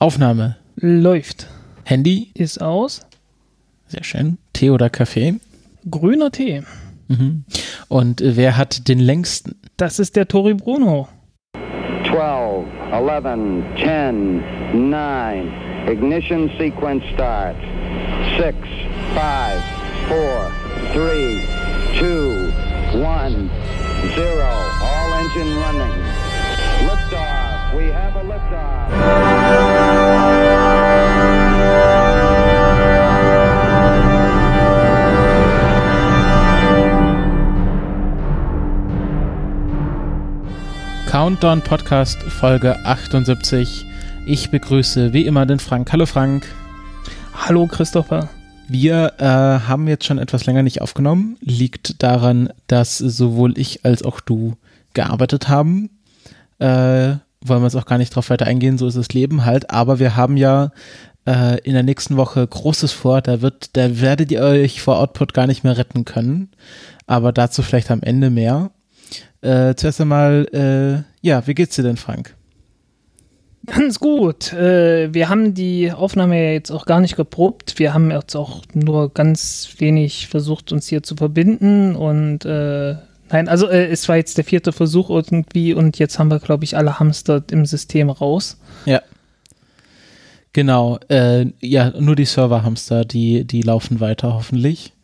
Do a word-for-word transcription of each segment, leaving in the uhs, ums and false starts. Aufnahme läuft. Handy ist aus. Sehr schön. Tee oder Kaffee? Grüner Tee. Mhm. Und wer hat den längsten? Das ist der Tori Bruno. zwölf, elf, zehn, neun. Ignition sequence starts. sechs, fünf, vier, drei, zwei, eins, null. All engine running. Liftoff. We have a liftoff. Countdown Podcast Folge achtundsiebzig. Ich begrüße wie immer den Frank. Hallo Frank. Hallo Christopher. Wir äh, haben jetzt schon etwas länger nicht aufgenommen. Liegt daran, dass sowohl ich als auch du gearbeitet haben. Äh, wollen wir jetzt auch gar nicht drauf weiter eingehen, so ist das Leben halt. Aber wir haben ja äh, in der nächsten Woche Großes vor. Da wird, da werdet ihr euch vor Output gar nicht mehr retten können. Aber dazu vielleicht am Ende mehr. Äh, zuerst einmal, äh, ja, wie geht's dir denn, Frank? Ganz gut. Äh, wir haben die Aufnahme ja jetzt auch gar nicht geprobt. Wir haben jetzt auch nur ganz wenig versucht, uns hier zu verbinden. Und äh, nein, also äh, es war jetzt der vierte Versuch irgendwie und jetzt haben wir, glaube ich, alle Hamster im System raus. Ja. Genau. Äh, ja, nur die Server-Hamster, die, die laufen weiter hoffentlich.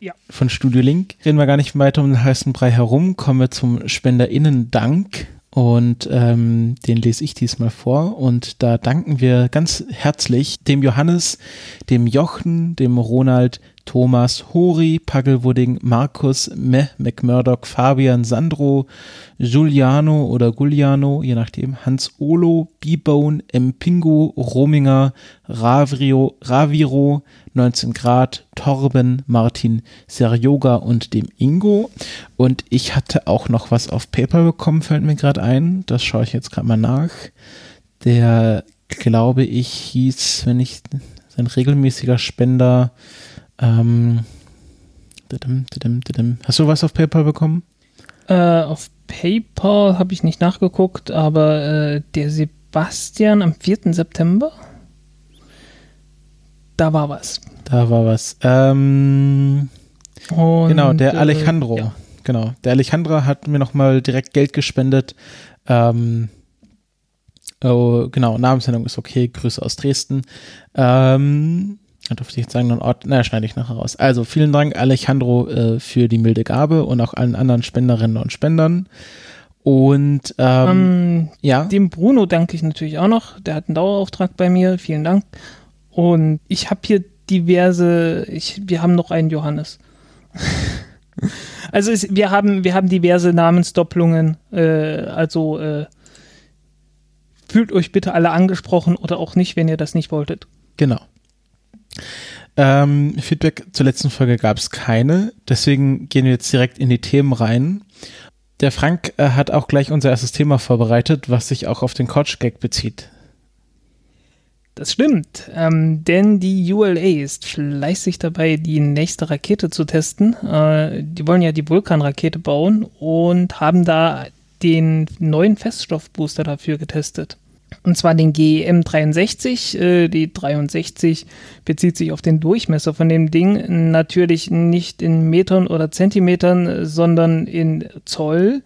Ja. Von Studio Link. Reden wir gar nicht weiter um den heißen Brei herum, kommen wir zum SpenderInnen-Dank und ähm, den lese ich diesmal vor und da danken wir ganz herzlich dem Johannes, dem Jochen, dem Ronald, Thomas, Hori, Paggelwudding, Markus, Meh, McMurdoch, Fabian, Sandro, Giuliano oder Giuliano, je nachdem, Hans Olo, B-Bone, Mpingo, Rominger, Ravrio, Raviro, neunzehn Grad, Torben, Martin, Serioga und dem Ingo. Und ich hatte auch noch was auf PayPal bekommen, fällt mir gerade ein. Das schaue ich jetzt gerade mal nach. Der, glaube ich, hieß, wenn ich, sein regelmäßiger Spender, Ähm, didim, didim, didim. Hast du was auf PayPal bekommen? Äh, auf PayPal habe ich nicht nachgeguckt, aber äh, der Sebastian am vierten September, da war was. Da war was. Ähm, Und, genau, der äh, Alejandro. Ja. Genau, der Alejandro hat mir nochmal direkt Geld gespendet. Ähm, oh, genau, Namensnennung ist okay. Grüße aus Dresden. Ähm, Da durfte ich jetzt sagen, einen Ort, naja, schneide ich nachher raus. Also, vielen Dank, Alejandro, äh, für die milde Gabe und auch allen anderen Spenderinnen und Spendern. Und, ähm, um, ja. Dem Bruno danke ich natürlich auch noch. Der hat einen Dauerauftrag bei mir. Vielen Dank. Und ich habe hier diverse, ich, wir haben noch einen Johannes. Also, es, wir haben, wir haben diverse Namensdoppelungen, äh, also, äh, fühlt euch bitte alle angesprochen oder auch nicht, wenn ihr das nicht wolltet. Genau. Ähm, Feedback zur letzten Folge gab es keine, deswegen gehen wir jetzt direkt in die Themen rein. Der Frank äh, hat auch gleich unser erstes Thema vorbereitet, was sich auch auf den Couch-Gag bezieht. Das stimmt, ähm, denn die U L A ist fleißig dabei, die nächste Rakete zu testen. Äh, die wollen ja die Vulkan-Rakete bauen und haben da den neuen Feststoffbooster dafür getestet. Und zwar den G M dreiundsechzig, äh, die dreiundsechzig bezieht sich auf den Durchmesser von dem Ding, natürlich nicht in Metern oder Zentimetern, sondern in Zoll,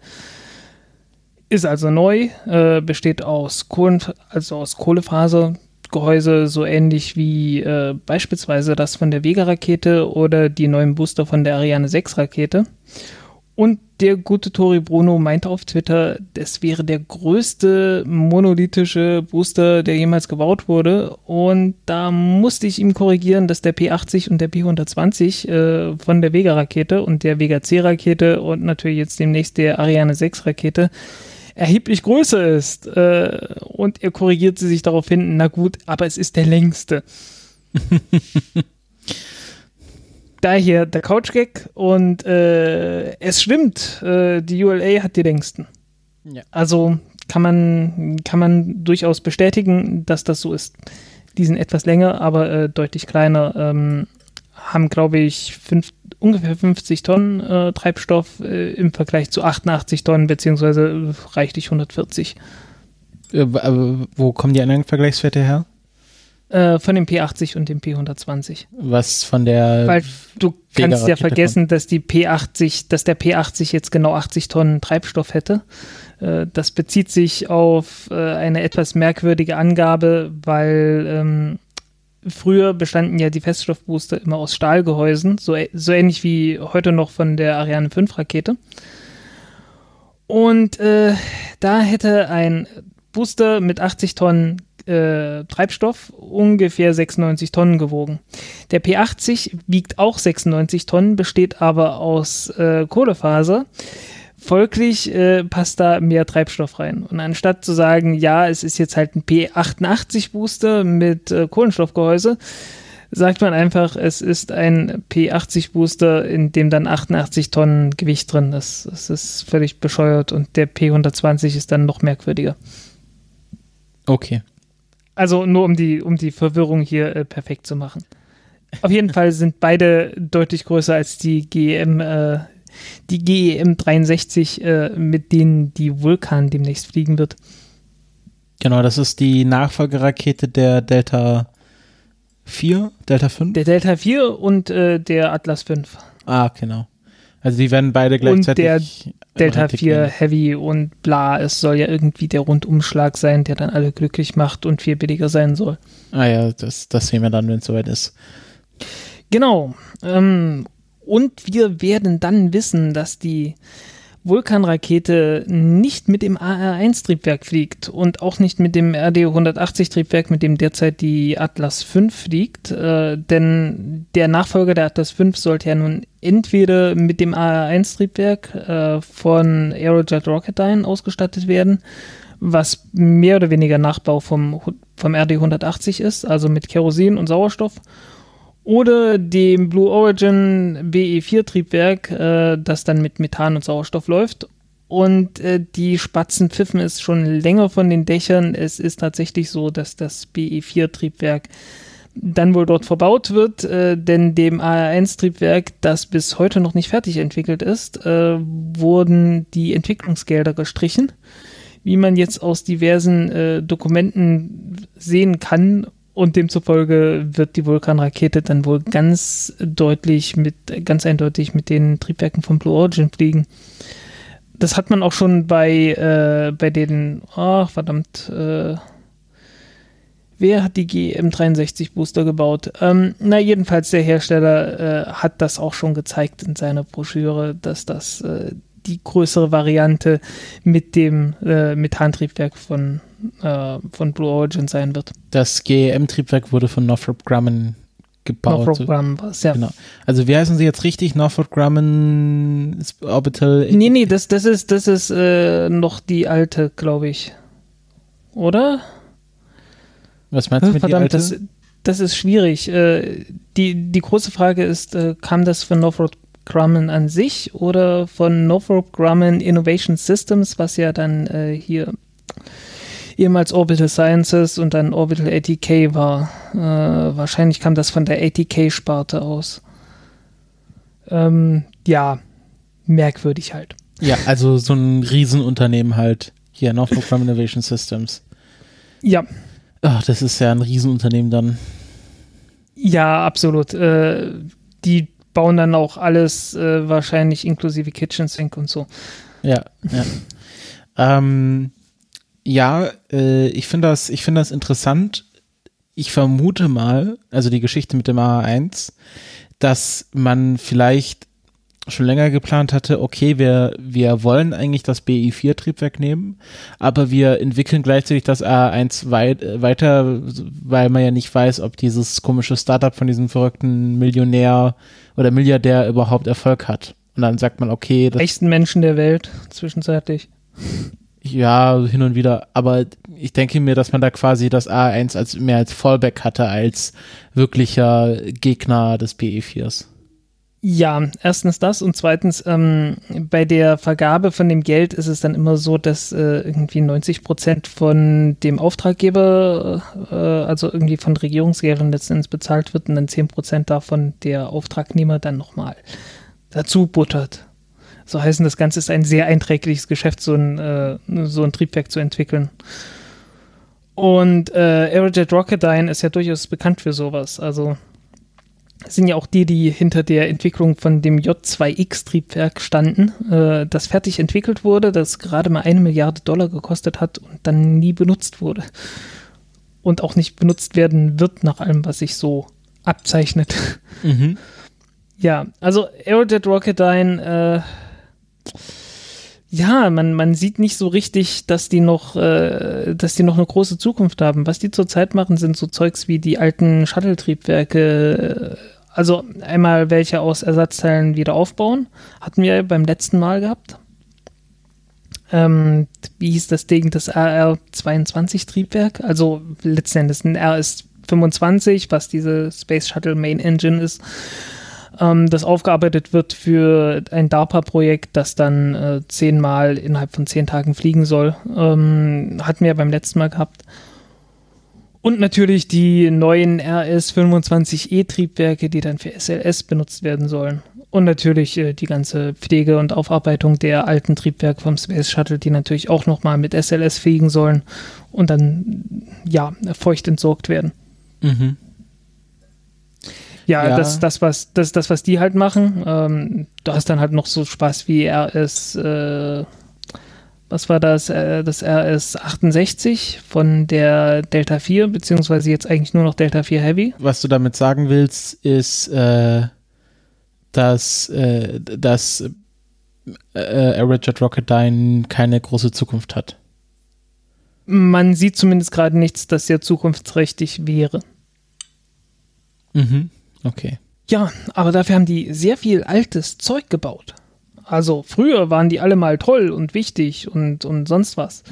ist also neu, äh, besteht aus, Kohlen, also aus Kohlefasergehäuse, so ähnlich wie äh, beispielsweise das von der Vega-Rakete oder die neuen Booster von der Ariane sechs Rakete. Und der gute Tori Bruno meinte auf Twitter, das wäre der größte monolithische Booster, der jemals gebaut wurde. Und da musste ich ihm korrigieren, dass der P achtzig und der P hundertzwanzig äh, von der Vega-Rakete und der Vega-C-Rakete und natürlich jetzt demnächst der Ariane sechs Rakete erheblich größer ist. Äh, und er korrigierte sich darauf hin, na gut, aber es ist der längste. Daher der Couch-Gag und äh, es stimmt, äh, die U L A hat die längsten. Ja. Also kann man, kann man durchaus bestätigen, dass das so ist. Die sind etwas länger, aber äh, deutlich kleiner. Ähm, haben, glaube ich, fünf, ungefähr fünfzig Tonnen äh, Treibstoff äh, im Vergleich zu achtundachtzig Tonnen, beziehungsweise reichlich hundertvierzig. Äh, wo kommen die anderen Vergleichswerte her? Äh, von dem P achtzig und dem P hundertzwanzig. Was von der... Weil du kannst ja vergessen, dass die P achtzig, dass der P achtzig jetzt genau achtzig Tonnen Treibstoff hätte. Äh, das bezieht sich auf äh, eine etwas merkwürdige Angabe, weil ähm, früher bestanden ja die Feststoffbooster immer aus Stahlgehäusen, so, so ähnlich wie heute noch von der Ariane fünf Rakete. Und äh, da hätte ein Booster mit achtzig Tonnen äh, Treibstoff ungefähr sechsundneunzig Tonnen gewogen. Der P achtzig wiegt auch sechsundneunzig Tonnen, besteht aber aus äh, Kohlefaser. Folglich äh, passt da mehr Treibstoff rein. Und anstatt zu sagen, ja, es ist jetzt halt ein P achtundachtzig Booster mit äh, Kohlenstoffgehäuse, sagt man einfach, es ist ein P achtzig Booster, in dem dann achtundachtzig Tonnen Gewicht drin ist. Das ist völlig bescheuert und der P hundertzwanzig ist dann noch merkwürdiger. Okay. Also nur um die, um die Verwirrung hier äh, perfekt zu machen. Auf jeden Fall sind beide deutlich größer als die G E M, äh, die G E M dreiundsechzig, äh, mit denen die Vulkan demnächst fliegen wird. Genau, das ist die Nachfolgerakete der Delta vier, Delta fünf? Der Delta vier und äh, der Atlas fünf. Ah, genau. Also die werden beide gleichzeitig... Und der Delta vier Heavy und bla, es soll ja irgendwie der Rundumschlag sein, der dann alle glücklich macht und viel billiger sein soll. Ah ja, das, das sehen wir dann, wenn es soweit ist. Genau. Ähm, und wir werden dann wissen, dass die Vulkan-Rakete nicht mit dem A R eins Triebwerk fliegt und auch nicht mit dem R D hundertachtzig Triebwerk, mit dem derzeit die Atlas fünf fliegt, äh, denn der Nachfolger der Atlas fünf sollte ja nun entweder mit dem A R eins Triebwerk äh, von Aerojet Rocketdyne ausgestattet werden, was mehr oder weniger Nachbau vom, vom R D hundertachtzig ist, also mit Kerosin und Sauerstoff, oder dem Blue Origin B E vier Triebwerk, äh, das dann mit Methan und Sauerstoff läuft. Und äh, die Spatzen pfiffen es schon länger von den Dächern. Es ist tatsächlich so, dass das B E vier Triebwerk dann wohl dort verbaut wird, äh, denn dem A R eins Triebwerk, das bis heute noch nicht fertig entwickelt ist, äh, wurden die Entwicklungsgelder gestrichen, wie man jetzt aus diversen äh, Dokumenten sehen kann. Und demzufolge wird die Vulkan-Rakete dann wohl ganz deutlich mit, ganz eindeutig mit den Triebwerken von Blue Origin fliegen. Das hat man auch schon bei, äh, bei den, ach verdammt, äh, wer hat die G M dreiundsechzig Booster gebaut? Ähm, na jedenfalls der Hersteller äh, hat das auch schon gezeigt in seiner Broschüre, dass das äh, die größere Variante mit dem äh, Methantriebwerk von von Blue Origin sein wird. Das G E M Triebwerk wurde von Northrop Grumman gebaut. Northrop Grumman war es, ja. Genau. Also wie heißen sie jetzt richtig? Northrop Grumman Orbital... Nee, nee, das, das ist, das ist äh, noch die alte, glaube ich. Oder? Was meinst du mit Verdammt, die alte? Das, das ist schwierig. Äh, die, die große Frage ist, äh, kam das von Northrop Grumman an sich oder von Northrop Grumman Innovation Systems, was ja dann äh, hier... ehemals Orbital Sciences und dann Orbital A T K war. Äh, wahrscheinlich kam das von der A T K Sparte aus. Ähm, ja, merkwürdig halt. Ja, also so ein Riesenunternehmen halt. Hier, Northrop Grumman Innovation Systems. Ja. Ach, das ist ja ein Riesenunternehmen dann. Ja, absolut. Äh, die bauen dann auch alles, äh, wahrscheinlich inklusive Kitchen Sink und so. Ja, ja. ähm, Ja, äh, ich finde das, ich finde das interessant. Ich vermute mal, also die Geschichte mit dem A R eins, dass man vielleicht schon länger geplant hatte, okay, wir, wir wollen eigentlich das B I vier Triebwerk nehmen, aber wir entwickeln gleichzeitig das A R eins weit, äh, weiter, weil man ja nicht weiß, ob dieses komische Startup von diesem verrückten Millionär oder Milliardär überhaupt Erfolg hat. Und dann sagt man, okay, das reichsten Menschen der Welt, zwischenzeitlich. Ja, hin und wieder, aber ich denke mir, dass man da quasi das A eins als mehr als Fallback hatte, als wirklicher Gegner des B E viers. Ja, erstens das und zweitens, ähm, bei der Vergabe von dem Geld ist es dann immer so, dass äh, irgendwie neunzig Prozent von dem Auftraggeber, äh, also irgendwie von Regierungsgeldern letztendlich bezahlt wird und dann zehn Prozent davon der Auftragnehmer dann nochmal dazu buttert. So heißen, das Ganze ist ein sehr einträgliches Geschäft, so ein, äh, so ein Triebwerk zu entwickeln. Und äh, Aerojet Rocketdyne ist ja durchaus bekannt für sowas. Also sind ja auch die, die hinter der Entwicklung von dem J zwei X Triebwerk standen, äh, das fertig entwickelt wurde, das gerade mal eine Milliarde Dollar gekostet hat und dann nie benutzt wurde. Und auch nicht benutzt werden wird, nach allem, was sich so abzeichnet. Mhm. Ja, also Aerojet Rocketdyne, äh, ja, man, man sieht nicht so richtig, dass die noch, äh, dass die noch eine große Zukunft haben. Was die zurzeit machen, sind so Zeugs wie die alten Shuttle-Triebwerke, also einmal welche aus Ersatzteilen wieder aufbauen, hatten wir beim letzten Mal gehabt. Ähm, wie hieß das Ding, das A R zweiundzwanzig Triebwerk, also letzten Endes ein R S fünfundzwanzig, was diese Space Shuttle Main Engine ist, ähm, das aufgearbeitet wird für ein DARPA-Projekt, das dann äh, zehnmal innerhalb von zehn Tagen fliegen soll, ähm, hatten wir beim letzten Mal gehabt. Und natürlich die neuen R S fünfundzwanzig E Triebwerke, die dann für S L S benutzt werden sollen. Und natürlich äh, die ganze Pflege und Aufarbeitung der alten Triebwerke vom Space Shuttle, die natürlich auch nochmal mit S L S fliegen sollen und dann, ja, feucht entsorgt werden. Mhm. Ja, ja. Das, das, was, das, das, was die halt machen, ähm, da ist dann halt noch so Spaß wie R S, äh, was war das, äh, das R S achtundsechzig von der Delta vier, beziehungsweise jetzt eigentlich nur noch Delta vier Heavy. Was du damit sagen willst, ist, äh dass, äh, dass äh, Aerojet Rocketdyne keine große Zukunft hat. Man sieht zumindest gerade nichts, das ja zukunftsträchtig wäre. Mhm, okay. Ja, aber dafür haben die sehr viel altes Zeug gebaut. Also früher waren die alle mal toll und wichtig und, und sonst was.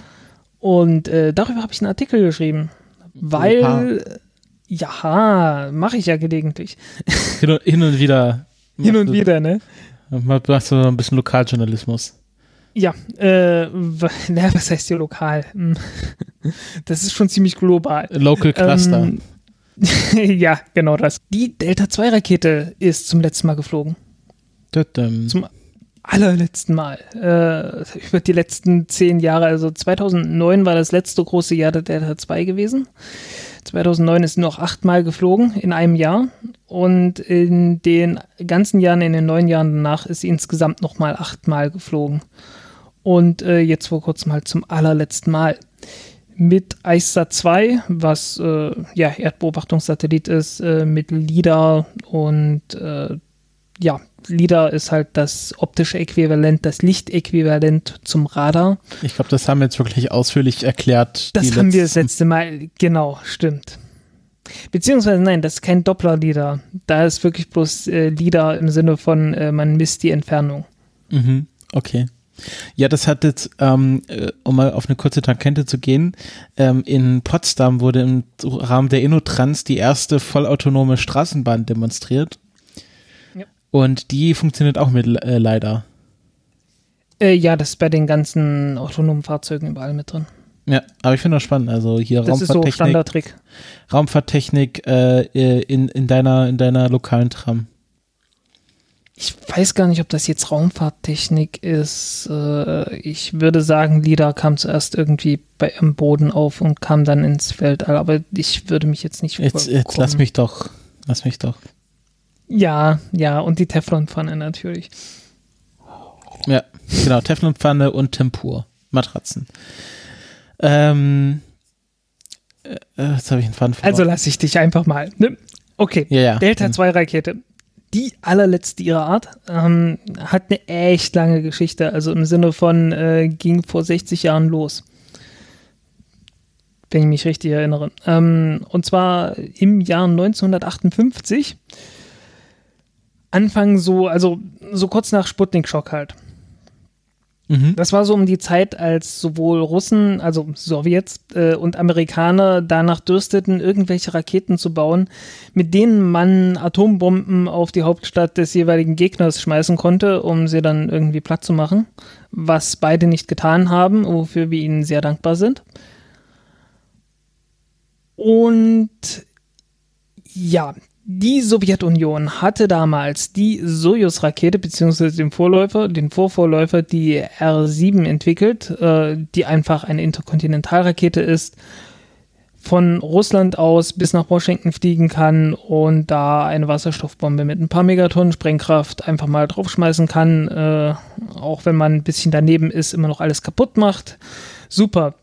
Und äh, darüber habe ich einen Artikel geschrieben, weil, Opa. ja, mache ich ja gelegentlich. Hin und, hin und wieder... Hin und wieder, ne? Machst du ein bisschen Lokaljournalismus? Ja, äh, na, was heißt hier lokal? Das ist schon ziemlich global. Local Cluster. Ähm, ja, genau das. Die Delta zwei Rakete ist zum letzten Mal geflogen. Dödem. Zum allerletzten Mal. Äh, über die letzten zehn Jahre, also zweitausendneun war das letzte große Jahr der Delta zwei gewesen. zweitausendneun ist nur noch achtmal geflogen in einem Jahr und in den ganzen Jahren, in den neun Jahren danach ist sie insgesamt nochmal achtmal geflogen und äh, jetzt vor kurzem halt zum allerletzten Mal mit EISSAT zwei, was äh, ja Erdbeobachtungssatellit ist, äh, mit LIDAR und äh, ja, LIDAR ist halt das optische Äquivalent, das Lichtäquivalent zum Radar. Ich glaube, das haben wir jetzt wirklich ausführlich erklärt. Das haben wir das letzte Mal, genau, stimmt. Beziehungsweise nein, das ist kein Doppler-LIDAR. Da ist wirklich bloß äh, LIDAR im Sinne von, äh, man misst die Entfernung. Mhm, okay. Ja, das hat jetzt, ähm, um mal auf eine kurze Tangente zu gehen, ähm, in Potsdam wurde im Rahmen der InnoTrans die erste vollautonome Straßenbahn demonstriert. Und die funktioniert auch mit äh, LiDAR. Äh, ja, das ist bei den ganzen autonomen Fahrzeugen überall mit drin. Ja, aber ich finde das spannend. Also hier das Raumfahrttechnik. Das ist so Standardtrick. Raumfahrttechnik äh, in, in, deiner, in deiner lokalen Tram. Ich weiß gar nicht, ob das jetzt Raumfahrttechnik ist. Äh, ich würde sagen, LiDAR kam zuerst irgendwie bei, im Boden auf und kam dann ins Feld. Aber ich würde mich jetzt nicht jetzt, jetzt lass mich doch. Lass mich doch. Ja, ja, und die Teflonpfanne natürlich. Ja, genau, Teflonpfanne und Tempur-Matratzen. Ähm, äh, jetzt habe ich einen Pfann verloren. Also lasse ich dich einfach mal. Ne? Okay, ja, ja. Delta zwei Rakete. Die allerletzte ihrer Art, ähm, hat eine echt lange Geschichte, also im Sinne von äh, ging vor sechzig Jahren los. Wenn ich mich richtig erinnere. Ähm, und zwar im Jahr neunzehnhundertachtundfünfzig Anfang so, also so kurz nach Sputnik-Schock halt. Mhm. Das war so um die Zeit, als sowohl Russen, also Sowjets äh, und Amerikaner danach dürsteten, irgendwelche Raketen zu bauen, mit denen man Atombomben auf die Hauptstadt des jeweiligen Gegners schmeißen konnte, um sie dann irgendwie platt zu machen, was beide nicht getan haben, wofür wir ihnen sehr dankbar sind. Und ja, die Sowjetunion hatte damals die Sojus-Rakete, beziehungsweise den Vorläufer, den Vorvorläufer, die R sieben entwickelt, äh, die einfach eine Interkontinentalrakete ist, von Russland aus bis nach Washington fliegen kann und da eine Wasserstoffbombe mit ein paar Megatonnen Sprengkraft einfach mal draufschmeißen kann, äh, auch wenn man ein bisschen daneben ist, immer noch alles kaputt macht. Super.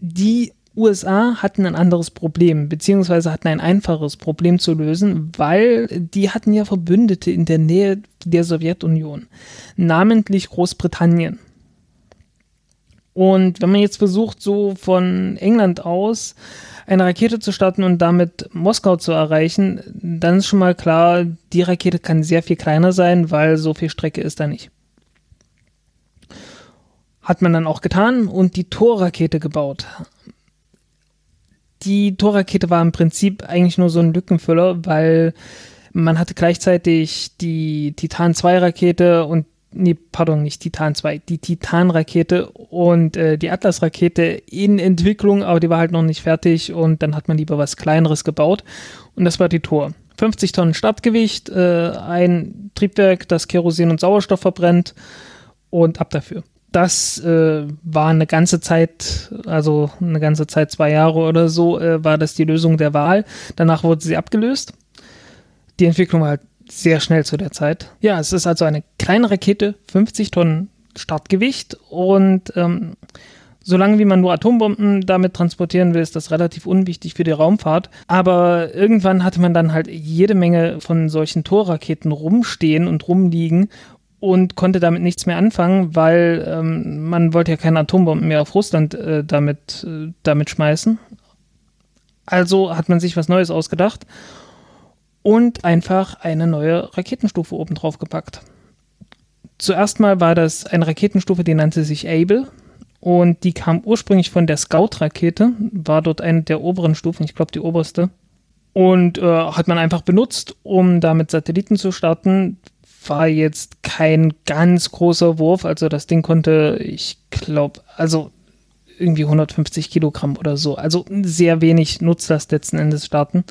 Die U S A hatten ein anderes Problem, beziehungsweise hatten ein einfaches Problem zu lösen, weil die hatten ja Verbündete in der Nähe der Sowjetunion, namentlich Großbritannien. Und wenn man jetzt versucht, so von England aus eine Rakete zu starten und damit Moskau zu erreichen, dann ist schon mal klar, die Rakete kann sehr viel kleiner sein, weil so viel Strecke ist da nicht. Hat man dann auch getan und die Tor-Rakete gebaut. Die Tor-Rakete war im Prinzip eigentlich nur so ein Lückenfüller, weil man hatte gleichzeitig die Titan zwei Rakete und, nee, pardon, nicht Titan zwei, die Titan-Rakete und äh, die Atlas-Rakete in Entwicklung, aber die war halt noch nicht fertig und dann hat man lieber was Kleineres gebaut und das war die Tor. fünfzig Tonnen Startgewicht, äh, ein Triebwerk, das Kerosin und Sauerstoff verbrennt und ab dafür. Das äh, war eine ganze Zeit, also eine ganze Zeit, zwei Jahre oder so, äh, war das die Lösung der Wahl. Danach wurde sie abgelöst. Die Entwicklung war halt sehr schnell zu der Zeit. Ja, es ist also eine kleine Rakete, fünfzig Tonnen Startgewicht und ähm, solange wie man nur Atombomben damit transportieren will, ist das relativ unwichtig für die Raumfahrt. Aber irgendwann hatte man dann halt jede Menge von solchen Torraketen rumstehen und rumliegen und konnte damit nichts mehr anfangen, weil ähm, man wollte ja keine Atombomben mehr auf Russland äh, damit, äh, damit schmeißen. Also hat man sich was Neues ausgedacht und einfach eine neue Raketenstufe oben drauf gepackt. Zuerst mal war das eine Raketenstufe, die nannte sich Able und die kam ursprünglich von der Scout-Rakete, war dort eine der oberen Stufen, ich glaube die oberste, und äh, hat man einfach benutzt, um damit Satelliten zu starten. War jetzt kein ganz großer Wurf, also das Ding konnte, ich glaube, also irgendwie hundertfünfzig Kilogramm oder so, also sehr wenig Nutzlast letzten Endes starten,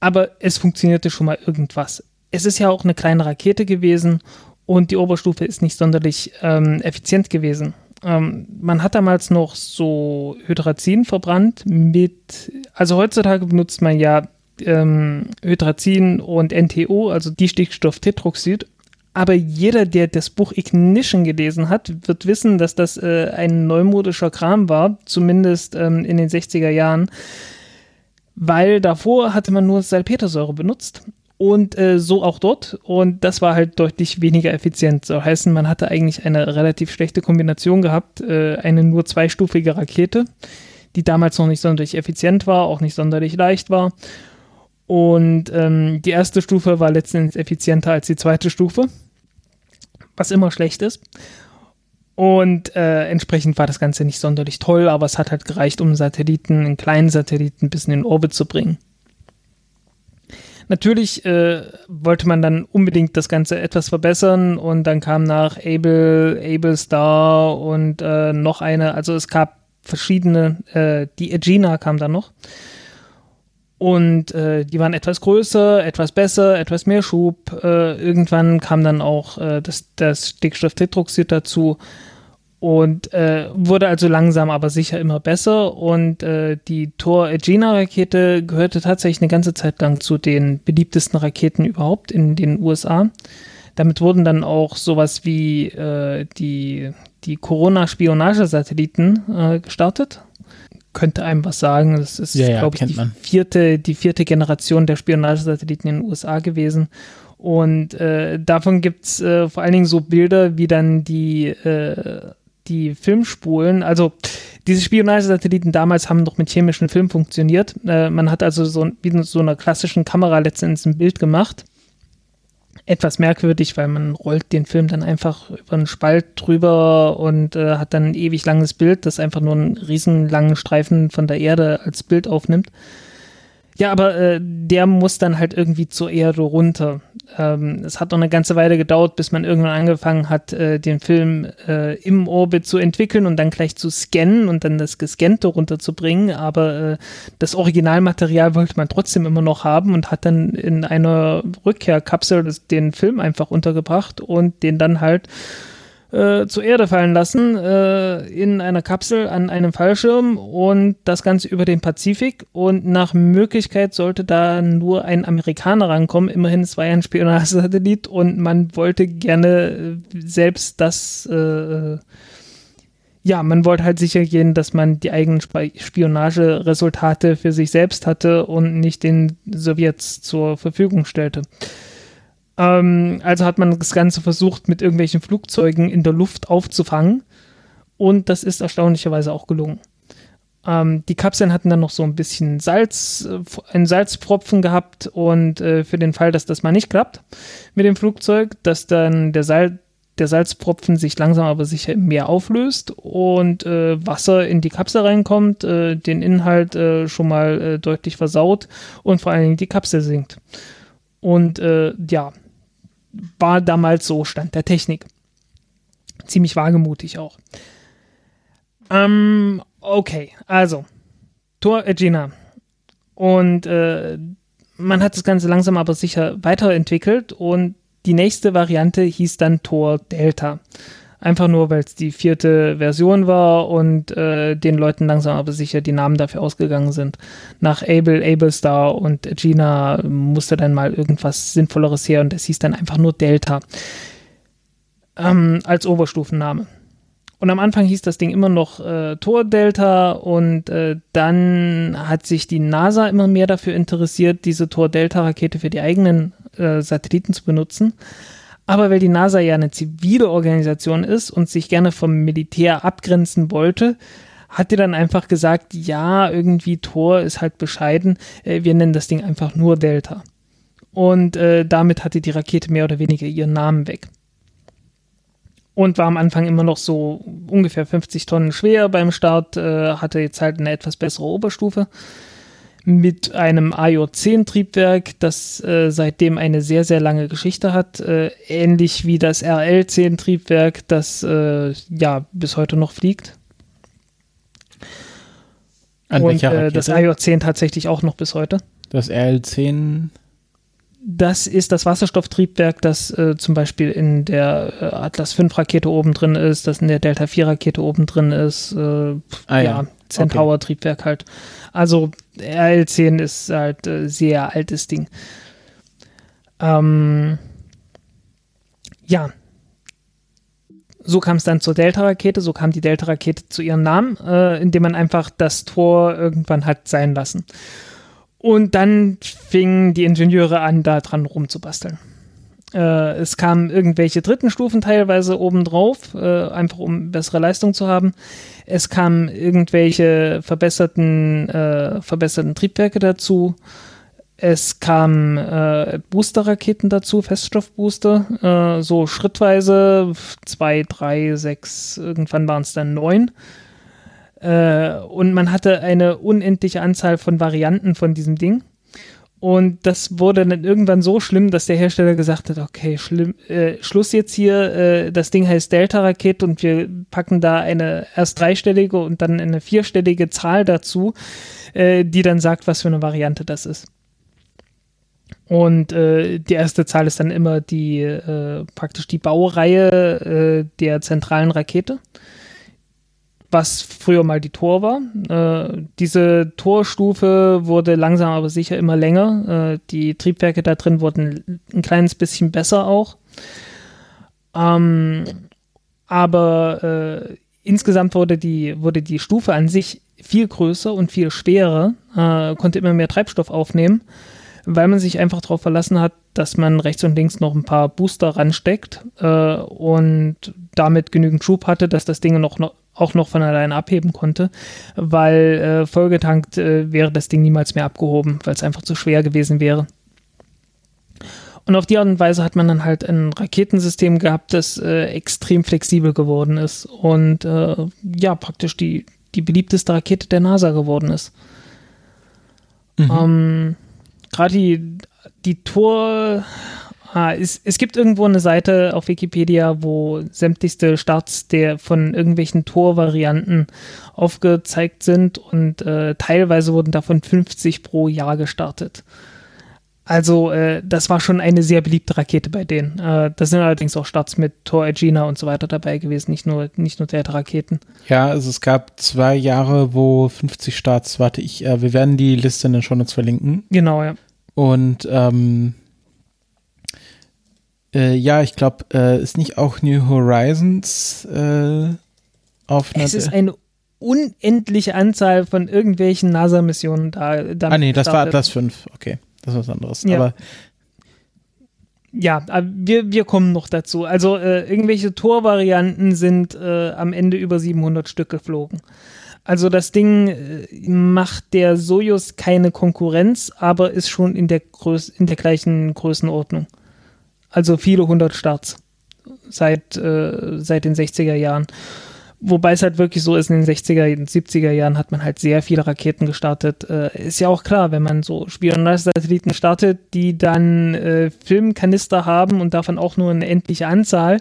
aber es funktionierte schon mal irgendwas. Es ist ja auch eine kleine Rakete gewesen und die Oberstufe ist nicht sonderlich ähm, effizient gewesen. Ähm, man hat damals noch so Hydrazin verbrannt mit, also heutzutage benutzt man ja Ähm, Hydrazin und N T O, also Distickstofftetroxid. Aber jeder, der das Buch Ignition gelesen hat, wird wissen, dass das äh, ein neumodischer Kram war, zumindest ähm, in den sechziger Jahren, weil davor hatte man nur Salpetersäure benutzt und äh, so auch dort und das war halt deutlich weniger effizient. So heißen, man hatte eigentlich eine relativ schlechte Kombination gehabt, äh, eine nur zweistufige Rakete, die damals noch nicht sonderlich effizient war, auch nicht sonderlich leicht war. Und ähm, die erste Stufe war letztendlich effizienter als die zweite Stufe, was immer schlecht ist. Und äh, entsprechend war das Ganze nicht sonderlich toll, aber es hat halt gereicht, um Satelliten, einen kleinen Satelliten bis in den Orbit zu bringen. Natürlich äh, wollte man dann unbedingt das Ganze etwas verbessern und dann kam nach Able, Able Star und äh, noch eine, also es gab verschiedene, äh, die Agena kam dann noch. Und äh, die waren etwas größer, etwas besser, etwas mehr Schub. Äh, irgendwann kam dann auch äh, das, das Stickstofftetroxid dazu und äh, wurde also langsam, aber sicher immer besser. Und äh, die Tor-Agena-Rakete gehörte tatsächlich eine ganze Zeit lang zu den beliebtesten Raketen überhaupt in den U S A. Damit wurden dann auch sowas wie äh, die, die Corona-Spionagesatelliten äh, gestartet. Könnte einem was sagen. Das ist, ja, ja, glaube ich, die vierte, die vierte Generation der Spionagesatelliten in den U S A gewesen. Und äh, davon gibt es äh, vor allen Dingen so Bilder, wie dann die, äh, die Filmspulen. Also diese Spionagesatelliten damals haben noch mit chemischen Film funktioniert. Äh, man hat also so wie mit so einer klassischen Kamera letztendlich ein Bild gemacht. Etwas merkwürdig, weil man rollt den Film dann einfach über einen Spalt drüber und äh, hat dann ein ewig langes Bild, das einfach nur einen riesen langen Streifen von der Erde als Bild aufnimmt. Ja, aber äh, der muss dann halt irgendwie zur Erde runter. Ähm, es hat noch eine ganze Weile gedauert, bis man irgendwann angefangen hat, äh, den Film äh, im Orbit zu entwickeln und dann gleich zu scannen und dann das Gescannte runterzubringen. Aber äh, das Originalmaterial wollte man trotzdem immer noch haben und hat dann in einer Rückkehrkapsel den Film einfach untergebracht und den dann halt äh, zur Erde fallen lassen, äh, in einer Kapsel an einem Fallschirm und das Ganze über den Pazifik. Und nach Möglichkeit sollte da nur ein Amerikaner rankommen. Immerhin, es war ja ein Spionagesatellit und man wollte gerne selbst das, äh, ja, man wollte halt sicher gehen, dass man die eigenen Spionageresultate für sich selbst hatte und nicht den Sowjets zur Verfügung stellte. Also hat man das Ganze versucht, mit irgendwelchen Flugzeugen in der Luft aufzufangen. Und das ist erstaunlicherweise auch gelungen. Ähm, die Kapseln hatten dann noch so ein bisschen Salz, einen Salzpfropfen gehabt. Und äh, für den Fall, dass das mal nicht klappt mit dem Flugzeug, dass dann der, Sal- der Salzpfropfen sich langsam aber sicher im Meer auflöst und äh, Wasser in die Kapsel reinkommt, äh, den Inhalt äh, schon mal äh, deutlich versaut und vor allen Dingen die Kapsel sinkt. Und äh, ja, war damals so Stand der Technik. Ziemlich wagemutig auch. Ähm, okay, also Tor Aegina. Und äh, man hat das Ganze langsam aber sicher weiterentwickelt und die nächste Variante hieß dann Tor Delta. Einfach nur, weil es die vierte Version war und äh, den Leuten langsam aber sicher die Namen dafür ausgegangen sind. Nach Able, Ablestar und Aegina musste dann mal irgendwas Sinnvolleres her und es hieß dann einfach nur Delta ähm, als Oberstufenname. Und am Anfang hieß das Ding immer noch äh, Tor Delta und äh, dann hat sich die NASA immer mehr dafür interessiert, diese Tor Delta-Rakete für die eigenen äh, Satelliten zu benutzen. Aber weil die NASA ja eine zivile Organisation ist und sich gerne vom Militär abgrenzen wollte, hat die dann einfach gesagt, ja, irgendwie Tor ist halt bescheiden, wir nennen das Ding einfach nur Delta. Und äh, damit hatte die Rakete mehr oder weniger ihren Namen weg. Und war am Anfang immer noch so ungefähr fünfzig Tonnen schwer beim Start, äh, hatte jetzt halt eine etwas bessere Oberstufe. Mit einem A J zehn Triebwerk, das äh, seitdem eine sehr, sehr lange Geschichte hat. Äh, ähnlich wie das R L zehn Triebwerk, das äh, ja bis heute noch fliegt. An Und welcher Rakete? Äh, das A J zehn tatsächlich auch noch bis heute. Das R L zehn? Das ist das Wasserstofftriebwerk, das äh, zum Beispiel in der äh, Atlas fünf Rakete oben drin ist, das in der Delta vier Rakete oben drin ist. Äh, ah, ja. ja. Centaur-Triebwerk halt. Also R L zehn ist halt ein äh, sehr altes Ding. Ähm, ja. So kam es dann zur Delta-Rakete, so kam die Delta-Rakete zu ihrem Namen, äh, indem man einfach das Tor irgendwann hat sein lassen. Und dann fingen die Ingenieure an, da dran rumzubasteln. Äh, es kamen irgendwelche dritten Stufen teilweise obendrauf, äh, einfach um bessere Leistung zu haben. Es kamen irgendwelche verbesserten, äh, verbesserten Triebwerke dazu. Es kamen äh, Booster-Raketen dazu, Feststoffbooster, äh, so schrittweise, zwei, drei, sechs, irgendwann waren es dann neun. Äh, und man hatte eine unendliche Anzahl von Varianten von diesem Ding. Und das wurde dann irgendwann so schlimm, dass der Hersteller gesagt hat, okay, schlimm, äh, Schluss jetzt hier, äh, das Ding heißt Delta-Rakete und wir packen da eine erst dreistellige und dann eine vierstellige Zahl dazu, äh, die dann sagt, was für eine Variante das ist. Und äh, die erste Zahl ist dann immer die äh, praktisch die Baureihe äh, der zentralen Rakete, was früher mal die Tor war. Äh, diese Torstufe wurde langsam aber sicher immer länger. Äh, die Triebwerke da drin wurden ein kleines bisschen besser auch. Ähm, aber äh, insgesamt wurde die, wurde die Stufe an sich viel größer und viel schwerer, äh, konnte immer mehr Treibstoff aufnehmen, weil man sich einfach darauf verlassen hat, dass man rechts und links noch ein paar Booster ransteckt äh, und damit genügend Schub hatte, dass das Ding noch, noch auch noch von alleine abheben konnte, weil äh, vollgetankt äh, wäre das Ding niemals mehr abgehoben, weil es einfach zu schwer gewesen wäre. Und auf die Art und Weise hat man dann halt ein Raketensystem gehabt, das äh, extrem flexibel geworden ist und äh, ja, praktisch die, die beliebteste Rakete der NASA geworden ist. Mhm. Ähm, gerade die, die Tor... Ah, es, es gibt irgendwo eine Seite auf Wikipedia, wo sämtlichste Starts der von irgendwelchen Tor-Varianten aufgezeigt sind und äh, teilweise wurden davon fünfzig pro Jahr gestartet. Also äh, das war schon eine sehr beliebte Rakete bei denen. Äh, das sind allerdings auch Starts mit Thor, Aegina und so weiter dabei gewesen, nicht nur nicht nur der Raketen. Ja, also es gab zwei Jahre, wo fünfzig Starts, warte ich, äh, wir werden die Liste in den Shownotes verlinken. Genau, ja. Und ähm, äh, ja, ich glaube, äh, ist nicht auch New Horizons äh, auf einer... Es ist eine unendliche Anzahl von irgendwelchen NASA-Missionen da. da ah nee, das startet. War Atlas fünf, okay. Das ist was anderes, ja. aber ja, wir, wir kommen noch dazu. Also äh, irgendwelche Tor-Varianten sind äh, am Ende über siebenhundert Stück geflogen. Also das Ding äh, macht der Sojus keine Konkurrenz, aber ist schon in der, Größ- in der gleichen Größenordnung. Also viele hundert Starts seit, äh, seit den sechziger Jahren. Wobei es halt wirklich so ist, in den sechziger und siebziger Jahren hat man halt sehr viele Raketen gestartet. Äh, ist ja auch klar, wenn man so Spionagesatelliten startet, die dann äh, Filmkanister haben und davon auch nur eine endliche Anzahl,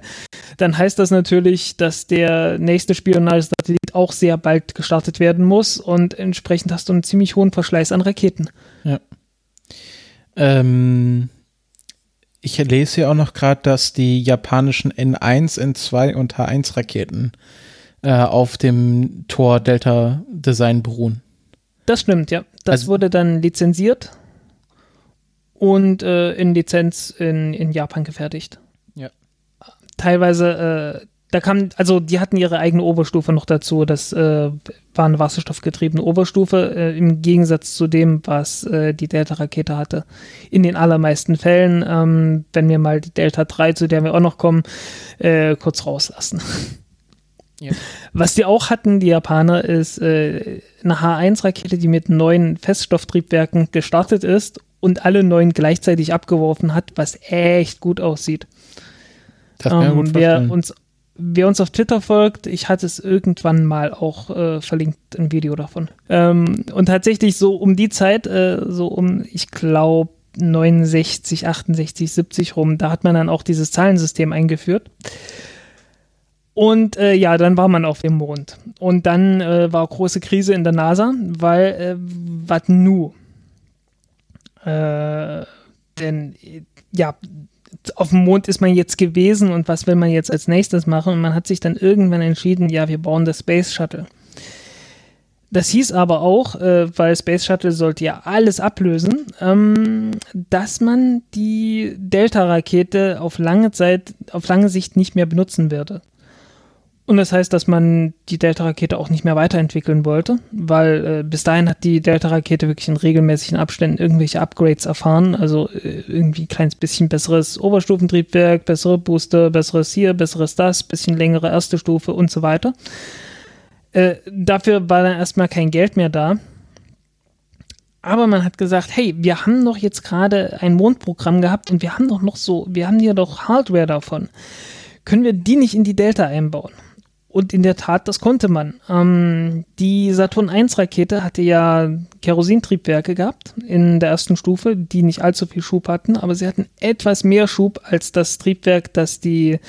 dann heißt das natürlich, dass der nächste Spionagesatellit auch sehr bald gestartet werden muss und entsprechend hast du einen ziemlich hohen Verschleiß an Raketen. Ja. Ähm... Ich lese hier auch noch gerade, dass die japanischen N eins, N zwei und H eins Raketen äh, auf dem Thor Delta Design beruhen. Das stimmt, ja. Das also, wurde dann lizenziert und äh, in Lizenz in, in Japan gefertigt. Ja. Teilweise, äh, da kam, also die hatten ihre eigene Oberstufe noch dazu. Das äh, war eine wasserstoffgetriebene Oberstufe, äh, im Gegensatz zu dem, was äh, die Delta-Rakete hatte. In den allermeisten Fällen, ähm, wenn wir mal die Delta drei, zu der wir auch noch kommen, äh, kurz rauslassen. Ja. Was die auch hatten, die Japaner, ist äh, eine H eins Rakete, die mit neun Feststofftriebwerken gestartet ist und alle neun gleichzeitig abgeworfen hat, was echt gut aussieht. Das kann ähm, gut wer uns Wer uns auf Twitter folgt, ich hatte es irgendwann mal auch äh, verlinkt, ein Video davon. Ähm, und tatsächlich so um die Zeit, äh, so um, ich glaube, neunundsechzig, achtundsechzig, siebzig rum, da hat man dann auch dieses Zahlensystem eingeführt. Und äh, ja, dann war man auf dem Mond. Und dann äh, war große Krise in der NASA, weil, äh, was nu? Äh, denn, ja, auf dem Mond ist man jetzt gewesen und was will man jetzt als nächstes machen? Und man hat sich dann irgendwann entschieden, ja, wir bauen das Space Shuttle. Das hieß aber auch, äh, weil Space Shuttle sollte ja alles ablösen, ähm, dass man die Delta-Rakete auf lange Zeit, auf lange Sicht nicht mehr benutzen würde. Und das heißt, dass man die Delta-Rakete auch nicht mehr weiterentwickeln wollte, weil äh, bis dahin hat die Delta-Rakete wirklich in regelmäßigen Abständen irgendwelche Upgrades erfahren, also äh, irgendwie ein kleines bisschen besseres Oberstufentriebwerk, bessere Booster, besseres hier, besseres das, bisschen längere erste Stufe und so weiter. Äh, dafür war dann erstmal kein Geld mehr da. Aber man hat gesagt, hey, wir haben doch jetzt gerade ein Mondprogramm gehabt und wir haben doch noch so, wir haben hier doch Hardware davon. Können wir die nicht in die Delta einbauen? Und in der Tat, das konnte man. Ähm, die Saturn eins Rakete hatte ja Kerosintriebwerke gehabt in der ersten Stufe, die nicht allzu viel Schub hatten, aber sie hatten etwas mehr Schub als das Triebwerk, das die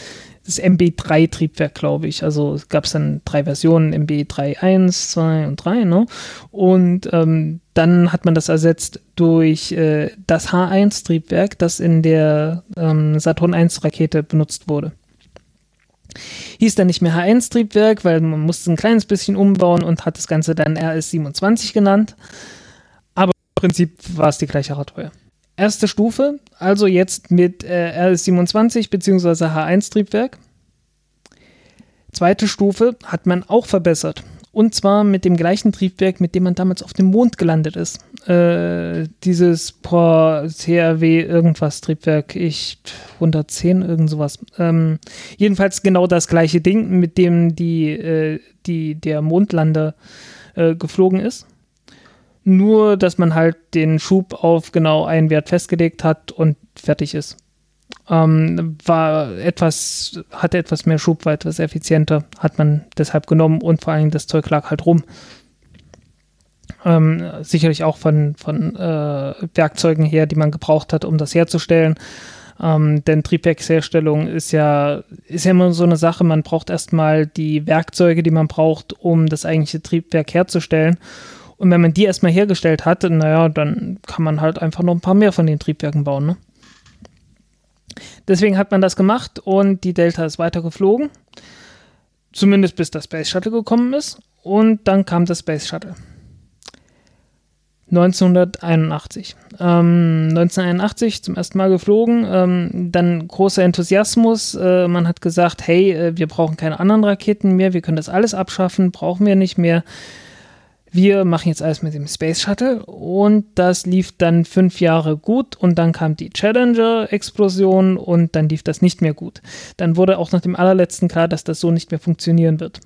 das M B drei Triebwerk, glaube ich. Also es gab dann drei Versionen, M B drei, eins, zwei und drei, ne? Und ähm, dann hat man das ersetzt durch äh, das H eins Triebwerk, das in der ähm, Saturn eins Rakete benutzt wurde. Hieß dann nicht mehr H eins Triebwerk, weil man musste ein kleines bisschen umbauen und hat das Ganze dann R S siebenundzwanzig genannt. Aber im Prinzip war es die gleiche Hardware. Erste Stufe, also jetzt mit äh, R S siebenundzwanzig bzw. H eins Triebwerk. Zweite Stufe hat man auch verbessert. Und zwar mit dem gleichen Triebwerk, mit dem man damals auf dem Mond gelandet ist. Äh, dieses boah, C R W irgendwas Triebwerk, ich hundertzehn, irgend sowas. Ähm, jedenfalls genau das gleiche Ding, mit dem die, äh, die, der Mondlander äh, geflogen ist. Nur, dass man halt den Schub auf genau einen Wert festgelegt hat und fertig ist. Ähm, war etwas, hatte etwas mehr Schub, war etwas effizienter, hat man deshalb genommen und vor allem das Zeug lag halt rum. Ähm, sicherlich auch von, von äh, Werkzeugen her, die man gebraucht hat, um das herzustellen. Ähm, denn Triebwerksherstellung ist ja, ist ja immer so eine Sache, man braucht erstmal die Werkzeuge, die man braucht, um das eigentliche Triebwerk herzustellen. Und wenn man die erstmal hergestellt hat, naja, dann kann man halt einfach noch ein paar mehr von den Triebwerken bauen, ne? Deswegen hat man das gemacht und die Delta ist weiter geflogen. Zumindest bis das Space Shuttle gekommen ist. Und dann kam das Space Shuttle. neunzehnhunderteinundachtzig. Ähm, neunzehnhunderteinundachtzig zum ersten Mal geflogen. Ähm, dann großer Enthusiasmus. Äh, man hat gesagt, hey, äh, wir brauchen keine anderen Raketen mehr. Wir können das alles abschaffen. Brauchen wir nicht mehr. Wir machen jetzt alles mit dem Space Shuttle. Und das lief dann fünf Jahre gut. Und dann kam die Challenger-Explosion. Und dann lief das nicht mehr gut. Dann wurde auch nach dem allerletzten klar, dass das so nicht mehr funktionieren wird.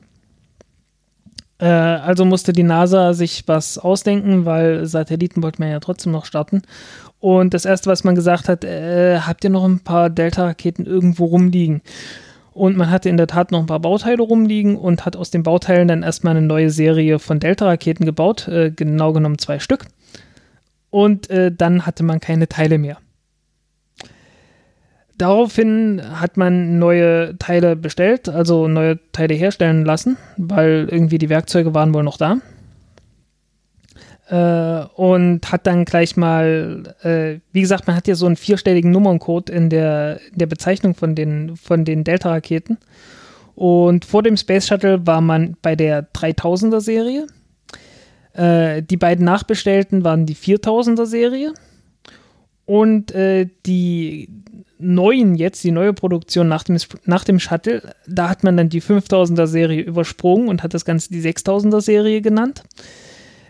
Also musste die NASA sich was ausdenken, weil Satelliten wollte man ja trotzdem noch starten. Und das Erste, was man gesagt hat, äh, habt ihr noch ein paar Delta-Raketen irgendwo rumliegen? Und man hatte in der Tat noch ein paar Bauteile rumliegen und hat aus den Bauteilen dann erstmal eine neue Serie von Delta-Raketen gebaut, äh, genau genommen zwei Stück. Und äh, dann hatte man keine Teile mehr. Daraufhin hat man neue Teile bestellt, also neue Teile herstellen lassen, weil irgendwie die Werkzeuge waren wohl noch da. Äh, und hat dann gleich mal, äh, wie gesagt, man hat ja so einen vierstelligen Nummerncode in der, in der Bezeichnung von den, von den Delta-Raketen. Und vor dem Space Shuttle war man bei der dreitausender-Serie. Äh, die beiden nachbestellten waren die viertausender-Serie. Und äh, die neuen jetzt, die neue Produktion nach dem, nach dem Shuttle, da hat man dann die fünftausender-Serie übersprungen und hat das Ganze die sechstausender-Serie genannt.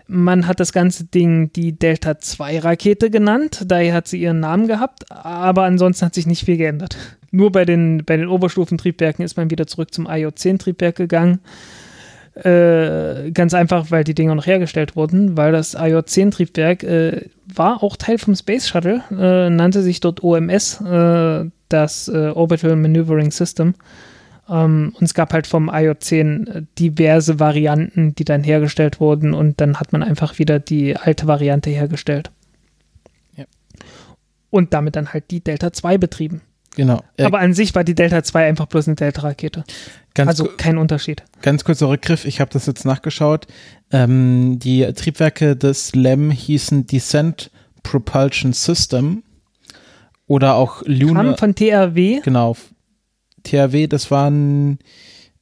Man hat das ganze Ding die Delta zwei Rakete genannt, daher hat sie ihren Namen gehabt, aber ansonsten hat sich nicht viel geändert. Nur bei den, bei den Oberstufentriebwerken ist man wieder zurück zum I O zehn Triebwerk gegangen. Äh, ganz einfach, weil die Dinger noch hergestellt wurden, weil das I O zehn Triebwerk äh, war auch Teil vom Space Shuttle, äh, nannte sich dort O M S, äh, das äh, Orbital Maneuvering System. Ähm, und es gab halt vom I O zehn diverse Varianten, die dann hergestellt wurden und dann hat man einfach wieder die alte Variante hergestellt. Ja. Und damit dann halt die Delta zwei betrieben. Genau. Aber an sich war die Delta zwei einfach bloß eine Delta-Rakete. Ganz also kein Unterschied. Ganz kurzer Rückgriff, ich habe das jetzt nachgeschaut. Ähm, die Triebwerke des L E M hießen Descent Propulsion System oder auch Lunar. Kam von T R W? Genau. T R W, das waren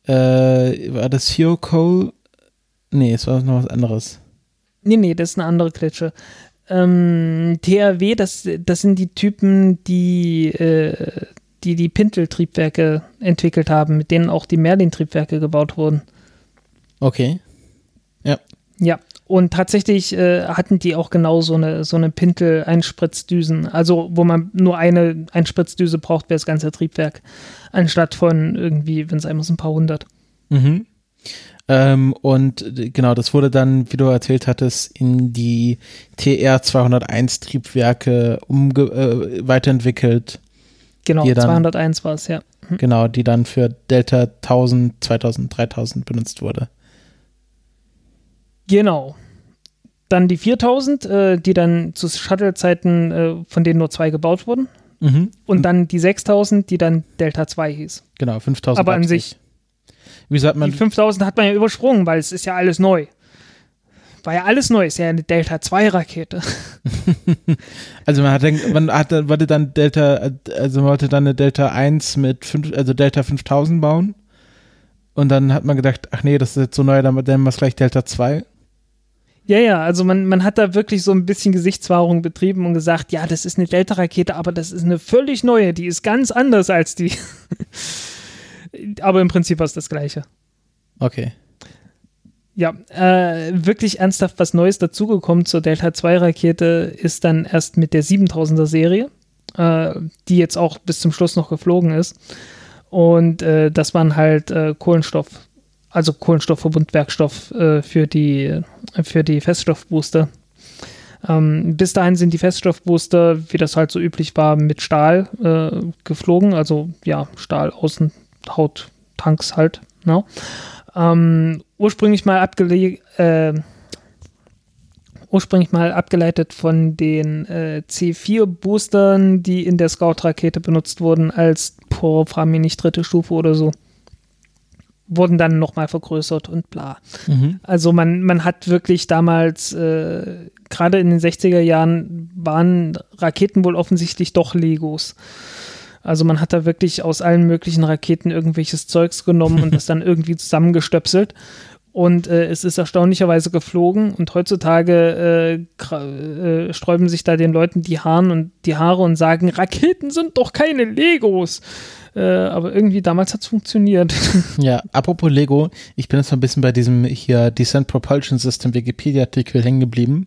äh, war das Zero Coal? Nee, es war noch was anderes. Nee, nee, das ist eine andere Klitsche. Ähm, T R W, das, das sind die Typen, die, äh, die die Pintel-Triebwerke entwickelt haben, mit denen auch die Merlin-Triebwerke gebaut wurden. Okay. Ja. Ja, und tatsächlich äh, hatten die auch genau so eine, so eine Pintel-Einspritzdüsen, also wo man nur eine Einspritzdüse braucht für das ganze Triebwerk, anstatt von irgendwie, wenn es einmal so ein paar hundert. Mhm. Ähm, und genau, das wurde dann, wie du erzählt hattest, in die T R zweihunderteins Triebwerke umge- äh, weiterentwickelt. Genau, dann, zweihunderteins war es, ja. Hm. Genau, die dann für Delta tausend, zweitausend, dreitausend benutzt wurde. Genau. Dann die viertausend, äh, die dann zu Shuttle-Zeiten, äh, von denen nur zwei gebaut wurden. Mhm. Und dann die sechstausend, die dann Delta zwei hieß. Genau, fünftausend. Aber an sich. Wie sagt man? Die fünftausend hat man ja übersprungen, weil es ist ja alles neu. War ja alles neu, ist ja eine Delta zwei Rakete. Also man hat, man hat wollte dann Delta, also man wollte dann eine Delta eins mit fünf, also Delta fünftausend bauen. Und dann hat man gedacht, ach nee, das ist jetzt so neu, dann machen wir es gleich Delta zwei. Ja, ja, also man, man hat da wirklich so ein bisschen Gesichtswahrung betrieben und gesagt, ja, das ist eine Delta-Rakete, aber das ist eine völlig neue, die ist ganz anders als die. Aber im Prinzip war es das Gleiche. Okay. Ja, äh, wirklich ernsthaft was Neues dazugekommen zur Delta zwei Rakete ist dann erst mit der siebentausender Serie, äh, die jetzt auch bis zum Schluss noch geflogen ist. Und äh, das waren halt äh, Kohlenstoff, also Kohlenstoffverbundwerkstoff äh, für die, äh, für die Feststoffbooster. Ähm, bis dahin sind die Feststoffbooster, wie das halt so üblich war, mit Stahl äh, geflogen. Also ja, Stahl außen. Hauttanks halt. No. Ähm, ursprünglich, mal abgele- äh, ursprünglich mal abgeleitet von den äh, C vier Boostern, die in der Scout-Rakete benutzt wurden als, boah, frag mich nicht, dritte Stufe oder so. wurden dann nochmal vergrößert und bla. Mhm. Also man, man hat wirklich damals, äh, gerade in den sechziger Jahren, waren Raketen wohl offensichtlich doch Legos. Also man hat da wirklich aus allen möglichen Raketen irgendwelches Zeugs genommen und das dann irgendwie zusammengestöpselt. Und äh, es ist erstaunlicherweise geflogen und heutzutage äh, gra- äh, sträuben sich da den Leuten die Haaren und die Haare und sagen, Raketen sind doch keine Legos. Äh, aber irgendwie damals hat es funktioniert. Ja, apropos Lego, ich bin jetzt noch ein bisschen bei diesem hier Descent Propulsion System Wikipedia-Artikel hängen geblieben.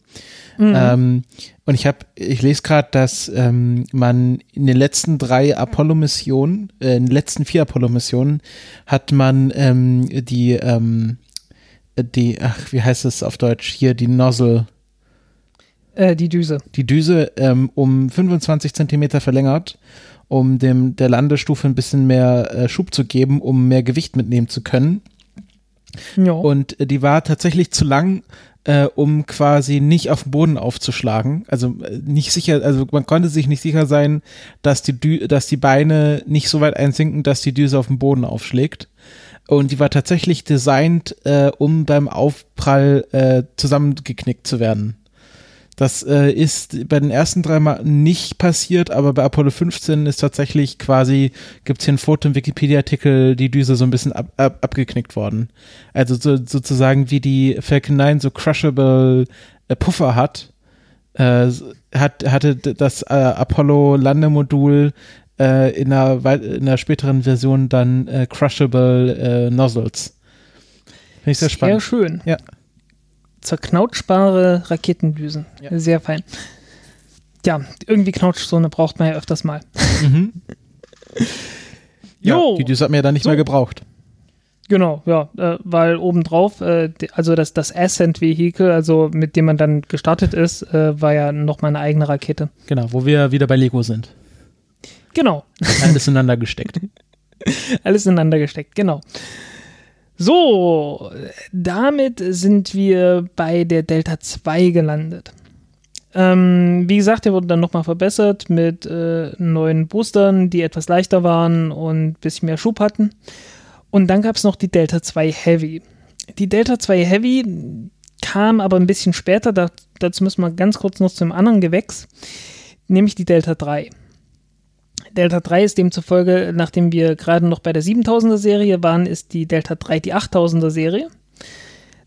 Mhm. Ähm, und ich habe, ich lese gerade, dass ähm, man in den letzten drei Apollo-Missionen, äh, in den letzten vier Apollo-Missionen hat man ähm, die, ähm, die, ach, wie heißt es auf Deutsch, hier die Nozzle. Äh, die Düse. Die Düse ähm, um fünfundzwanzig Zentimeter verlängert, um dem der Landestufe ein bisschen mehr äh, Schub zu geben, um mehr Gewicht mitnehmen zu können. Jo. Und äh, die war tatsächlich zu lang, äh, um quasi nicht auf den Boden aufzuschlagen. Also äh, nicht sicher, also man konnte sich nicht sicher sein, dass die Dü- dass die Beine nicht so weit einsinken, dass die Düse auf den Boden aufschlägt. Und die war tatsächlich designt, äh, um beim Aufprall äh, zusammengeknickt zu werden. Das äh, ist bei den ersten drei Mal nicht passiert, aber bei Apollo fünfzehn ist tatsächlich quasi, gibt es hier ein Foto im Wikipedia-Artikel, die Düse so ein bisschen ab, ab, abgeknickt worden. Also so, sozusagen wie die Falcon neun so crushable äh, Puffer hat, äh, hat hatte das äh, Apollo-Landemodul äh, in, einer, in einer späteren Version dann äh, crushable äh, Nozzles. Finde ich sehr spannend. Sehr schön. Ja. Zerknautschbare Raketendüsen. Ja. Sehr fein. Ja, irgendwie Knautschzone braucht man ja öfters mal. Mhm. Jo, ja, die Düse hat man ja dann nicht so mehr gebraucht. Genau, ja, äh, weil obendrauf, äh, also das, das Ascent-Vehikel, also mit dem man dann gestartet ist, äh, war ja nochmal eine eigene Rakete. Genau, wo wir wieder bei Lego sind. Genau. Alles ineinander gesteckt. Alles ineinander gesteckt, genau. So, damit sind wir bei der Delta zwei gelandet. Ähm, wie gesagt, der wurde dann nochmal verbessert mit äh, neuen Boostern, die etwas leichter waren und ein bisschen mehr Schub hatten. Und dann gab es noch die Delta zwei Heavy. Die Delta zwei Heavy kam aber ein bisschen später, da, dazu müssen wir ganz kurz noch zum anderen Gewächs, nämlich die Delta drei. Delta drei ist demzufolge, nachdem wir gerade noch bei der siebentausender-Serie waren, ist die Delta drei die achttausender-Serie.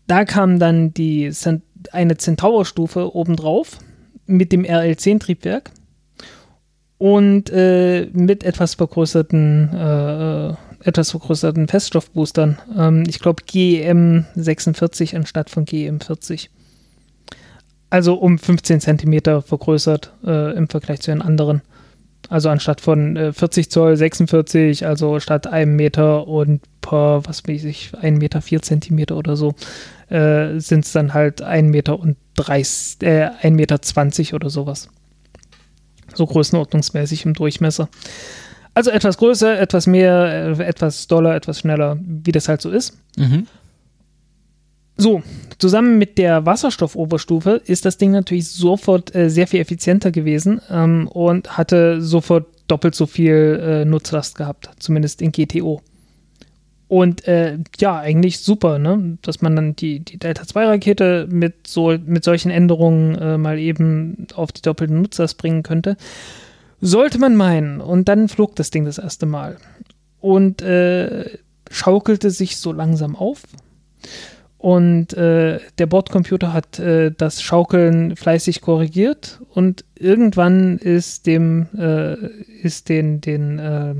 Da kam dann die Cent- eine Centaur-Stufe obendrauf mit dem R L zehn Triebwerk und äh, mit etwas vergrößerten, äh, etwas vergrößerten Feststoffboostern. Ähm, ich glaube G M sechsundvierzig anstatt von G M vierzig. Also um fünfzehn Zentimeter vergrößert äh, im Vergleich zu den anderen. Also anstatt von äh, vierzig Zoll sechsundvierzig, also statt einem Meter und paar, was weiß ich, ein Meter, vier Zentimeter oder so, äh, sind es dann halt ein Meter und dreißig, äh, ein Meter zwanzig oder sowas. So größenordnungsmäßig im Durchmesser. Also etwas größer, etwas mehr, äh, etwas doller, etwas schneller, wie das halt so ist. Mhm. So, zusammen mit der Wasserstoffoberstufe ist das Ding natürlich sofort äh, sehr viel effizienter gewesen ähm, und hatte sofort doppelt so viel äh, Nutzlast gehabt, zumindest in G T O. Und äh, ja, eigentlich super, ne? Dass man dann die, die Delta zwei Rakete mit, so, mit solchen Änderungen äh, mal eben auf die doppelte Nutzlast bringen könnte. Sollte man meinen. Und dann flog das Ding das erste Mal und äh, schaukelte sich so langsam auf. Und äh, der Bordcomputer hat äh, das Schaukeln fleißig korrigiert und irgendwann ist dem äh, ist den den äh,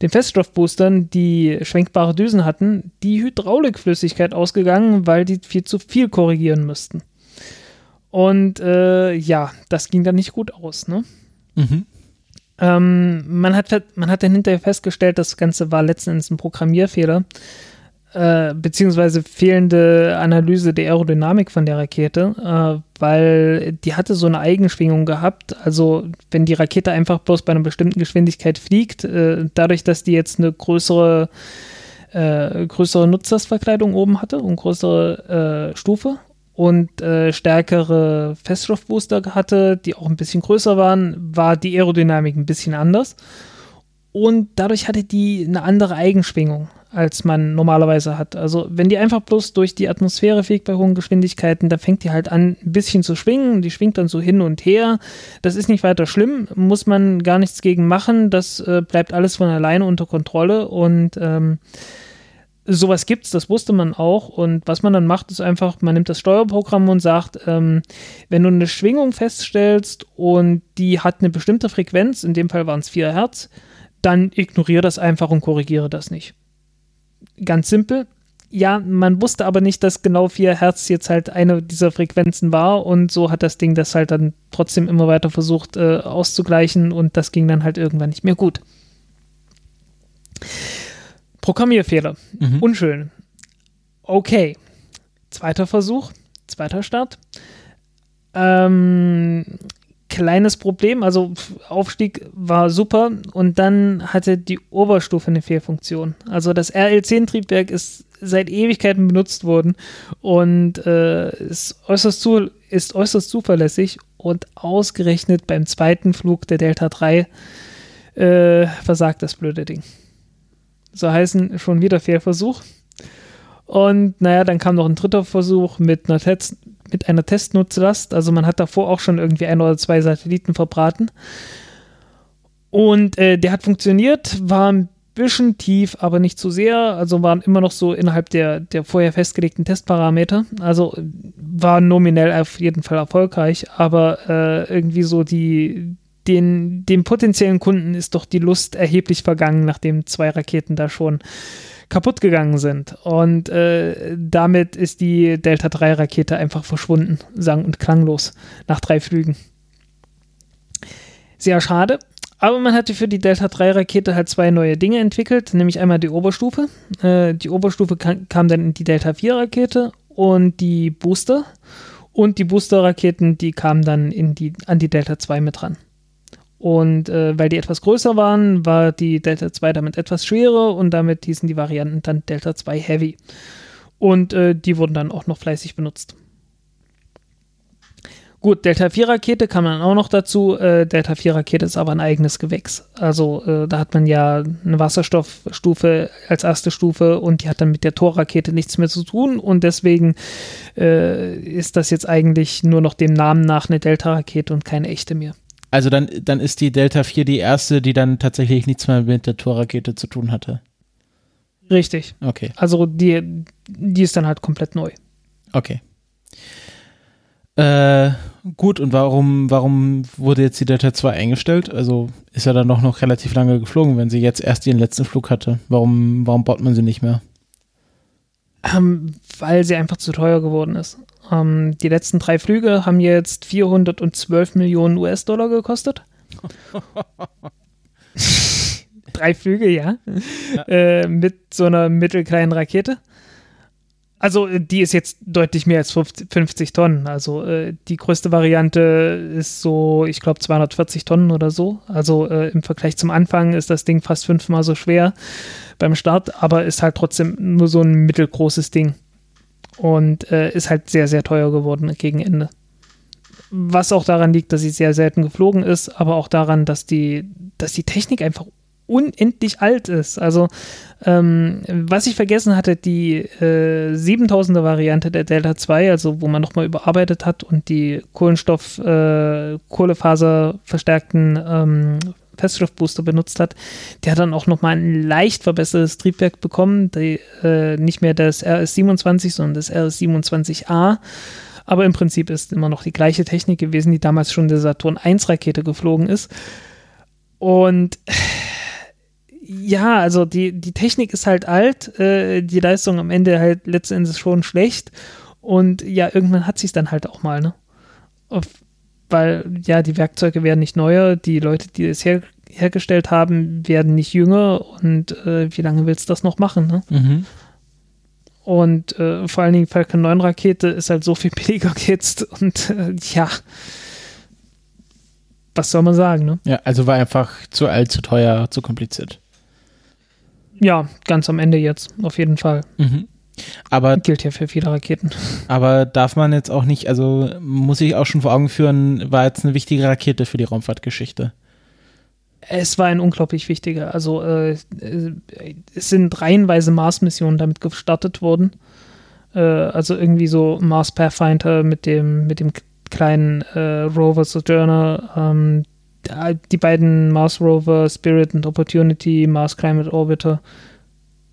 den Feststoffboostern, die schwenkbare Düsen hatten, die Hydraulikflüssigkeit ausgegangen, weil die viel zu viel korrigieren müssten. Und äh, ja, das ging dann nicht gut aus, ne? Mhm. Ähm, man hat man hat dann hinterher festgestellt, das Ganze war letzten Endes ein Programmierfehler. Beziehungsweise fehlende Analyse der Aerodynamik von der Rakete, weil die hatte so eine Eigenschwingung gehabt. Also wenn die Rakete einfach bloß bei einer bestimmten Geschwindigkeit fliegt, dadurch, dass die jetzt eine größere, äh, größere Nutzlastverkleidung oben hatte und größere äh, Stufe und äh, stärkere Feststoffbooster hatte, die auch ein bisschen größer waren, war die Aerodynamik ein bisschen anders. Und dadurch hatte die eine andere Eigenschwingung. als man normalerweise hat. Also wenn die einfach bloß durch die Atmosphäre fliegt bei hohen Geschwindigkeiten, dann fängt die halt an, ein bisschen zu schwingen. Die schwingt dann so hin und her. Das ist nicht weiter schlimm, muss man gar nichts gegen machen. Das äh, bleibt alles von alleine unter Kontrolle und ähm, sowas gibt's, das wusste man auch. Und was man dann macht, ist einfach, man nimmt das Steuerprogramm und sagt, ähm, wenn du eine Schwingung feststellst und die hat eine bestimmte Frequenz, in dem Fall waren es vier Hertz, dann ignoriere das einfach und korrigiere das nicht. Ganz simpel. Ja, man wusste aber nicht, dass genau vier Hertz jetzt halt eine dieser Frequenzen war und so hat das Ding das halt dann trotzdem immer weiter versucht äh, auszugleichen und das ging dann halt irgendwann nicht mehr gut. Programmierfehler. Mhm. Unschön. Okay. Zweiter Versuch. Zweiter Start. Ähm, kleines Problem. Also Aufstieg war super und dann hatte die Oberstufe eine Fehlfunktion. Also das R L zehn Triebwerk ist seit Ewigkeiten benutzt worden und äh, ist, äußerst zu, ist äußerst zuverlässig und ausgerechnet beim zweiten Flug der Delta drei äh, versagt das blöde Ding. So heißen, schon wieder Fehlversuch. Und naja, dann kam noch ein dritter Versuch mit einer, Test- mit einer Testnutzlast. Also man hat davor auch schon irgendwie ein oder zwei Satelliten verbraten. Und äh, der hat funktioniert, war ein bisschen tief, aber nicht zu sehr. Also waren immer noch so innerhalb der, der vorher festgelegten Testparameter. Also war nominell auf jeden Fall erfolgreich, aber äh, irgendwie so die... Den, den potenziellen Kunden ist doch die Lust erheblich vergangen, nachdem zwei Raketen da schon kaputt gegangen sind. Und äh, damit ist die Delta drei Rakete einfach verschwunden, sang- und klanglos, nach drei Flügen. Sehr schade. Aber man hatte für die Delta drei Rakete halt zwei neue Dinge entwickelt, nämlich einmal die Oberstufe. Äh, die Oberstufe kam, kam dann in die Delta vier Rakete und die Booster. Und die Booster-Raketen, die kamen dann in die, an die Delta zwei mit ran. Und äh, weil die etwas größer waren, war die Delta zwei damit etwas schwerer und damit hießen die Varianten dann Delta zwei Heavy. Und äh, die wurden dann auch noch fleißig benutzt. Gut, Delta vier Rakete kam dann auch noch dazu. Äh, Delta vier Rakete ist aber ein eigenes Gewächs. Also äh, da hat man ja eine Wasserstoffstufe als erste Stufe und die hat dann mit der Thor-Rakete nichts mehr zu tun. Und deswegen äh, ist das jetzt eigentlich nur noch dem Namen nach eine Delta-Rakete und keine echte mehr. Also dann, dann ist die Delta vier die erste, die dann tatsächlich nichts mehr mit der Thor-Rakete zu tun hatte. Richtig. Okay. Also die, die ist dann halt komplett neu. Okay. Äh, gut, und warum, warum wurde jetzt die Delta zwei eingestellt? Also ist ja dann doch noch relativ lange geflogen, wenn sie jetzt erst ihren letzten Flug hatte. Warum, warum baut man sie nicht mehr? Ähm, weil sie einfach zu teuer geworden ist. Die letzten drei Flüge haben jetzt vierhundertzwölf Millionen U S Dollar gekostet. Drei Flüge, ja. ja. Äh, mit so einer mittelkleinen Rakete. Also die ist jetzt deutlich mehr als fünfzig Tonnen. Also äh, die größte Variante ist so, ich glaube, zweihundertvierzig Tonnen oder so. Also äh, im Vergleich zum Anfang ist das Ding fast fünfmal so schwer beim Start, aber ist halt trotzdem nur so ein mittelgroßes Ding. Und äh, ist halt sehr, sehr teuer geworden gegen Ende. Was auch daran liegt, dass sie sehr selten geflogen ist, aber auch daran, dass die, dass die Technik einfach unendlich alt ist. Also, ähm, was ich vergessen hatte, die äh, siebentausender Variante der Delta zwei, also wo man nochmal überarbeitet hat und die Kohlenstoff, äh, Kohlefaser verstärkten ähm, Feststoffbooster benutzt hat, der hat dann auch nochmal ein leicht verbessertes Triebwerk bekommen, die, äh, nicht mehr das R S siebenundzwanzig, sondern das R S siebenundzwanzig A, aber im Prinzip ist immer noch die gleiche Technik gewesen, die damals schon der Saturn eins Rakete geflogen ist und ja, also die, die Technik ist halt alt, äh, die Leistung am Ende halt letzten Endes schon schlecht und ja, irgendwann hat sie es dann halt auch mal, ne? Auf weil ja, die Werkzeuge werden nicht neuer, die Leute, die es her- hergestellt haben, werden nicht jünger und äh, wie lange willst du das noch machen, ne? Mhm. Und äh, vor allen Dingen Falcon neun Rakete ist halt so viel billiger jetzt und äh, ja, was soll man sagen, ne? Ja, also war einfach zu alt, zu teuer, zu kompliziert. Ja, ganz am Ende jetzt, auf jeden Fall. Mhm. Aber gilt ja für viele Raketen. Aber darf man jetzt auch nicht, also muss ich auch schon vor Augen führen, war jetzt eine wichtige Rakete für die Raumfahrtgeschichte. Es war ein unglaublich wichtiger. Also äh, es sind reihenweise Mars-Missionen damit gestartet worden. Äh, also irgendwie so Mars Pathfinder mit dem, mit dem kleinen äh, Rover Sojourner, ähm, die beiden Mars Rover, Spirit and Opportunity, Mars Climate Orbiter.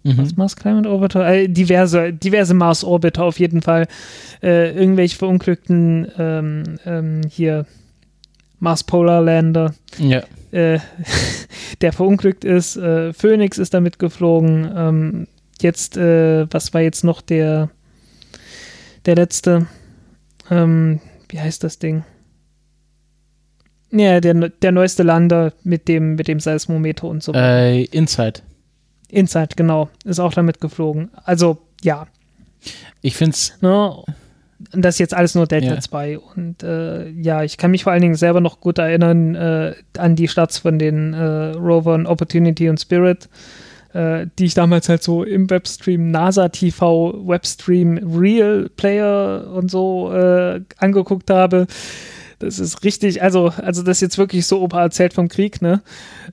Mhm. Was, Mars Climate Orbiter? Äh, diverse, diverse Mars Orbiter auf jeden Fall. Äh, irgendwelche verunglückten ähm, ähm, hier Mars Polar Lander, ja. äh, der verunglückt ist. Äh, Phoenix ist damit geflogen. Ähm, jetzt, äh, was war jetzt noch der, der letzte? Ähm, wie heißt das Ding? Ja, der, der neueste Lander mit dem, mit dem Seismometer und so. Äh, Inside. Inside, genau. Ist auch damit geflogen. Also, ja. Ich find's... No. Das ist jetzt alles nur Delta zwei. Und äh, ja, ich kann mich vor allen Dingen selber noch gut erinnern äh, an die Starts von den äh, Rovern Opportunity und Spirit, äh, die ich damals halt so im Webstream, NASA-T V, Webstream, Real Player und so äh, angeguckt habe. Das ist richtig, also, also das ist jetzt wirklich so Opa erzählt vom Krieg, ne?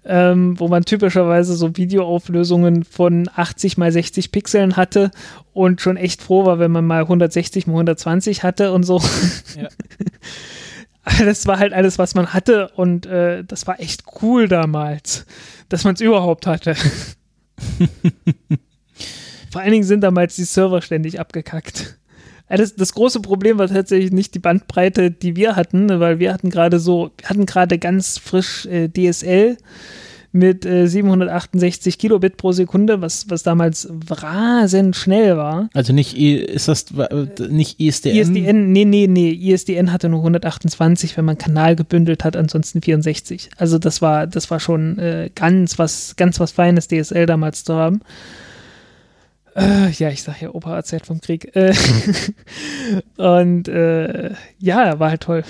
Ähm, wo man typischerweise so Videoauflösungen von achtzig mal sechzig Pixeln hatte und schon echt froh war, wenn man mal hundertsechzig mal hundertzwanzig hatte und so. Ja. Das war halt alles, was man hatte, und äh, das war echt cool damals, dass man es überhaupt hatte. Vor allen Dingen sind damals die Server ständig abgekackt. Das, das große Problem war tatsächlich nicht die Bandbreite, die wir hatten, weil wir hatten gerade so, wir hatten gerade ganz frisch äh, D S L mit äh, siebenhundertachtundsechzig Kilobit pro Sekunde, was, was damals rasend schnell war. Also nicht, ist das nicht I S D N? I S D N, nee, nee, nee, I S D N hatte nur hundertachtundzwanzig, wenn man Kanal gebündelt hat, ansonsten vierundsechzig. Also das war, das war schon äh, ganz was, ganz was Feines, D S L damals zu haben. Äh, ja, ich sag ja, Opa erzählt vom Krieg. Äh, und äh, ja, war halt toll.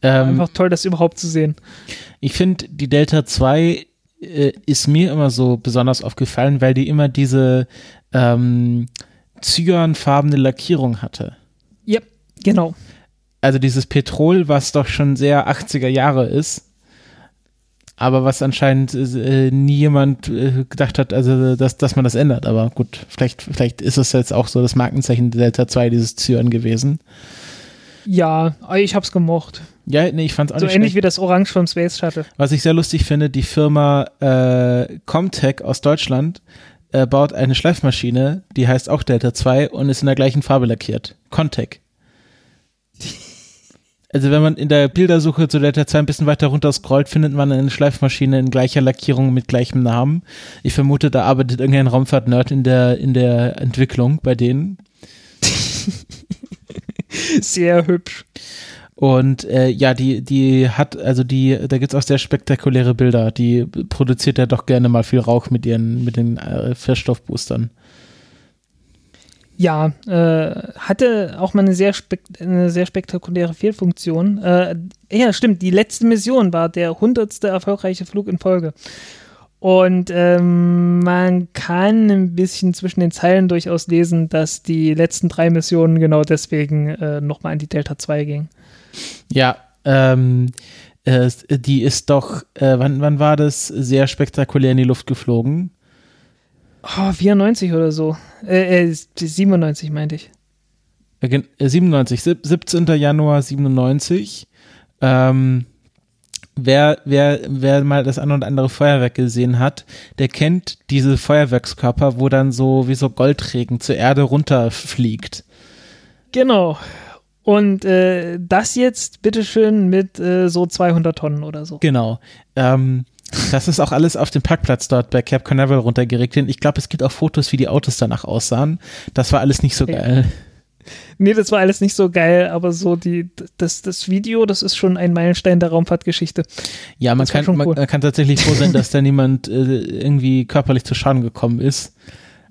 Ja. War ähm, einfach toll, das überhaupt zu sehen. Ich finde, die Delta zwei äh, ist mir immer so besonders aufgefallen, weil die immer diese ähm, zyanfarbene Lackierung hatte. Ja, genau. Also dieses Petrol, was doch schon sehr achtziger Jahre ist. Aber was anscheinend äh, nie jemand äh, gedacht hat, also dass, dass man das ändert. Aber gut, vielleicht, vielleicht ist das jetzt auch so das Markenzeichen Delta zwei, dieses Zyan gewesen. Ja, ich hab's gemocht. Ja, nee, ich fand's auch so nicht ähnlich schlecht. Wie das Orange vom Space Shuttle. Was ich sehr lustig finde, die Firma äh, Comtech aus Deutschland äh, baut eine Schleifmaschine, die heißt auch Delta zwei und ist in der gleichen Farbe lackiert. Comtech. Also wenn man in der Bildersuche zu Delta zwei ein bisschen weiter runter scrollt, findet man eine Schleifmaschine in gleicher Lackierung mit gleichem Namen. Ich vermute, da arbeitet irgendein Raumfahrt-Nerd in der, in der Entwicklung bei denen. Sehr hübsch. Und äh, ja, die, die hat, also die, da gibt's auch sehr spektakuläre Bilder. Die produziert ja doch gerne mal viel Rauch mit ihren, mit den äh, Feststoffboostern. Ja, äh, hatte auch mal eine sehr, spek- eine sehr spektakuläre Fehlfunktion. Äh, ja, stimmt, die letzte Mission war der hundertste erfolgreiche Flug in Folge. Und ähm, man kann ein bisschen zwischen den Zeilen durchaus lesen, dass die letzten drei Missionen genau deswegen äh, nochmal an die Delta zwei gingen. Ja, ähm, äh, die ist doch, äh, wann, wann war das, sehr spektakulär in die Luft geflogen? Oh, vierundneunzig oder so. Äh, äh, siebenundneunzig meinte ich. siebenundneunzig, siebzehnter Januar siebenundneunzig. Ähm, wer, wer, wer mal das ein oder andere Feuerwerk gesehen hat, der kennt diese Feuerwerkskörper, wo dann so wie so Goldregen zur Erde runterfliegt. Genau. Und äh, das jetzt bitteschön mit äh, so zweihundert Tonnen oder so. Genau. Ähm, Das ist auch alles auf dem Parkplatz dort bei Cape Canaveral runtergeregt. Ich glaube, es gibt auch Fotos, wie die Autos danach aussahen. Das war alles nicht so geil. Nee, das war alles nicht so geil, aber so die, das, das Video, das ist schon ein Meilenstein der Raumfahrtgeschichte. Ja, man kann, cool. man, man kann tatsächlich froh sein, dass da niemand äh, irgendwie körperlich zu Schaden gekommen ist.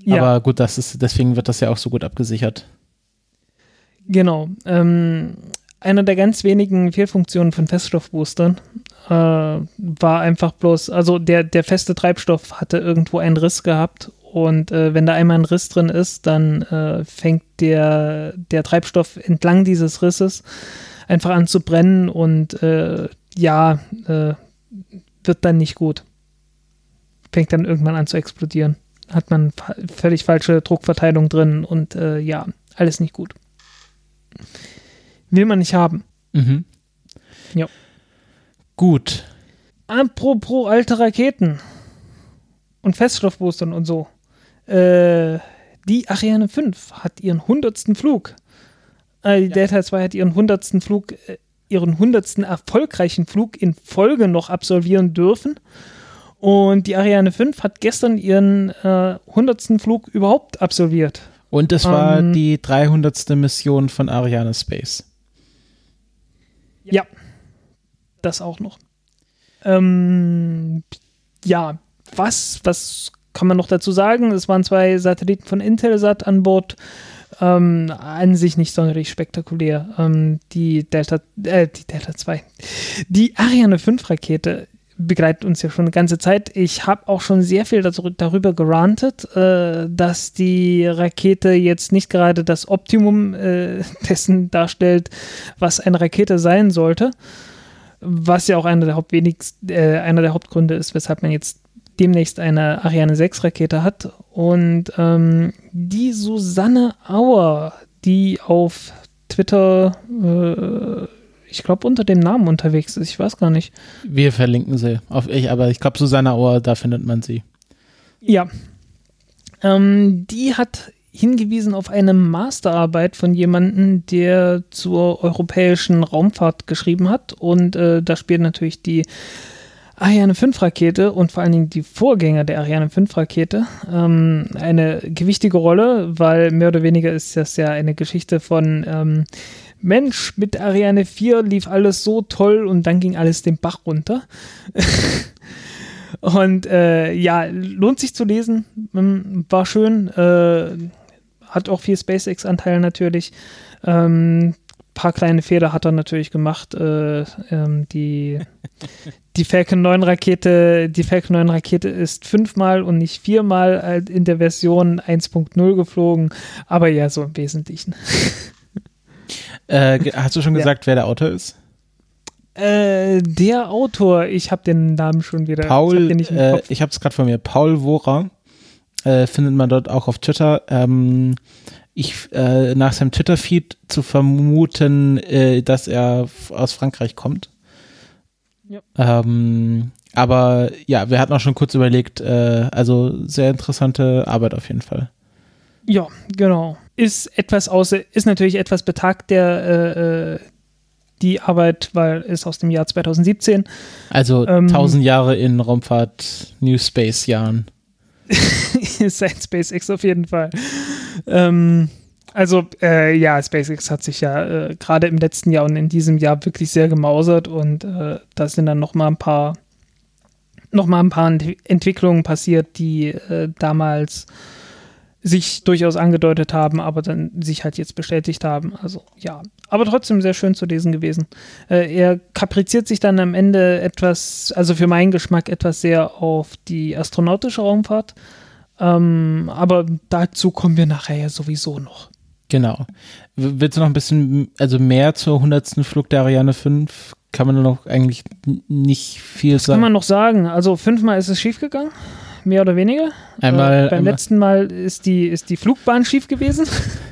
Aber ja. Gut, das ist, deswegen wird das ja auch so gut abgesichert. Genau. Ähm, einer der ganz wenigen Fehlfunktionen von Feststoffboostern war einfach bloß, also der, der feste Treibstoff hatte irgendwo einen Riss gehabt und äh, wenn da einmal ein Riss drin ist, dann äh, fängt der, der Treibstoff entlang dieses Risses einfach an zu brennen und äh, ja, äh, wird dann nicht gut. Fängt dann irgendwann an zu explodieren. Hat man völlig falsche Druckverteilung drin und äh, ja, alles nicht gut. Will man nicht haben. Mhm. Ja. Gut. Apropos alte Raketen und Feststoffboostern und so. Äh, die Ariane fünf hat ihren hundertsten Flug. Äh, die ja. Delta zwei hat ihren hundertsten Flug, äh, ihren hundertsten erfolgreichen Flug in Folge noch absolvieren dürfen. Und die Ariane fünf hat gestern ihren äh, hundertsten Flug überhaupt absolviert. Und es war ähm, die dreihundertste Mission von Ariane Space. Ja, das auch noch. Ähm, ja, was, was kann man noch dazu sagen? Es waren zwei Satelliten von Intelsat an Bord. Ähm, an sich nicht sonderlich spektakulär. Ähm, die Delta, äh, die Delta zwei. Die Ariane fünf Rakete begleitet uns ja schon eine ganze Zeit. Ich habe auch schon sehr viel dazu, darüber gerantet, äh, dass die Rakete jetzt nicht gerade das Optimum äh, dessen darstellt, was eine Rakete sein sollte, was ja auch einer der, Haupt- äh, einer der Hauptgründe ist, weshalb man jetzt demnächst eine Ariane sechs Rakete hat. Und ähm, die Susanne Auer, die auf Twitter äh, ich glaube, unter dem Namen unterwegs ist. Ich weiß gar nicht. Wir verlinken sie. Auf ich, aber ich glaube, Susanne Auer, da findet man sie. Ja. Ähm, die hat hingewiesen auf eine Masterarbeit von jemandem, der zur europäischen Raumfahrt geschrieben hat. Und äh, da spielt natürlich die Ariane fünf-Rakete und vor allen Dingen die Vorgänger der Ariane fünf-Rakete ähm, eine gewichtige Rolle, weil mehr oder weniger ist das ja eine Geschichte von ähm, Mensch, mit Ariane vier lief alles so toll und dann ging alles den Bach runter. Und äh, ja, lohnt sich zu lesen, war schön, äh, hat auch viel SpaceX-Anteil natürlich, ähm, paar kleine Fehler hat er natürlich gemacht, äh, ähm, die, die Falcon neun Rakete, die Falcon neun Rakete ist fünfmal und nicht viermal in der Version eins Punkt null geflogen, aber ja, so im Wesentlichen. Äh, hast du schon gesagt, ja. wer der Autor ist? Äh, der Autor, ich habe den Namen schon wieder. Paul, ich habe es gerade vor mir. Paul Wohrer äh, findet man dort auch auf Twitter. Ähm, ich äh, nach seinem Twitter-Feed zu vermuten, äh, dass er f- aus Frankreich kommt. Ja. Ähm, aber ja, wir hatten auch schon kurz überlegt. Äh, also sehr interessante Arbeit auf jeden Fall. Ja, genau. Ist etwas außer, ist natürlich etwas betagt, der äh, die Arbeit, weil ist aus dem Jahr zwanzig siebzehn. Also ähm, tausend Jahre in Raumfahrt, New Space Jahren. Seit SpaceX auf jeden Fall. Ähm, also äh, ja, SpaceX hat sich ja äh, gerade im letzten Jahr und in diesem Jahr wirklich sehr gemausert und äh, da sind dann nochmal ein paar nochmal ein paar Ent- Entwicklungen passiert, die äh, damals sich durchaus angedeutet haben, aber dann sich halt jetzt bestätigt haben. Also ja, aber trotzdem sehr schön zu lesen gewesen. Äh, er kapriziert sich dann am Ende etwas, also für meinen Geschmack etwas sehr auf die astronautische Raumfahrt, ähm, aber dazu kommen wir nachher ja sowieso noch. Genau. Willst du noch ein bisschen, also mehr zur hundertsten Flug der Ariane fünf? Kann man noch eigentlich nicht viel sagen? Kann man noch sagen. Also fünfmal ist es schiefgegangen. Mehr oder weniger. Einmal, äh, beim einmal. letzten Mal ist die, ist die Flugbahn schief gewesen.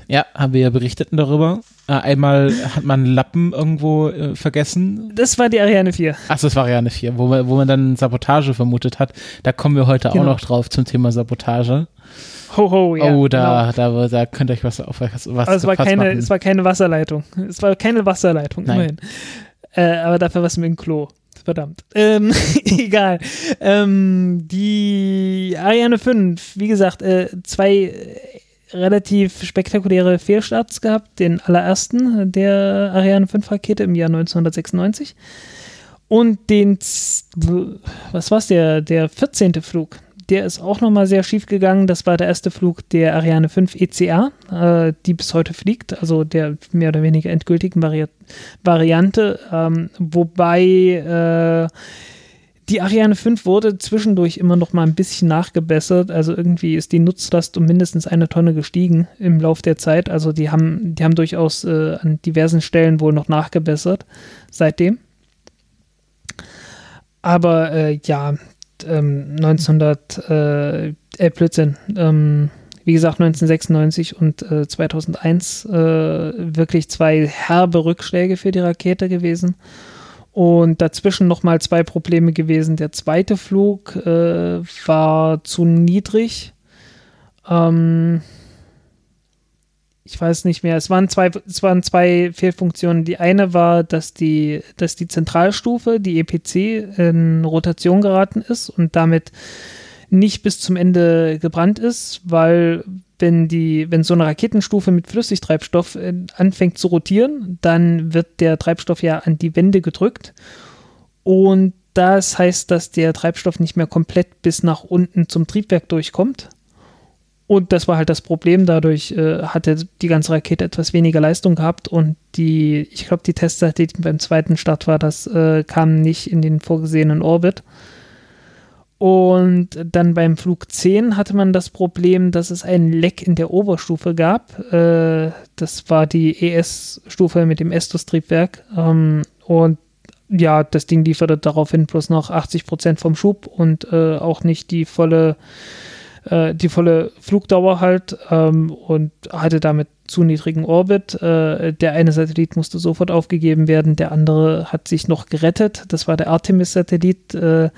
Ja, haben wir ja berichtet darüber. Äh, einmal hat man einen Lappen irgendwo äh, vergessen. Das war die Ariane vier. Achso, das war Ariane vier, wo man, wo man dann Sabotage vermutet hat. Da kommen wir heute genau. auch noch drauf zum Thema Sabotage. Ho, ho, ja. Oh, da, genau. da, da könnt ihr euch was auf was Aber es war keine, machen. Es war keine Wasserleitung. Es war keine Wasserleitung, Nein. immerhin. Äh, aber dafür was mit dem Klo. Verdammt. Ähm, egal. Ähm, die Ariane fünf, wie gesagt, äh, zwei relativ spektakuläre Fehlstarts gehabt. Den allerersten der Ariane fünf Rakete im Jahr neunzehnhundertsechsundneunzig. Und den, was war's, der, der vierzehnte Flug. Der ist auch nochmal sehr schief gegangen. Das war der erste Flug der Ariane fünf E C A, äh, die bis heute fliegt, also der mehr oder weniger endgültigen Vari- Variante. Ähm, wobei äh, die Ariane fünf wurde zwischendurch immer noch mal ein bisschen nachgebessert. Also irgendwie ist die Nutzlast um mindestens eine Tonne gestiegen im Lauf der Zeit. Also die haben, die haben durchaus äh, an diversen Stellen wohl noch nachgebessert seitdem. Aber äh, ja, ähm, neunzehnhundert, äh, äh, Blödsinn, ähm, wie gesagt, neunzehnhundertsechsundneunzig und äh, zweitausendeins äh, wirklich zwei herbe Rückschläge für die Rakete gewesen. Und dazwischen nochmal zwei Probleme gewesen. Der zweite Flug äh, war zu niedrig. Ähm, ich weiß nicht mehr. Es waren zwei, es waren zwei Fehlfunktionen. Die eine war, dass die, dass die Zentralstufe, die E P C, in Rotation geraten ist und damit nicht bis zum Ende gebrannt ist, weil wenn die, wenn so eine Raketenstufe mit Flüssigtreibstoff anfängt zu rotieren, dann wird der Treibstoff ja an die Wände gedrückt und das heißt, dass der Treibstoff nicht mehr komplett bis nach unten zum Triebwerk durchkommt und das war halt das Problem, dadurch äh, hatte die ganze Rakete etwas weniger Leistung gehabt und die, ich glaube die Testraketen beim zweiten Start war, das äh, kam nicht in den vorgesehenen Orbit. Und dann beim Flug zehn hatte man das Problem, dass es ein Leck in der Oberstufe gab. Äh, das war die E S-Stufe mit dem Estus-Triebwerk. Ähm, und ja, das Ding lieferte daraufhin bloß noch achtzig Prozent vom Schub und äh, auch nicht die volle, äh, die volle Flugdauer halt ähm, und hatte damit zu niedrigen Orbit. Äh, der eine Satellit musste sofort aufgegeben werden, der andere hat sich noch gerettet. Das war der Artemis-Satellit, äh,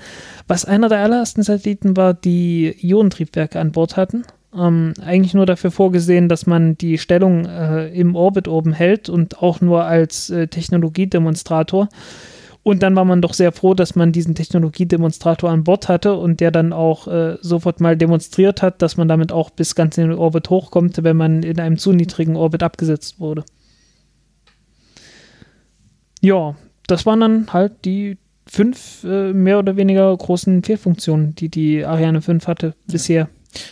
was einer der allerersten Satelliten war, die Ionentriebwerke an Bord hatten. Ähm, eigentlich nur dafür vorgesehen, dass man die Stellung äh, im Orbit oben hält und auch nur als äh, Technologiedemonstrator. Und dann war man doch sehr froh, dass man diesen Technologiedemonstrator an Bord hatte und der dann auch äh, sofort mal demonstriert hat, dass man damit auch bis ganz in den Orbit hochkommt, wenn man in einem zu niedrigen Orbit abgesetzt wurde. Ja, das waren dann halt die fünf äh, mehr oder weniger großen Fehlfunktionen, die die Ariane fünf hatte bisher.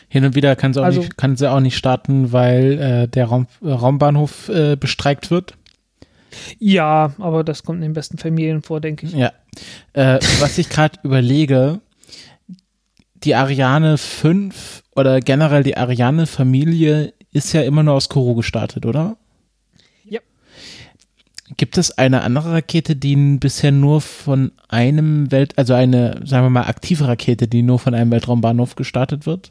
Hin und wieder kann sie auch, also, nicht, kann sie auch nicht starten, weil äh, der Raum, äh, Raumbahnhof äh, bestreikt wird. Ja, aber das kommt in den besten Familien vor, denke ich. Ja. Äh, was ich gerade überlege, die Ariane fünf oder generell die Ariane-Familie ist ja immer nur aus Kourou gestartet, oder? Ja. Gibt es eine andere Rakete, die bisher nur von einem Welt, also eine, sagen wir mal, aktive Rakete, die nur von einem Weltraumbahnhof gestartet wird?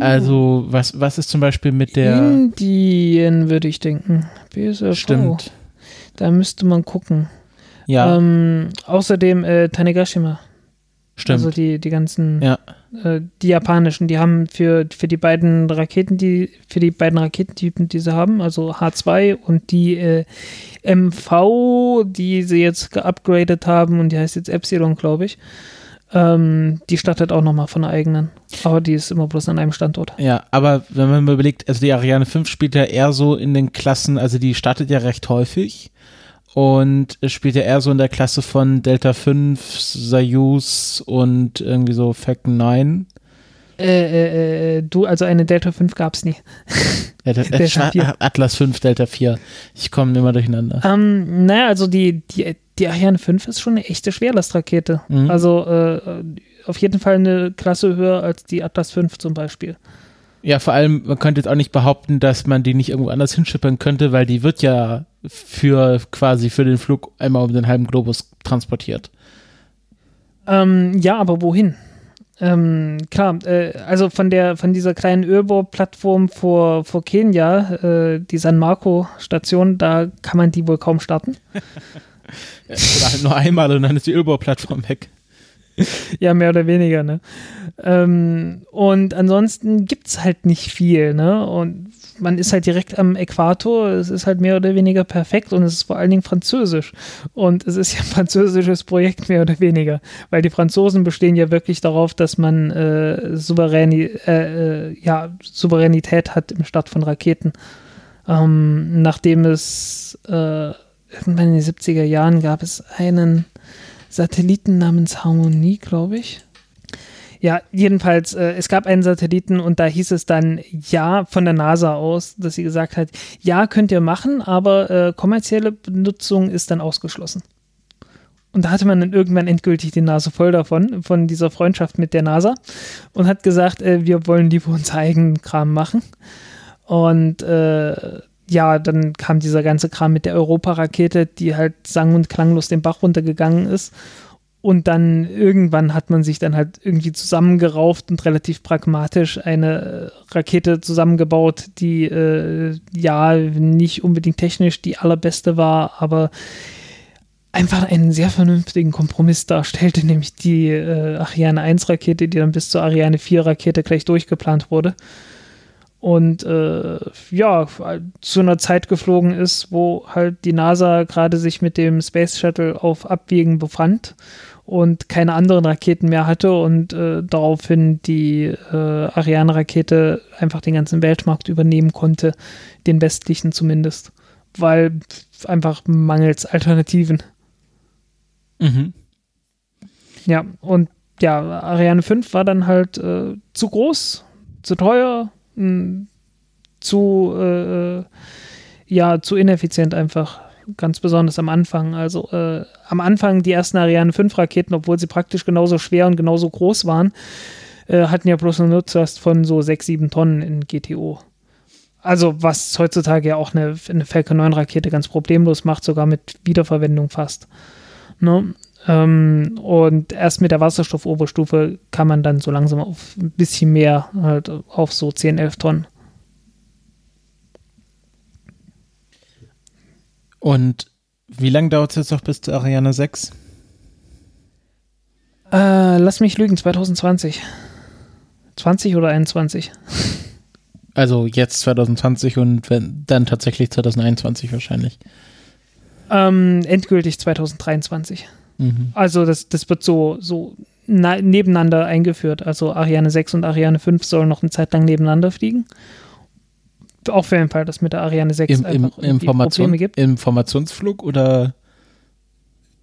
Also, was, was ist zum Beispiel mit der... Indien, würde ich denken. B S R V. Stimmt. Da müsste man gucken. Ja. Ähm, außerdem äh, Tanegashima. Stimmt. Also die, die ganzen, ja. äh, die japanischen, die haben für, für die beiden Raketen, die für die beiden Raketentypen, die sie haben, also H zwei und die äh, M V, die sie jetzt geupgradet haben und die heißt jetzt Epsilon, glaube ich. Ähm, die startet auch nochmal von der eigenen. Aber die ist immer bloß an einem Standort. Ja, aber wenn man mal überlegt, also die Ariane fünf spielt ja eher so in den Klassen, also die startet ja recht häufig und spielt ja eher so in der Klasse von Delta fünf, Soyuz und irgendwie so Falcon neun. Äh, äh, du, also eine Delta fünf gab es nie. Delta, Delta vier. Atlas fünf, Delta vier. Ich komme immer durcheinander. Ähm, naja, also die, die Die Ariane fünf ist schon eine echte Schwerlastrakete. Mhm. Also äh, auf jeden Fall eine Klasse höher als die Atlas fünf zum Beispiel. Ja, vor allem, man könnte jetzt auch nicht behaupten, dass man die nicht irgendwo anders hinschippern könnte, weil die wird ja für quasi für den Flug einmal um den halben Globus transportiert. Ähm, ja, aber wohin? Ähm, klar, äh, also von der von dieser kleinen Ölbohrplattform vor, vor Kenia, äh, die San Marco-Station, da kann man die wohl kaum starten. Oder halt nur einmal und dann ist die Ölbohrplattform weg. Ja, mehr oder weniger, ne? Ähm, und ansonsten gibt es halt nicht viel, ne? Und man ist halt direkt am Äquator, es ist halt mehr oder weniger perfekt und es ist vor allen Dingen französisch. Und es ist ja ein französisches Projekt, mehr oder weniger. Weil die Franzosen bestehen ja wirklich darauf, dass man äh, Souveräni- äh, äh, ja, Souveränität hat im Start von Raketen. Ähm, nachdem es äh, irgendwann in den siebziger Jahren gab es einen Satelliten namens Harmonie, glaube ich. Ja, jedenfalls, äh, es gab einen Satelliten und da hieß es dann ja von der NASA aus, dass sie gesagt hat, ja, könnt ihr machen, aber äh, kommerzielle Benutzung ist dann ausgeschlossen. Und da hatte man dann irgendwann endgültig die Nase voll davon, von dieser Freundschaft mit der NASA und hat gesagt, äh, wir wollen lieber unseren eigenen Kram machen. Und äh, ja, dann kam dieser ganze Kram mit der Europa-Rakete, die halt sang- und klanglos den Bach runtergegangen ist. Und dann irgendwann hat man sich dann halt irgendwie zusammengerauft und relativ pragmatisch eine Rakete zusammengebaut, die äh, ja nicht unbedingt technisch die allerbeste war, aber einfach einen sehr vernünftigen Kompromiss darstellte, nämlich die äh, Ariane eins Rakete, die dann bis zur Ariane vier Rakete gleich durchgeplant wurde. Und äh, ja, zu einer Zeit geflogen ist, wo halt die NASA gerade sich mit dem Space Shuttle auf Abwägen befand und keine anderen Raketen mehr hatte und äh, daraufhin die äh, Ariane-Rakete einfach den ganzen Weltmarkt übernehmen konnte, den westlichen zumindest, weil einfach mangels Alternativen. Mhm. Ja, und ja, Ariane fünf war dann halt äh, zu groß, zu teuer, zu äh, ja, zu ineffizient einfach, ganz besonders am Anfang. Also äh, am Anfang die ersten Ariane fünf Raketen, obwohl sie praktisch genauso schwer und genauso groß waren, äh, hatten ja bloß eine Nutzlast von so sechs, sieben Tonnen in G T O. Also was heutzutage ja auch eine, eine Falcon neun Rakete ganz problemlos macht, sogar mit Wiederverwendung fast. Ne? Ähm, und erst mit der Wasserstoffoberstufe kann man dann so langsam auf ein bisschen mehr, halt auf so zehn, elf Tonnen. Und wie lange dauert es jetzt noch bis zur Ariane sechs? Äh, lass mich lügen, zwanzig zwanzig. zwanzig oder einundzwanzig? Also jetzt zwanzig zwanzig und wenn, dann tatsächlich zwanzig einundzwanzig wahrscheinlich. Ähm, endgültig zwanzig dreiundzwanzig. Mhm. Also das, das wird so, so na- nebeneinander eingeführt. Also Ariane sechs und Ariane fünf sollen noch eine Zeit lang nebeneinander fliegen. Auch für den Fall, dass mit der Ariane sechs Im, einfach im, Information, Probleme gibt. Im Formationsflug oder?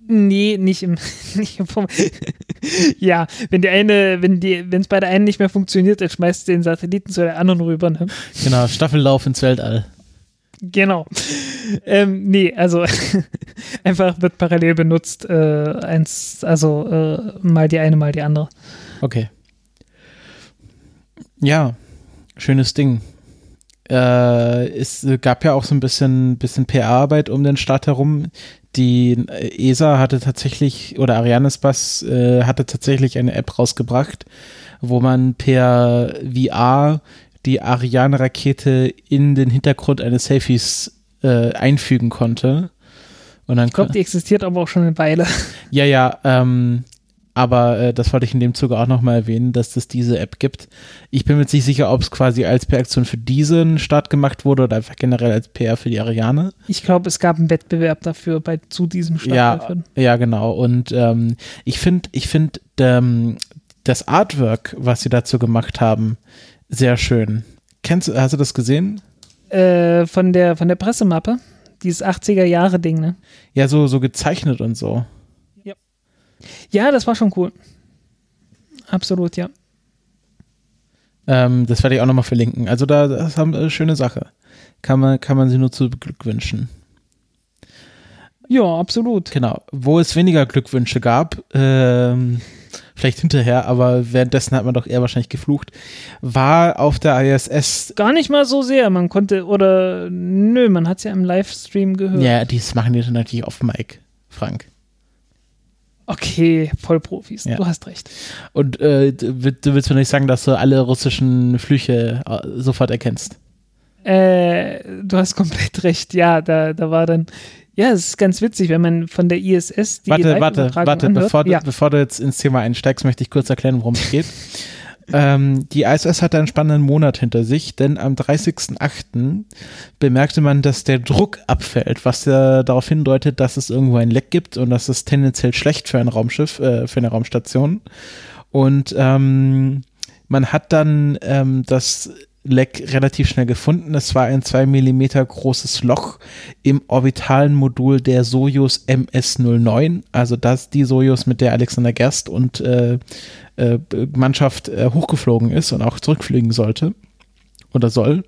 Nee, nicht im, nicht im Form- Ja, wenn die eine, wenn die, wenn es bei der einen nicht mehr funktioniert, dann schmeißt du den Satelliten zu der anderen rüber. Ne? Genau, Staffellauf ins Weltall. Genau. Ähm, nee, also einfach wird parallel benutzt, äh, eins, also äh, mal die eine, mal die andere. Okay. Ja, schönes Ding. Äh, es gab ja auch so ein bisschen, bisschen P R-Arbeit um den Start herum. Die E S A hatte tatsächlich, oder Arianespace äh, hatte tatsächlich eine App rausgebracht, wo man per V R die Ariane-Rakete in den Hintergrund eines Selfies äh, einfügen konnte. Und dann ich glaube, die existiert aber auch schon eine Weile. Ja, ja, ähm, aber äh, das wollte ich in dem Zuge auch nochmal erwähnen, dass es diese App gibt. Ich bin mir jetzt nicht sicher, ob es quasi als P R-Aktion für diesen Start gemacht wurde oder einfach generell als P R für die Ariane. Ich glaube, es gab einen Wettbewerb dafür bei zu diesem Start. Ja, dafür. Ja genau. Und ähm, ich finde, ich finde ähm, das Artwork, was sie dazu gemacht haben, sehr schön. Kennst du, hast du das gesehen? Äh, von der, von der Pressemappe. Dieses achtziger-Jahre-Ding, ne? Ja, so, so gezeichnet und so. Ja. Ja, das war schon cool. Absolut, ja. Ähm, das werde ich auch nochmal verlinken. Also da, das haben eine schöne Sache. Kann man, kann man sie nur zu beglückwünschen. Ja, absolut. Genau. Wo es weniger Glückwünsche gab, ähm, vielleicht hinterher, aber währenddessen hat man doch eher wahrscheinlich geflucht, war auf der I S S. Gar nicht mal so sehr, man konnte, oder nö, man hat es ja im Livestream gehört. Ja, das machen die dann natürlich auf Mike, Frank. Okay, Vollprofis, ja. Du hast recht. Und äh, du, du willst mir nicht sagen, dass du alle russischen Flüche sofort erkennst? Äh, du hast komplett recht, ja, da, da war dann... Ja, es ist ganz witzig, wenn man von der I S S die Warte, warte, warte, anhört. Bevor, ja. bevor du jetzt ins Thema einsteigst, möchte ich kurz erklären, worum es geht. ähm, die I S S hatte einen spannenden Monat hinter sich, denn am dreißigsten achten bemerkte man, dass der Druck abfällt, was ja darauf hindeutet, dass es irgendwo ein Leck gibt und das ist tendenziell schlecht für ein Raumschiff, äh, für eine Raumstation. Und ähm, man hat dann ähm, das Leck relativ schnell gefunden. Es war ein zwei Millimeter großes Loch im orbitalen Modul der Sojus M S null neun, also das die Sojus, mit der Alexander Gerst und äh, äh, Mannschaft äh, hochgeflogen ist und auch zurückfliegen sollte oder soll.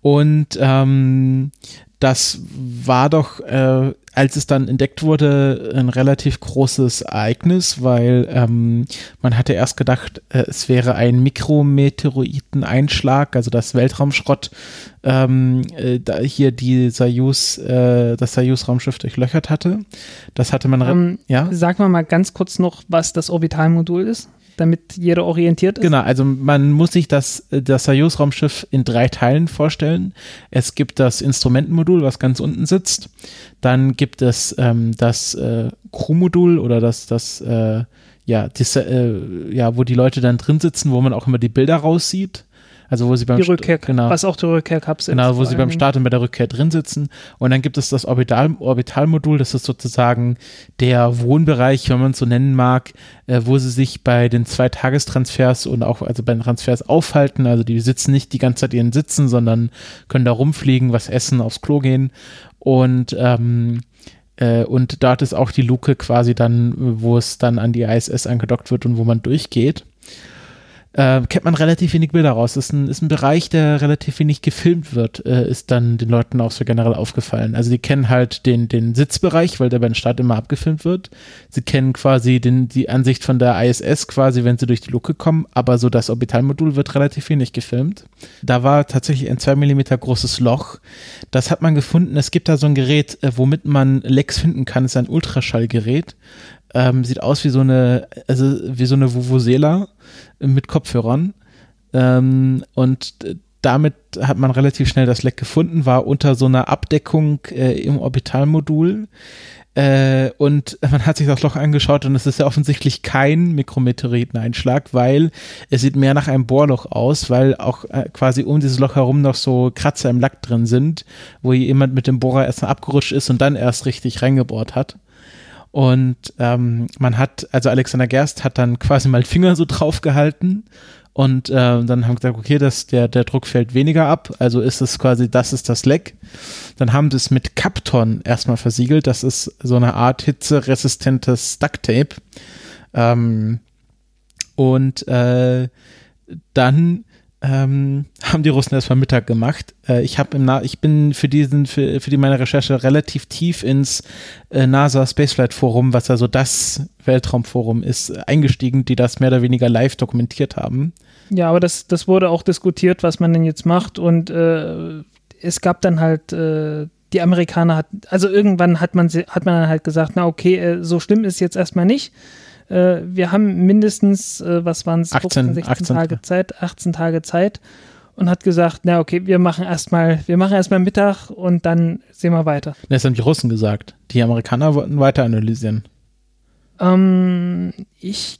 Und ähm, das war doch, äh, als es dann entdeckt wurde, ein relativ großes Ereignis, weil ähm, man hatte erst gedacht, äh, es wäre ein Mikrometeoriteneinschlag, also das Weltraumschrott, ähm, äh, da hier die Soyuz, äh, das Soyuz-Raumschiff durchlöchert hatte. Das hatte man, ähm, ja. Sagen wir mal ganz kurz noch, was das Orbitalmodul ist, damit jeder orientiert ist. Genau, also man muss sich das, das Soyuz-Raumschiff in drei Teilen vorstellen. Es gibt das Instrumentenmodul, was ganz unten sitzt. Dann gibt es ähm, das äh, Crewmodul oder das, das äh, ja, das, äh, ja, wo die Leute dann drin sitzen, wo man auch immer die Bilder raussieht. Also wo sie beim die Rückkehr, St- genau, was auch die Rückkehrkapsel genau, wo sie beim Start und bei der Rückkehr drin sitzen. Und dann gibt es das Orbital, Orbitalmodul, das ist sozusagen der Wohnbereich, wenn man es so nennen mag, äh, wo sie sich bei den Zweitagestransfers und auch also bei den Transfers aufhalten. Also die sitzen nicht die ganze Zeit ihren Sitzen, sondern können da rumfliegen, was essen, aufs Klo gehen. Und ähm, äh, und dort ist auch die Luke quasi dann, wo es dann an die I S S angedockt wird und wo man durchgeht. Äh, kennt man relativ wenig Bilder raus. Das ist ein, ist ein Bereich, der relativ wenig gefilmt wird, äh, ist dann den Leuten auch so generell aufgefallen. Also die kennen halt den, den Sitzbereich, weil der bei den Start immer abgefilmt wird. Sie kennen quasi den, die Ansicht von der I S S quasi, wenn sie durch die Luke kommen, aber so das Orbitalmodul wird relativ wenig gefilmt. Da war tatsächlich ein zwei Millimeter großes Loch. Das hat man gefunden. Es gibt da so ein Gerät, äh, womit man Lecks finden kann. Es ist ein Ultraschallgerät. Ähm, sieht aus wie so eine, also wie so eine Vuvuzela mit Kopfhörern. Ähm, und damit hat man relativ schnell das Leck gefunden, war unter so einer Abdeckung äh, im Orbitalmodul. Äh, und man hat sich das Loch angeschaut und es ist ja offensichtlich kein Mikrometeoriteneinschlag, weil es sieht mehr nach einem Bohrloch aus, weil auch äh, quasi um dieses Loch herum noch so Kratzer im Lack drin sind, wo jemand mit dem Bohrer erst mal abgerutscht ist und dann erst richtig reingebohrt hat. Und ähm, man hat, also Alexander Gerst hat dann quasi mal den Finger so drauf gehalten und äh, dann haben wir gesagt, okay, das, der, der Druck fällt weniger ab, also ist es quasi, das ist das Leck. Dann haben sie es mit Kapton erstmal versiegelt, das ist so eine Art hitzeresistentes Ducktape. Ähm, und äh, dann Ähm, haben die Russen erstmal Mittag gemacht. Äh, ich habe im Na- ich bin für diesen für für die meine Recherche relativ tief ins äh, NASA Spaceflight Forum, was also das Weltraumforum ist, eingestiegen, die das mehr oder weniger live dokumentiert haben. Ja, aber das das wurde auch diskutiert, was man denn jetzt macht, und äh, es gab dann halt äh, die Amerikaner hat also irgendwann hat man hat man dann halt gesagt, na okay, äh, so schlimm ist jetzt erstmal nicht. Wir haben mindestens, was waren es, achtzehn, achtzehn Tage Zeit, achtzehn Tage Zeit, und hat gesagt, na okay, wir machen erstmal, wir machen erstmal Mittag und dann sehen wir weiter. Das haben die Russen gesagt. Die Amerikaner wollten weiter analysieren. Ähm, ich,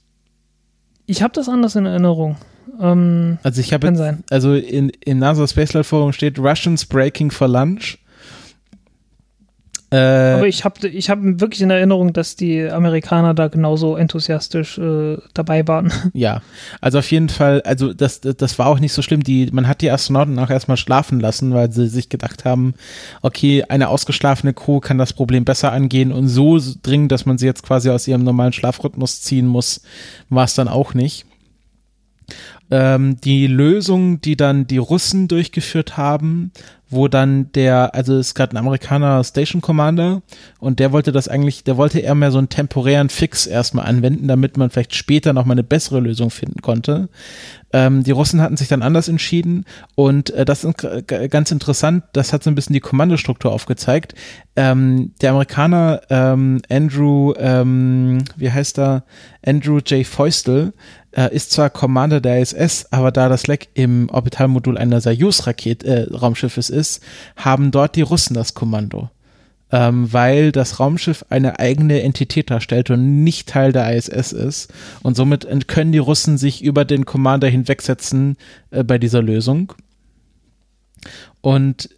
ich habe das anders in Erinnerung. Ähm, also ich habe, also in, in NASA Spaceflight Forum steht Russians breaking for lunch. Aber ich habe ich hab wirklich in Erinnerung, dass die Amerikaner da genauso enthusiastisch äh, dabei waren. Ja, also auf jeden Fall, also das, das war auch nicht so schlimm. Die, man hat die Astronauten auch erstmal schlafen lassen, weil sie sich gedacht haben, okay, eine ausgeschlafene Crew kann das Problem besser angehen, und so dringend, dass man sie jetzt quasi aus ihrem normalen Schlafrhythmus ziehen muss, war es dann auch nicht. Ähm, die Lösung, die dann die Russen durchgeführt haben, wo dann der, also es gab einen Amerikaner Station Commander, und der wollte das eigentlich, der wollte eher mehr so einen temporären Fix erstmal anwenden, damit man vielleicht später nochmal eine bessere Lösung finden konnte. Ähm, die Russen hatten sich dann anders entschieden, und äh, das ist g- ganz interessant, das hat so ein bisschen die Kommandostruktur aufgezeigt. Ähm, der Amerikaner ähm, Andrew, ähm, wie heißt er, Andrew J. Feustel, äh, ist zwar Commander der I S S, aber da das Leck im Orbitalmodul einer Soyuz-Rakete, äh, Raumschiffes ist, Ist, haben dort die Russen das Kommando, ähm, weil das Raumschiff eine eigene Entität darstellt und nicht Teil der I S S ist, und somit können die Russen sich über den Commander hinwegsetzen äh, bei dieser Lösung, und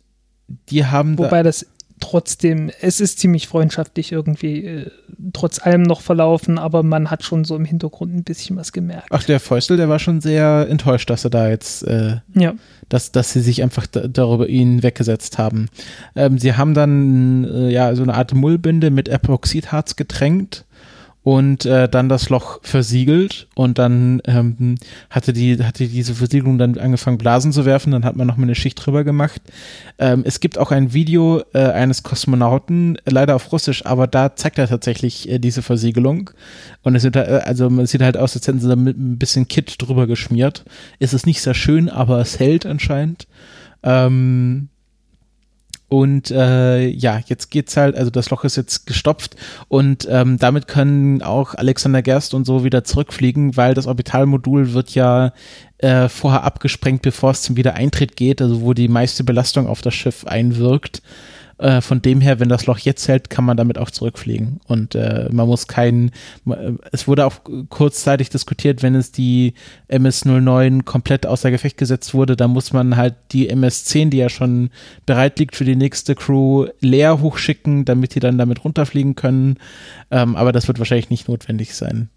die haben wobei da das trotzdem, es ist ziemlich freundschaftlich irgendwie, äh, trotz allem noch verlaufen, aber man hat schon so im Hintergrund ein bisschen was gemerkt. Ach, der Feustel, der war schon sehr enttäuscht, dass er da jetzt, äh, ja. dass, dass sie sich einfach d- darüber ihn weggesetzt haben. Ähm, sie haben dann, äh, ja, so eine Art Mullbinde mit Epoxidharz getränkt und äh, dann das Loch versiegelt und dann ähm, hatte die hatte diese Versiegelung dann angefangen Blasen zu werfen, dann hat man nochmal eine Schicht drüber gemacht. Ähm, es gibt auch ein Video äh, eines Kosmonauten, leider auf Russisch, aber da zeigt er tatsächlich äh, diese Versiegelung und es sieht, also, es sieht halt aus, als hätten sie da mit ein bisschen Kitt drüber geschmiert. Es ist nicht sehr schön, aber es hält anscheinend. Ähm, Und äh, ja, jetzt geht's halt, also das Loch ist jetzt gestopft und ähm, damit können auch Alexander Gerst und so wieder zurückfliegen, weil das Orbitalmodul wird ja äh, vorher abgesprengt, bevor es zum Wiedereintritt geht, also wo die meiste Belastung auf das Schiff einwirkt. Äh, von dem her, wenn das Loch jetzt hält, kann man damit auch zurückfliegen und äh, man muss keinen, es wurde auch kurzzeitig diskutiert, wenn es die M S null neun komplett außer Gefecht gesetzt wurde, dann muss man halt die M S zehn, die ja schon bereit liegt für die nächste Crew, leer hochschicken, damit die dann damit runterfliegen können, ähm, aber das wird wahrscheinlich nicht notwendig sein.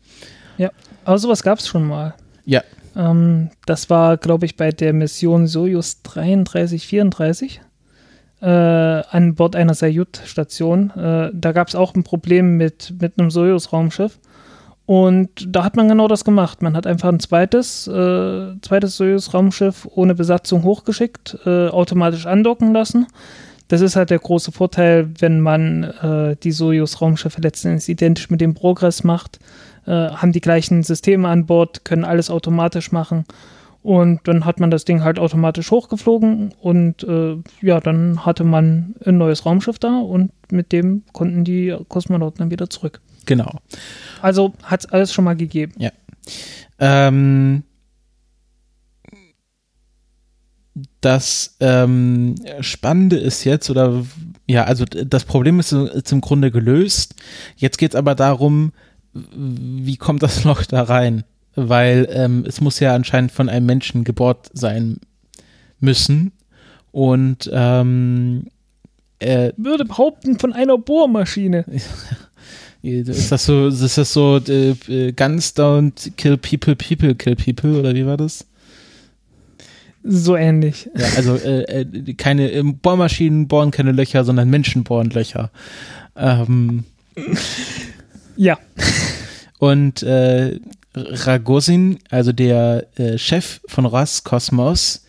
Ja, aber sowas gab es schon mal. Ja. Ähm, das war, glaube ich, bei der Mission Sojus dreiunddreißig, vierunddreißig. Äh, an Bord einer Sajut-Station. Äh, da gab es auch ein Problem mit, mit einem Sojus-Raumschiff. Und da hat man genau das gemacht. Man hat einfach ein zweites, äh, zweites Sojus-Raumschiff ohne Besatzung hochgeschickt, äh, automatisch andocken lassen. Das ist halt der große Vorteil, wenn man äh, die Sojus-Raumschiffe letzten Endes identisch mit dem Progress macht, äh, haben die gleichen Systeme an Bord, können alles automatisch machen. Und dann hat man das Ding halt automatisch hochgeflogen und äh, ja, dann hatte man ein neues Raumschiff da und mit dem konnten die Kosmonauten dann wieder zurück. Genau. Also hat es alles schon mal gegeben. Ja. Ähm, das ähm, Spannende ist jetzt, oder ja, also das Problem ist, ist im Grunde gelöst. Jetzt geht es aber darum, wie kommt das Loch da rein? Weil ähm, es muss ja anscheinend von einem Menschen gebohrt sein müssen und ähm, äh, würde behaupten von einer Bohrmaschine. Ist das so, ist das so äh, Guns don't kill people, people kill people oder wie war das? So ähnlich. Ja, also äh, keine äh, Bohrmaschinen bohren keine Löcher, sondern Menschen bohren Löcher. Ähm, ja. Und äh, Ragozin, also der äh, Chef von Roskosmos,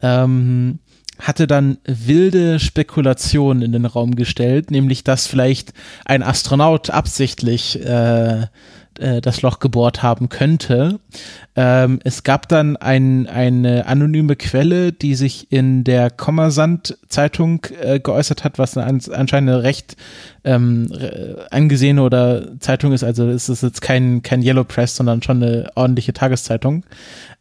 ähm, hatte dann wilde Spekulationen in den Raum gestellt, nämlich dass vielleicht ein Astronaut absichtlich äh, äh, das Loch gebohrt haben könnte. Ähm, es gab dann ein, eine anonyme Quelle, die sich in der Kommersant-Zeitung äh, geäußert hat, was eine, anscheinend eine recht ähm, re- angesehene oder Zeitung ist, also es ist jetzt kein, kein Yellow Press, sondern schon eine ordentliche Tageszeitung,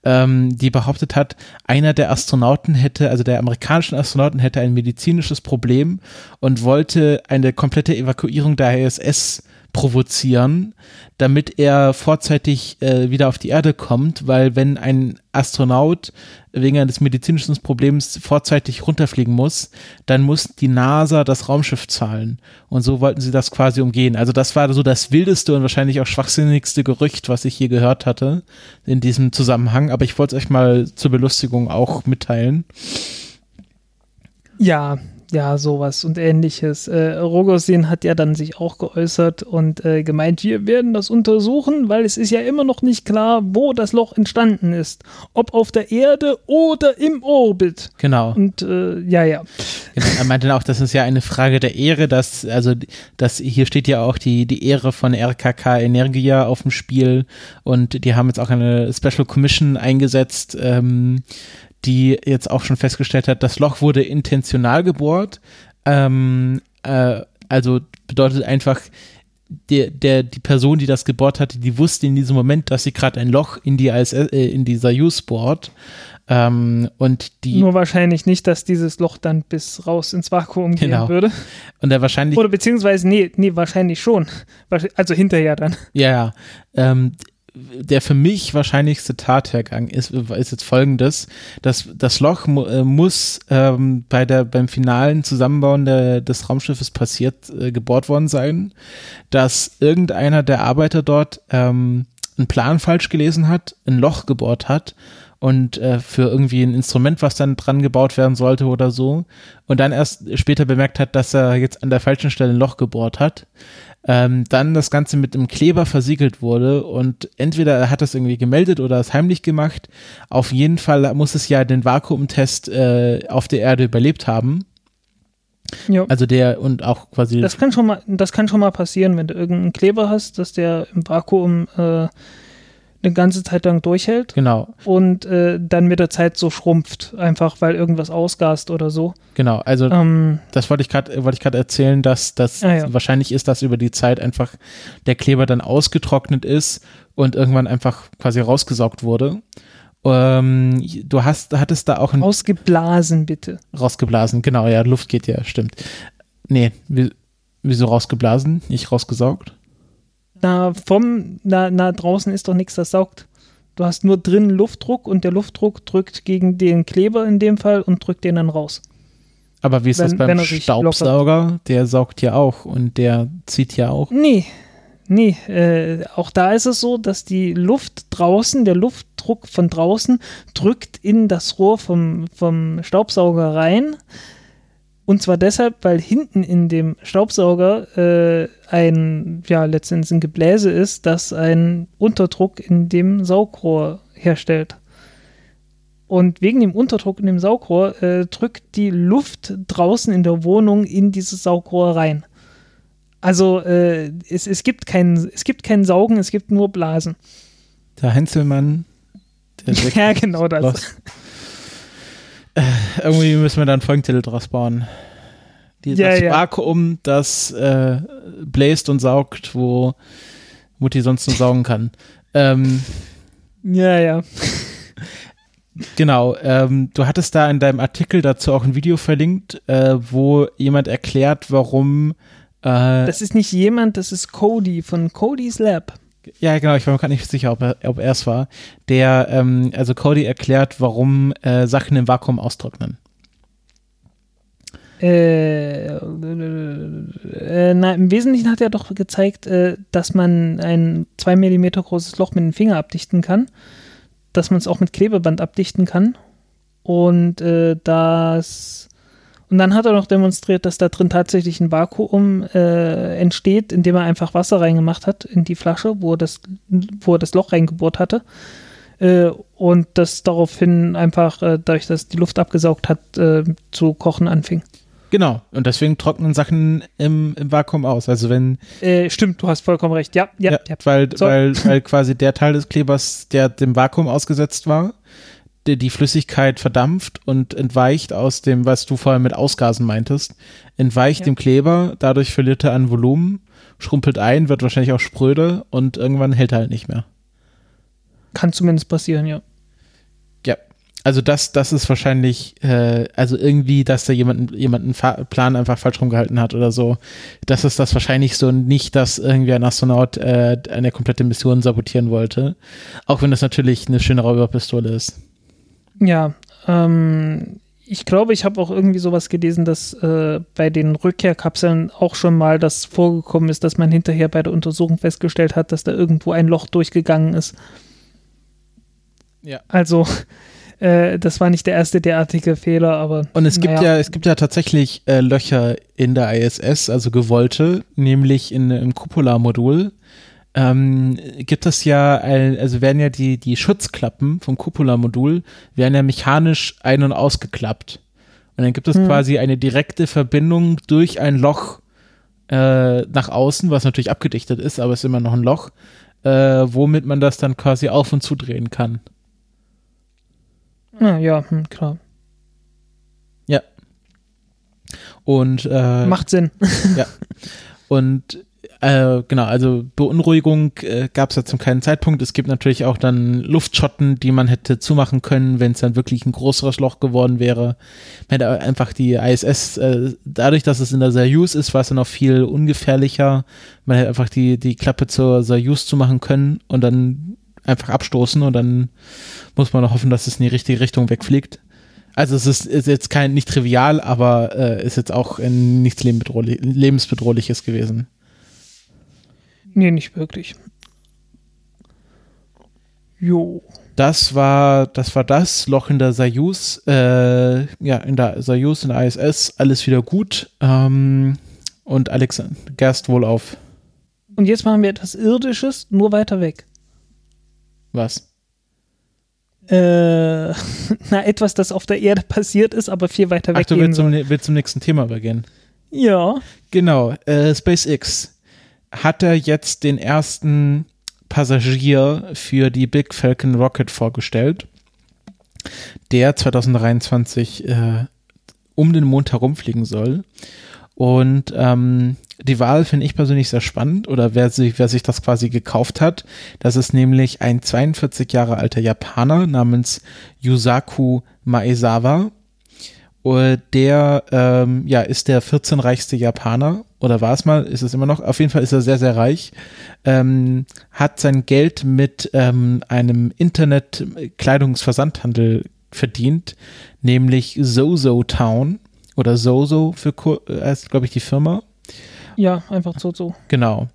ähm, die behauptet hat, einer der Astronauten hätte, also der amerikanischen Astronauten hätte ein medizinisches Problem und wollte eine komplette Evakuierung der I S S provozieren, damit er vorzeitig äh, wieder auf die Erde kommt, weil wenn ein Astronaut wegen eines medizinischen Problems vorzeitig runterfliegen muss, dann muss die NASA das Raumschiff zahlen. Und so wollten sie das quasi umgehen. Also das war so das wildeste und wahrscheinlich auch schwachsinnigste Gerücht, was ich je gehört hatte in diesem Zusammenhang. Aber ich wollte es euch mal zur Belustigung auch mitteilen. Ja, Ja, sowas und Ähnliches. Äh, Rogozin hat ja dann sich auch geäußert und äh, gemeint, wir werden das untersuchen, weil es ist ja immer noch nicht klar, wo das Loch entstanden ist. Ob auf der Erde oder im Orbit. Genau. Und äh, ja, ja. Er meinte dann auch, das ist ja eine Frage der Ehre, dass, also, dass hier steht ja auch die, die Ehre von R K K Energia auf dem Spiel und die haben jetzt auch eine Special Commission eingesetzt, ähm, die jetzt auch schon festgestellt hat, das Loch wurde intentional gebohrt. Ähm, äh, also bedeutet einfach, der, der, die Person, die das gebohrt hatte, die wusste in diesem Moment, dass sie gerade ein Loch in die I S S, äh, in die Soyuz bohrt. Ähm, und die Nur wahrscheinlich nicht, dass dieses Loch dann bis raus ins Vakuum gehen genau. würde. Und der wahrscheinlich Oder beziehungsweise, nee, nee, wahrscheinlich schon. Also hinterher dann. Ja, ja. Ähm, Der für mich wahrscheinlichste Tathergang ist, ist jetzt folgendes, dass das Loch mu- muss ähm, bei der, beim finalen Zusammenbauen der, des Raumschiffes passiert, äh, gebohrt worden sein, dass irgendeiner der Arbeiter dort ähm, einen Plan falsch gelesen hat, ein Loch gebohrt hat und äh, für irgendwie ein Instrument, was dann dran gebaut werden sollte oder so und dann erst später bemerkt hat, dass er jetzt an der falschen Stelle ein Loch gebohrt hat. ähm, dann das Ganze mit einem Kleber versiegelt wurde und entweder er hat das irgendwie gemeldet oder es heimlich gemacht. Auf jeden Fall muss es ja den Vakuumtest äh, auf der Erde überlebt haben. Jo. Also der und auch quasi... Das kann schon mal, das kann schon mal passieren, wenn du irgendeinen Kleber hast, dass der im Vakuum äh, eine ganze Zeit lang durchhält. Genau. Und äh, dann mit der Zeit so schrumpft, einfach weil irgendwas ausgast oder so. Genau, also ähm, das wollte ich gerade wollte ich gerade erzählen, dass das ah, ja. wahrscheinlich ist, dass über die Zeit einfach der Kleber dann ausgetrocknet ist und irgendwann einfach quasi rausgesaugt wurde. Ähm, du hast, hattest da auch ein... Rausgeblasen, bitte. Rausgeblasen, genau, ja, Luft geht ja, stimmt. Nee, wieso rausgeblasen, nicht rausgesaugt? Na, vom, na, na, draußen ist doch nichts, das saugt. Du hast nur drin Luftdruck und der Luftdruck drückt gegen den Kleber in dem Fall und drückt den dann raus. Aber wie ist wenn, das beim Staubsauger? Lockert. Der saugt ja auch und der zieht ja auch. Nee, nee, äh, auch da ist es so, dass die Luft draußen, der Luftdruck von draußen drückt in das Rohr vom, vom Staubsauger rein. Und zwar deshalb, weil hinten in dem Staubsauger äh, ein, ja, letztendlich ein Gebläse ist, das einen Unterdruck in dem Saugrohr herstellt. Und wegen dem Unterdruck in dem Saugrohr äh, drückt die Luft draußen in der Wohnung in dieses Saugrohr rein. Also äh, es, es, gibt kein, es gibt kein Saugen, es gibt nur Blasen. Der Heinzelmann. Der ja, genau das. Los. Äh, irgendwie müssen wir da einen Folgentitel draus bauen. Die, ja, das Vakuum, ja. das äh, bläst und saugt, wo Mutti sonst nur saugen kann. Ähm, ja, ja. Genau. Ähm, du hattest da in deinem Artikel dazu auch ein Video verlinkt, äh, wo jemand erklärt, warum äh, das ist nicht jemand, das ist Cody von Cody's Lab. Ja, genau, ich war mir gerade nicht sicher, ob er, ob er es war, der, ähm, also Cody erklärt, warum äh, Sachen im Vakuum austrocknen. Äh, äh, na, im Wesentlichen hat er doch gezeigt, äh, dass man ein zwei Millimeter großes Loch mit dem Finger abdichten kann, dass man es auch mit Klebeband abdichten kann und äh, das... Und dann hat er noch demonstriert, dass da drin tatsächlich ein Vakuum äh, entsteht, indem er einfach Wasser reingemacht hat in die Flasche, wo er das, wo er das Loch reingebohrt hatte. Äh, und das daraufhin einfach, äh, dadurch, dass die Luft abgesaugt hat, äh, zu kochen anfing. Genau. Und deswegen trocknen Sachen im, im Vakuum aus. Also wenn äh, stimmt, du hast vollkommen recht. Ja, ja, ja, ja. Weil, so. weil, weil quasi der Teil des Klebers, der dem Vakuum ausgesetzt war, die Flüssigkeit verdampft und entweicht aus dem, was du vorher mit Ausgasen meintest, entweicht ja. dem Kleber, dadurch verliert er an Volumen, schrumpelt ein, wird wahrscheinlich auch spröde und irgendwann hält er halt nicht mehr. Kann zumindest passieren, ja. Ja, also das, das ist wahrscheinlich, äh, also irgendwie, dass da jemand, jemand einen Fa- Plan einfach falsch rumgehalten hat oder so, das ist das wahrscheinlich so, nicht, dass irgendwie ein Astronaut äh, eine komplette Mission sabotieren wollte, auch wenn das natürlich eine schöne Räuberpistole ist. Ja, ähm, ich glaube, ich habe auch irgendwie sowas gelesen, dass äh, bei den Rückkehrkapseln auch schon mal das vorgekommen ist, dass man hinterher bei der Untersuchung festgestellt hat, dass da irgendwo ein Loch durchgegangen ist. Ja. Also, äh, das war nicht der erste derartige Fehler, aber Und es gibt naja. ja, es gibt ja tatsächlich äh, Löcher in der I S S, also gewollte, nämlich in, im Cupola-Modul. Ähm, gibt es ja, ein, also werden ja die, die Schutzklappen vom Cupola-Modul werden ja mechanisch ein- und ausgeklappt. Und dann gibt es hm. quasi eine direkte Verbindung durch ein Loch äh, nach außen, was natürlich abgedichtet ist, aber es ist immer noch ein Loch, äh, womit man das dann quasi auf- und zudrehen kann. Ja, ja, klar. Ja. Und äh, macht Sinn. Ja. Und Äh, genau, also Beunruhigung äh, gab es ja zum keinen Zeitpunkt. Es gibt natürlich auch dann Luftschotten, die man hätte zumachen können, wenn es dann wirklich ein größeres Loch geworden wäre. Man hätte einfach die I S S, äh, dadurch, dass es in der Soyuz ist, war es dann auch viel ungefährlicher. Man hätte einfach die, die Klappe zur Soyuz zumachen können und dann einfach abstoßen und dann muss man noch hoffen, dass es in die richtige Richtung wegfliegt. Also es ist, ist jetzt kein, nicht trivial, aber äh, ist jetzt auch in nichts lebensbedrohlich, lebensbedrohliches gewesen. Nee, nicht wirklich. Jo. Das war das, war das Loch in der Soyuz. Äh, ja, in der Soyuz, in der I S S. Alles wieder gut. Ähm, und Alex Gerst wohl auf. und jetzt machen wir etwas Irdisches, nur weiter weg. Was? Äh, na, etwas, das auf der Erde passiert ist, aber viel weiter weg. Ach, du willst zum, willst zum nächsten Thema übergehen? Ja. Genau, äh, SpaceX hat er jetzt den ersten Passagier für die Big Falcon Rocket vorgestellt, der zwanzig dreiundzwanzig äh, um den Mond herumfliegen soll. Und ähm, die Wahl finde ich persönlich sehr spannend, oder wer sich, wer sich das quasi gekauft hat. Das ist nämlich ein zweiundvierzig Jahre alter Japaner namens Yusaku Maezawa. Der ähm, ja, ist der vierzehn reichste Japaner, oder war es mal, ist es immer noch, auf jeden Fall ist er sehr, sehr reich, ähm, hat sein Geld mit ähm, einem Internet-Kleidungsversandhandel verdient, nämlich ZoZoTown oder Zozo für heißt, glaube ich, die Firma. Ja, einfach Zozo. Genau.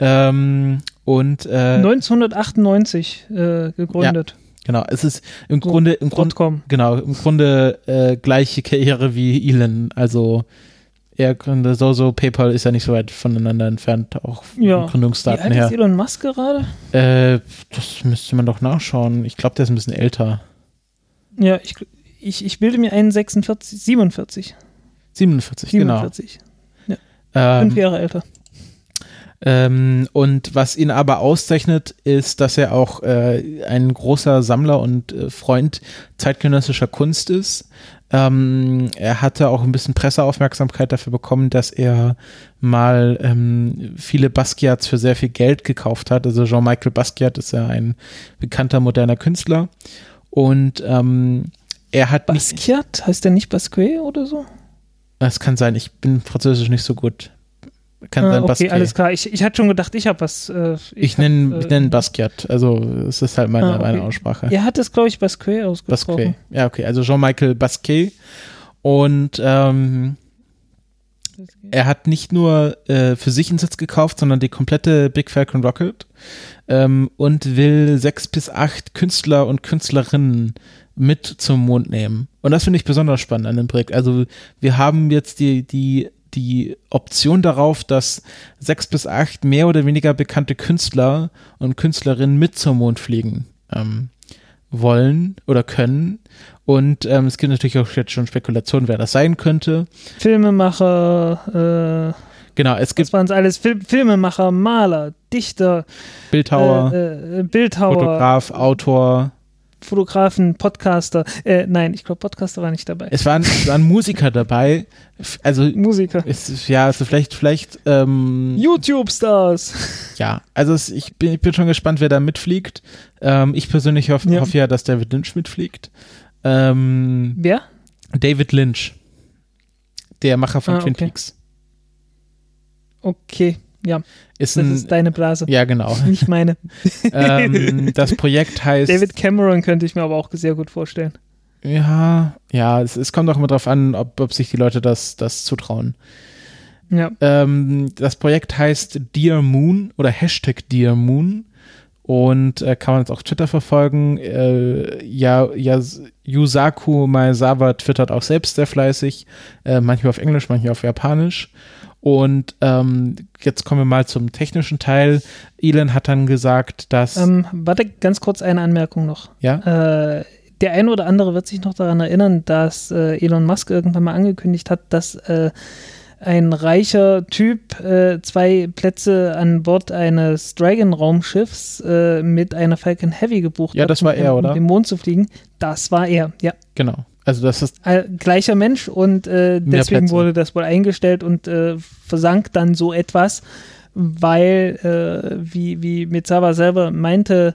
Ähm, und äh, neunzehnhundertachtundneunzig äh, gegründet. Ja. Genau, es ist im so, Grunde, im Grund, genau, im Grunde äh, gleiche Karriere wie Elon. Also er gründet Zozo, PayPal ist ja nicht so weit voneinander entfernt, auch ja. Von Gründungsdaten her. Wie alt ist Elon Musk gerade? Äh, das müsste man doch nachschauen. Ich glaube, der ist ein bisschen älter. Ja, ich, ich, ich bilde mir einen sechsundvierzig, siebenundvierzig. siebenundvierzig, siebenundvierzig, genau. Ja. Ähm, Fünf Jahre älter. Ähm, und was ihn aber auszeichnet, ist, dass er auch äh, ein großer Sammler und äh, Freund zeitgenössischer Kunst ist. Ähm, er hatte auch ein bisschen Presseaufmerksamkeit dafür bekommen, dass er mal ähm, viele Basquiats für sehr viel Geld gekauft hat. Also Jean-Michel Basquiat ist ja ein bekannter moderner Künstler. Und ähm, er hat... Basquiat? Heißt der nicht Basquiat oder so? Das kann sein. Ich bin Französisch nicht so gut. Kann ah, sein, okay, Basquiat. Alles klar. Ich, ich hatte schon gedacht, ich habe was. Äh, ich ich nenne äh, nenn Basquiat. Also es ist halt meine, ah, okay. meine Aussprache. Er hat es, glaube ich, Basquiat ausgesprochen. Basquiat. Ja, okay. Also Jean-Michel Basquiat. Und ähm, er hat nicht nur äh, für sich einen Sitz gekauft, sondern die komplette Big Falcon Rocket ähm, und will sechs bis acht Künstler und Künstlerinnen mit zum Mond nehmen. Und das finde ich besonders spannend an dem Projekt. Also wir haben jetzt die die die Option darauf, dass sechs bis acht mehr oder weniger bekannte Künstler und Künstlerinnen mit zum Mond fliegen ähm, wollen oder können. Und ähm, es gibt natürlich auch jetzt schon Spekulationen, wer das sein könnte. Filmemacher, äh, genau, es gibt. Das waren es alles Fil- Filmemacher, Maler, Dichter, Bildhauer, äh, äh, Bildhauer, Fotograf, Autor. Fotografen, Podcaster, äh, nein, ich glaube, Podcaster war nicht dabei. Es waren, es waren Musiker dabei, also Musiker. Es, ja, also vielleicht, vielleicht ähm, YouTube-Stars. Ja, also es, ich, bin, ich bin schon gespannt, wer da mitfliegt. Ähm, ich persönlich hoffe ja. Hoff ja, dass David Lynch mitfliegt. Ähm, wer? David Lynch, der Macher von ah, Twin okay. Peaks. Okay. Ja, ist das ein, ist deine Blase. Ja, genau. Nicht meine. ähm, das Projekt heißt... David Cameron könnte ich mir aber auch sehr gut vorstellen. Ja, ja, es, es kommt auch immer drauf an, ob, ob sich die Leute das, das zutrauen. Ja. Ähm, das Projekt heißt Dear Moon oder Hashtag Dear Moon und äh, kann man jetzt auf Twitter verfolgen. Äh, ja, ja, Yusaku Maezawa twittert auch selbst sehr fleißig, äh, manchmal auf Englisch, manchmal auf Japanisch. Und ähm, jetzt kommen wir mal zum technischen Teil. Elon hat dann gesagt, dass... Ähm, warte, ganz kurz eine Anmerkung noch. Ja? Äh, der eine oder andere wird sich noch daran erinnern, dass äh, Elon Musk irgendwann mal angekündigt hat, dass äh, ein reicher Typ äh, zwei Plätze an Bord eines Dragon-Raumschiffs äh, mit einer Falcon Heavy gebucht ja, hat. Ja, das war um, er, oder? Um den Mond zu fliegen. Das war er, ja. Genau. Also das ist gleicher Mensch und äh, deswegen wurde das wohl eingestellt und äh, versank dann so etwas, weil, äh, wie, wie Maezawa selber meinte,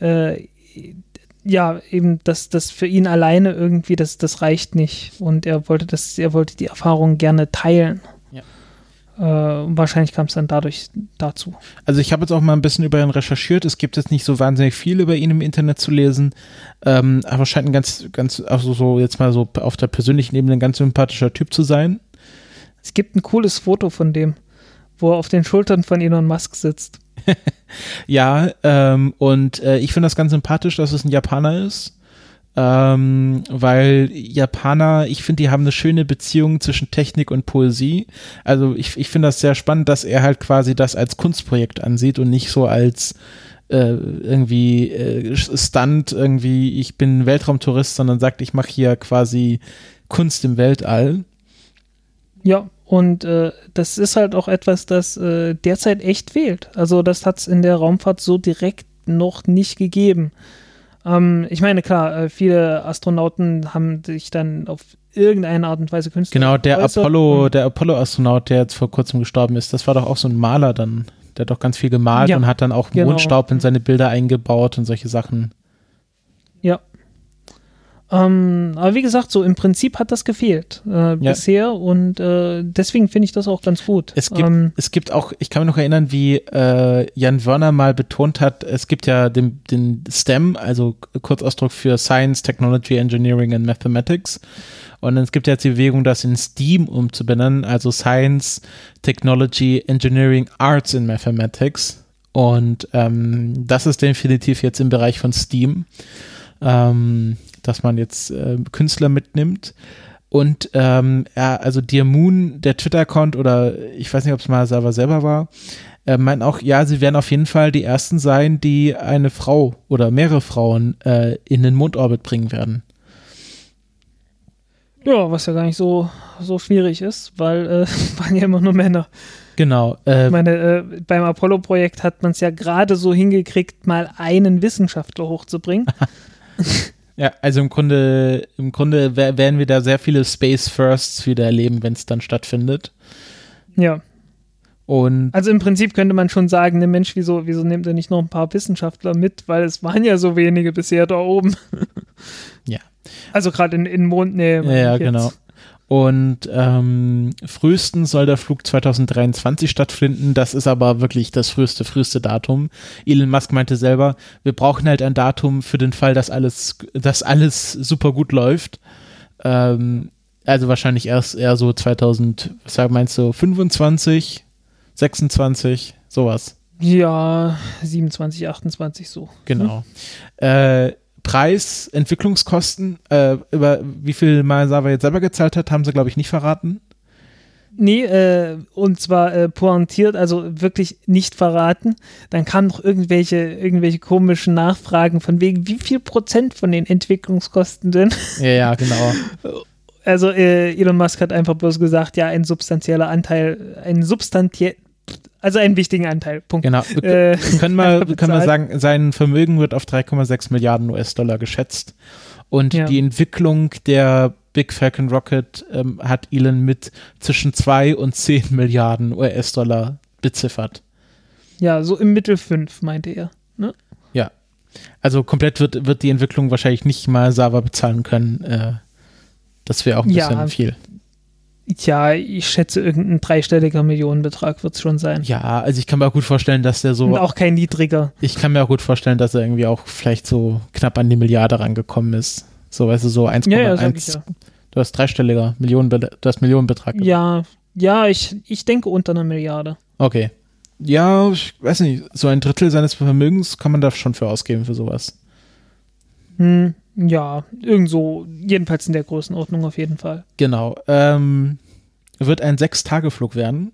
äh, ja, eben, dass das für ihn alleine irgendwie, das, das reicht nicht. Und er wollte das, er wollte die Erfahrung gerne teilen. Äh, wahrscheinlich kam es dann dadurch dazu. Also ich habe jetzt auch mal ein bisschen über ihn recherchiert. Es gibt jetzt nicht so wahnsinnig viel über ihn im Internet zu lesen. Ähm, aber scheint ein ganz, ganz, also so jetzt mal so auf der persönlichen Ebene ein ganz sympathischer Typ zu sein. Es gibt ein cooles Foto von dem, wo er auf den Schultern von Elon Musk sitzt. Ja, ähm, und äh, ich finde das ganz sympathisch, dass es ein Japaner ist. ähm, weil Japaner, ich finde, die haben eine schöne Beziehung zwischen Technik und Poesie. Also ich, ich finde das sehr spannend, dass er halt quasi das als Kunstprojekt ansieht und nicht so als äh, irgendwie äh, Stunt, irgendwie ich bin Weltraumtourist, sondern sagt, ich mache hier quasi Kunst im Weltall. Ja, und äh, das ist halt auch etwas, das äh, derzeit echt fehlt. Also das hat es in der Raumfahrt so direkt noch nicht gegeben. Ähm, ich meine, klar, viele Astronauten haben sich dann auf irgendeine Art und Weise künstlich Genau, der äußert. Apollo, der Apollo-Astronaut, der jetzt vor kurzem gestorben ist, das war doch auch so ein Maler dann. Der hat doch ganz viel gemalt ja, und hat dann auch genau. Mondstaub in seine Bilder eingebaut und solche Sachen. Ja. Ähm, aber wie gesagt, so im Prinzip hat das gefehlt äh, ja. bisher und äh, deswegen finde ich das auch ganz gut. Es gibt, ähm, es gibt auch, ich kann mich noch erinnern, wie äh, Jan Wörner mal betont hat, es gibt ja den, den STEM, also Kurzausdruck für Science, Technology, Engineering and Mathematics. Und es gibt ja jetzt die Bewegung, das in STEAM umzubenennen, also Science, Technology, Engineering, Arts and Mathematics. Und ähm, das ist definitiv jetzt im Bereich von STEAM. Ähm, dass man jetzt äh, Künstler mitnimmt. Und ähm, ja, also Dear Moon, der Twitter-Account, oder ich weiß nicht, ob es mal selber selber war, äh, meint auch, ja, sie werden auf jeden Fall die Ersten sein, die eine Frau oder mehrere Frauen äh, in den Mondorbit bringen werden. Ja, was ja gar nicht so, so schwierig ist, weil äh, waren ja immer nur Männer. Genau. Äh, ich meine, äh, beim Apollo-Projekt hat man es ja gerade so hingekriegt, mal einen Wissenschaftler hochzubringen. Ja, also im Grunde, im Grunde werden wir da sehr viele Space Firsts wieder erleben, wenn es dann stattfindet. Ja. Und also im Prinzip könnte man schon sagen, ne Mensch, wieso, wieso nehmt ihr nicht noch ein paar Wissenschaftler mit? Weil es waren ja so wenige bisher da oben. Ja. Also gerade in, in Mondnähe. Ja, ja genau. Und ähm, frühestens soll der Flug zwanzig dreiundzwanzig stattfinden. Das ist aber wirklich das früheste, früheste Datum. Elon Musk meinte selber, wir brauchen halt ein Datum für den Fall, dass alles, dass alles super gut läuft. Ähm, also wahrscheinlich erst eher so zweitausend, was meinst du, fünfundzwanzig, sechsundzwanzig, sowas. Ja, siebenundzwanzig, achtundzwanzig so. Genau. Hm. Äh, Preis, Entwicklungskosten, äh, über wie viel Maezawa jetzt selber gezahlt hat, haben sie, glaube ich, nicht verraten. Nee, äh, und zwar äh, pointiert, also wirklich nicht verraten. Dann kamen noch irgendwelche, irgendwelche komischen Nachfragen von wegen, wie viel Prozent von den Entwicklungskosten denn? Ja, ja, genau. Also äh, Elon Musk hat einfach bloß gesagt, ja, ein substanzieller Anteil, ein substantie- Also einen wichtigen Anteil, Punkt. Genau. Wir äh, können mal, können mal sagen, sein Vermögen wird auf drei Komma sechs Milliarden US-Dollar geschätzt. Und ja. die Entwicklung der Big Falcon Rocket ähm, hat Elon mit zwischen zwei und zehn Milliarden US-Dollar beziffert. Ja, so im Mittel fünf, meinte er. Ne? Ja. Also komplett wird, wird die Entwicklung wahrscheinlich nicht mal Sava bezahlen können. Äh, das wäre auch ein bisschen ja. viel. Ja, ich schätze, irgendein dreistelliger Millionenbetrag wird es schon sein. Ja, also ich kann mir auch gut vorstellen, dass der so... Und auch kein niedriger. Ich kann mir auch gut vorstellen, dass er irgendwie auch vielleicht so knapp an die Milliarde rangekommen ist. So, weißt du, so eins Komma eins. Ja, ja, ja. Du hast dreistelliger, Millionenbe- du hast Millionenbetrag. Gemacht. Ja, ja, ich, ich denke unter einer Milliarde. Okay. Ja, ich weiß nicht, so ein Drittel seines Vermögens kann man da schon für ausgeben, für sowas. Hm. Ja, irgend so, jedenfalls in der Größenordnung auf jeden Fall. Genau. Ähm, wird ein Sechs-Tage-Flug werden,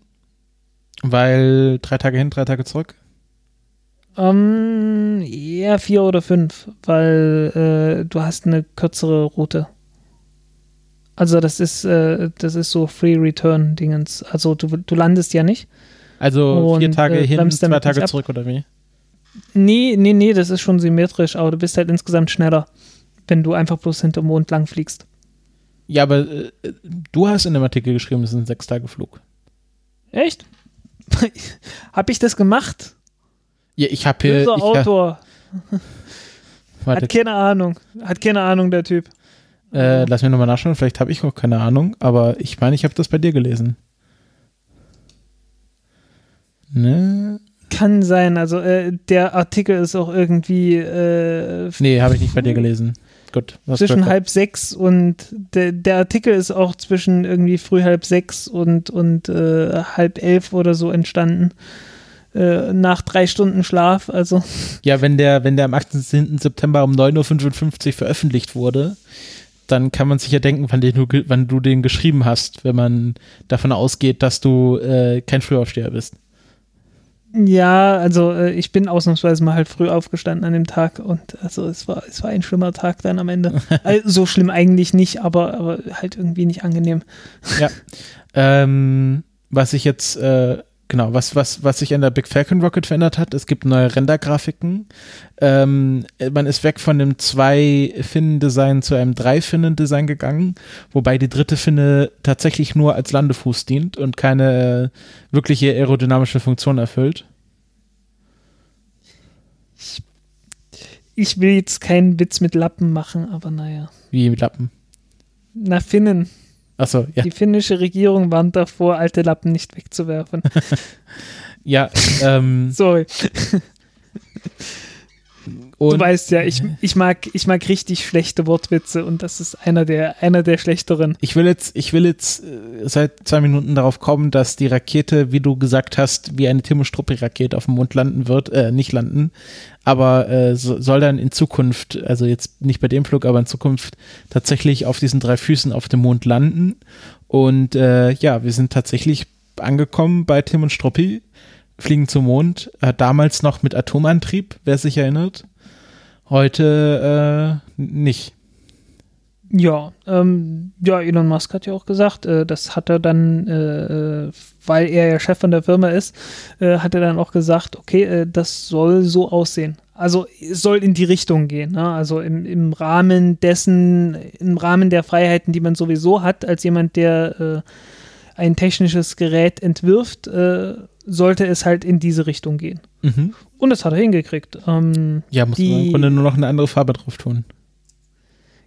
weil drei Tage hin, drei Tage zurück? Ähm, eher vier oder fünf, weil äh, du hast eine kürzere Route. Also das ist, äh, das ist so Free-Return-Dingens. Also du, du landest ja nicht. Also vier und, Tage äh, hin, zwei Tage zurück oder wie? Nee, nee, nee, das ist schon symmetrisch, aber du bist halt insgesamt schneller, wenn du einfach bloß hinterm Mond lang fliegst. Ja, aber äh, du hast in dem Artikel geschrieben, das ist ein Sechs-Tage-Flug. Echt? Hab ich das gemacht? Ja, ich hab hier... Unser Autor. Ha- Hat keine Ahnung. Hat keine Ahnung, der Typ. Äh, lass mich nochmal nachschauen, vielleicht habe ich auch keine Ahnung, aber ich meine, ich habe das bei dir gelesen. Ne... Kann sein, also äh, der Artikel ist auch irgendwie... Äh, nee, habe ich nicht bei dir gelesen. Gut. Zwischen halb sechs und... De, der Artikel ist auch zwischen irgendwie früh halb sechs und, und äh, halb elf oder so entstanden. äh, nach drei Stunden Schlaf. Also. Ja, wenn der, wenn der am achtzehnten September um neun Uhr fünfundfünfzig veröffentlicht wurde, dann kann man sich ja denken, wann, den du, wann du den geschrieben hast, wenn man davon ausgeht, dass du äh, kein Frühaufsteher bist. Ja, also äh, ich bin ausnahmsweise mal halt früh aufgestanden an dem Tag und also es war es war ein schlimmer Tag dann am Ende. Also, so schlimm eigentlich nicht, aber, aber halt irgendwie nicht angenehm. Ja, ähm, was ich jetzt, äh, genau, was, was, was sich an der Big Falcon Rocket verändert hat, es gibt neue Rendergrafiken. Ähm, man ist weg von dem Zwei-Finnen-Design zu einem Drei-Finnen-Design gegangen, wobei die dritte Finne tatsächlich nur als Landefuß dient und keine wirkliche aerodynamische Funktion erfüllt. Ich, ich will jetzt keinen Witz mit Lappen machen, aber naja. Wie mit Lappen? Na, Finnen. Ach so, ja. Die finnische Regierung warnt davor, alte Lappen nicht wegzuwerfen. Ja, ähm. Sorry. Und du weißt ja, ich, ich, mag, ich mag richtig schlechte Wortwitze und das ist einer der, einer der schlechteren. Ich will jetzt, ich will jetzt seit zwei Minuten darauf kommen, dass die Rakete, wie du gesagt hast, wie eine Timo Struppi-Rakete auf dem Mond landen wird, äh, nicht landen, aber äh, so, soll dann in Zukunft, also jetzt nicht bei dem Flug, aber in Zukunft tatsächlich auf diesen drei Füßen auf dem Mond landen und äh, ja, wir sind tatsächlich angekommen bei Tim und Struppi, fliegen zum Mond, äh, damals noch mit Atomantrieb, wer sich erinnert. Heute äh, nicht. Ja, ähm, ja, Elon Musk hat ja auch gesagt, äh, das hat er dann, äh, weil er ja Chef von der Firma ist, äh, hat er dann auch gesagt, okay, äh, das soll so aussehen. Also es soll in die Richtung gehen, ne? Also im, im Rahmen dessen, im Rahmen der Freiheiten, die man sowieso hat, als jemand, der äh, ein technisches Gerät entwirft, äh, sollte es halt in diese Richtung gehen. Mhm. Und das hat er hingekriegt. Ähm, ja, muss die, man im Grunde nur noch eine andere Farbe drauf tun.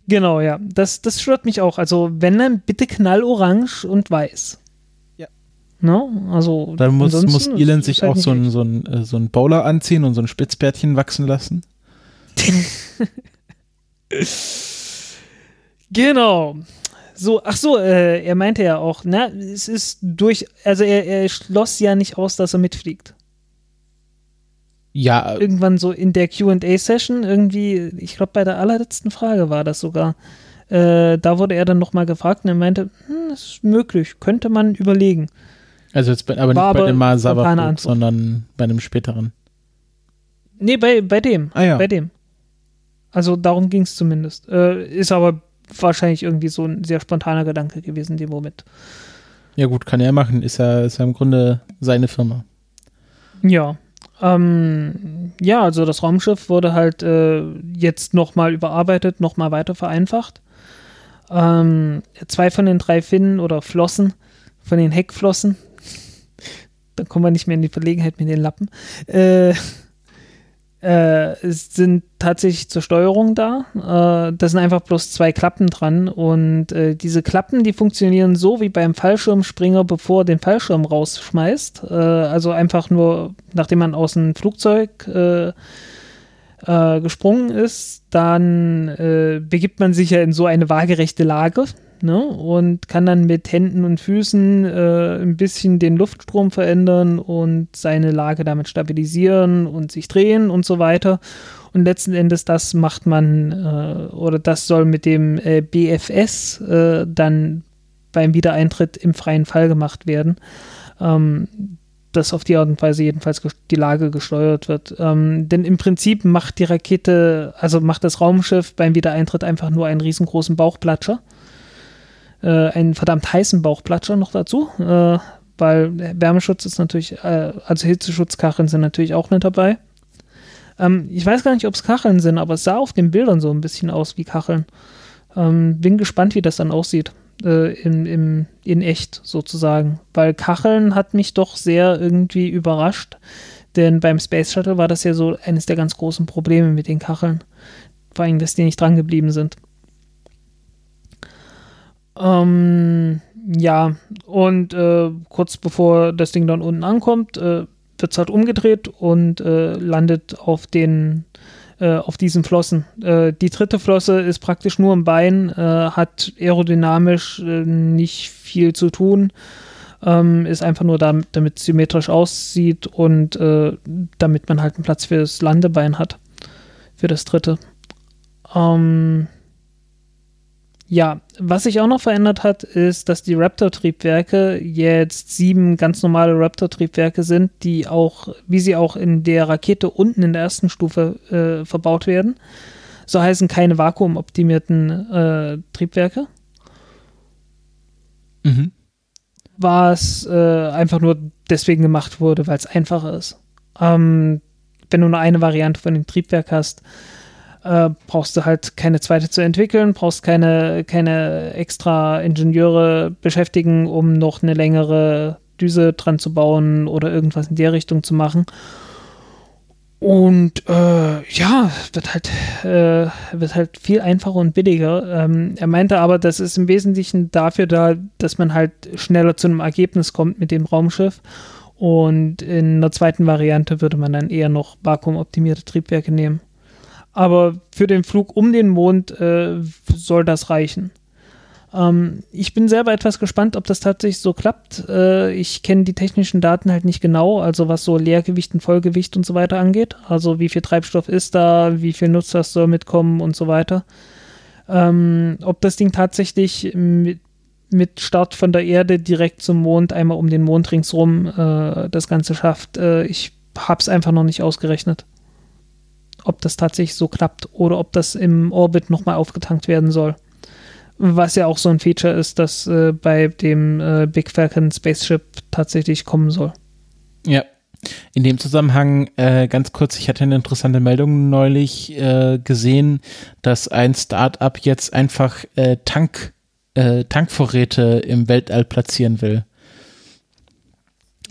Genau, ja. Das, das stört mich auch. Also wenn, dann bitte knallorange und weiß. Ja. No? Also dann muss, muss Elon sich halt auch so einen so ein, so ein Bowler anziehen und so ein Spitzbärtchen wachsen lassen. Genau. So, ach so, äh, er meinte ja auch, na, es ist durch, also er, er schloss ja nicht aus, dass er mitfliegt. Ja. Irgendwann so in der Q and A Session irgendwie, ich glaube bei der allerletzten Frage war das sogar, äh, da wurde er dann nochmal gefragt und er meinte, hm, ist möglich, könnte man überlegen. Also jetzt bei, aber war nicht bei dem Masava-Flug, sondern bei einem späteren. Nee, bei, bei dem, ah, ja. bei dem. Also darum ging es zumindest. Äh, ist aber wahrscheinlich irgendwie so ein sehr spontaner Gedanke gewesen in dem Moment. Ja gut, kann er machen. Ist ja, ist ja im Grunde seine Firma. Ja. Ähm, ja, also das Raumschiff wurde halt äh, jetzt nochmal überarbeitet, nochmal weiter vereinfacht. Ähm, zwei von den drei Finnen oder Flossen, von den Heckflossen, dann kommen wir nicht mehr in die Verlegenheit mit den Lappen, äh, Äh, es sind tatsächlich zur Steuerung da. Äh, das sind einfach bloß zwei Klappen dran und äh, diese Klappen, die funktionieren so wie beim Fallschirmspringer, bevor er den Fallschirm rausschmeißt. Äh, also einfach nur, nachdem man aus dem Flugzeug äh, äh, gesprungen ist, dann äh, begibt man sich ja in so eine waagerechte Lage, ne? Und kann dann mit Händen und Füßen äh, ein bisschen den Luftstrom verändern und seine Lage damit stabilisieren und sich drehen und so weiter. Und letzten Endes, das macht man äh, oder das soll mit dem äh, B F S äh, dann beim Wiedereintritt im freien Fall gemacht werden. Ähm, dass auf die Art und Weise jedenfalls die Lage gesteuert wird. Ähm, denn im Prinzip macht die Rakete, also macht das Raumschiff beim Wiedereintritt einfach nur einen riesengroßen Bauchplatscher. Äh, einen verdammt heißen Bauchplatscher noch dazu, äh, weil Wärmeschutz ist natürlich, äh, also Hitzeschutzkacheln sind natürlich auch mit dabei. Ähm, ich weiß gar nicht, ob es Kacheln sind, aber es sah auf den Bildern so ein bisschen aus wie Kacheln. Ähm, bin gespannt, wie das dann aussieht, äh, in, in, in echt sozusagen, weil Kacheln hat mich doch sehr irgendwie überrascht, denn beim Space Shuttle war das ja so eines der ganz großen Probleme mit den Kacheln, vor allem, dass die nicht dran geblieben sind. Ähm, ja, und äh, kurz bevor das Ding dann unten ankommt, äh, wird es halt umgedreht und äh, landet auf den, äh, auf diesen Flossen. Äh, die dritte Flosse ist praktisch nur im Bein, äh, hat aerodynamisch äh, nicht viel zu tun. ähm, ist einfach nur da, damit es symmetrisch aussieht und äh, damit man halt einen Platz für das Landebein hat, für das dritte. Ähm, ja, was sich auch noch verändert hat, ist, dass die Raptor-Triebwerke jetzt sieben ganz normale Raptor-Triebwerke sind, die auch, wie sie auch in der Rakete unten in der ersten Stufe äh, verbaut werden. So heißen keine vakuumoptimierten äh, Triebwerke. Mhm. Was äh, einfach nur deswegen gemacht wurde, weil es einfacher ist. Ähm, wenn du nur eine Variante von dem Triebwerk hast, äh, brauchst du halt keine zweite zu entwickeln, brauchst keine, keine extra Ingenieure beschäftigen, um noch eine längere Düse dran zu bauen oder irgendwas in der Richtung zu machen. Und äh, ja, wird halt, äh, wird halt viel einfacher und billiger. Ähm, er meinte aber, das ist im Wesentlichen dafür da, dass man halt schneller zu einem Ergebnis kommt mit dem Raumschiff. Und in der zweiten Variante würde man dann eher noch vakuumoptimierte Triebwerke nehmen. Aber für den Flug um den Mond äh, soll das reichen. Ähm, ich bin selber etwas gespannt, ob das tatsächlich so klappt. Äh, ich kenne die technischen Daten halt nicht genau, also was so Leergewicht und Vollgewicht und so weiter angeht. Also wie viel Treibstoff ist da, wie viel Nutzlast soll mitkommen und so weiter. Ähm, ob das Ding tatsächlich mit, mit Start von der Erde direkt zum Mond, einmal um den Mond ringsrum äh, das Ganze schafft, äh, ich habe es einfach noch nicht ausgerechnet. Ob das tatsächlich so klappt oder ob das im Orbit nochmal aufgetankt werden soll. Was ja auch so ein Feature ist, das äh, bei dem äh, Big Falcon Spaceship tatsächlich kommen soll. Ja, in dem Zusammenhang äh, ganz kurz, ich hatte eine interessante Meldung neulich äh, gesehen, dass ein Start-up jetzt einfach äh, Tank, äh, Tankvorräte im Weltall platzieren will.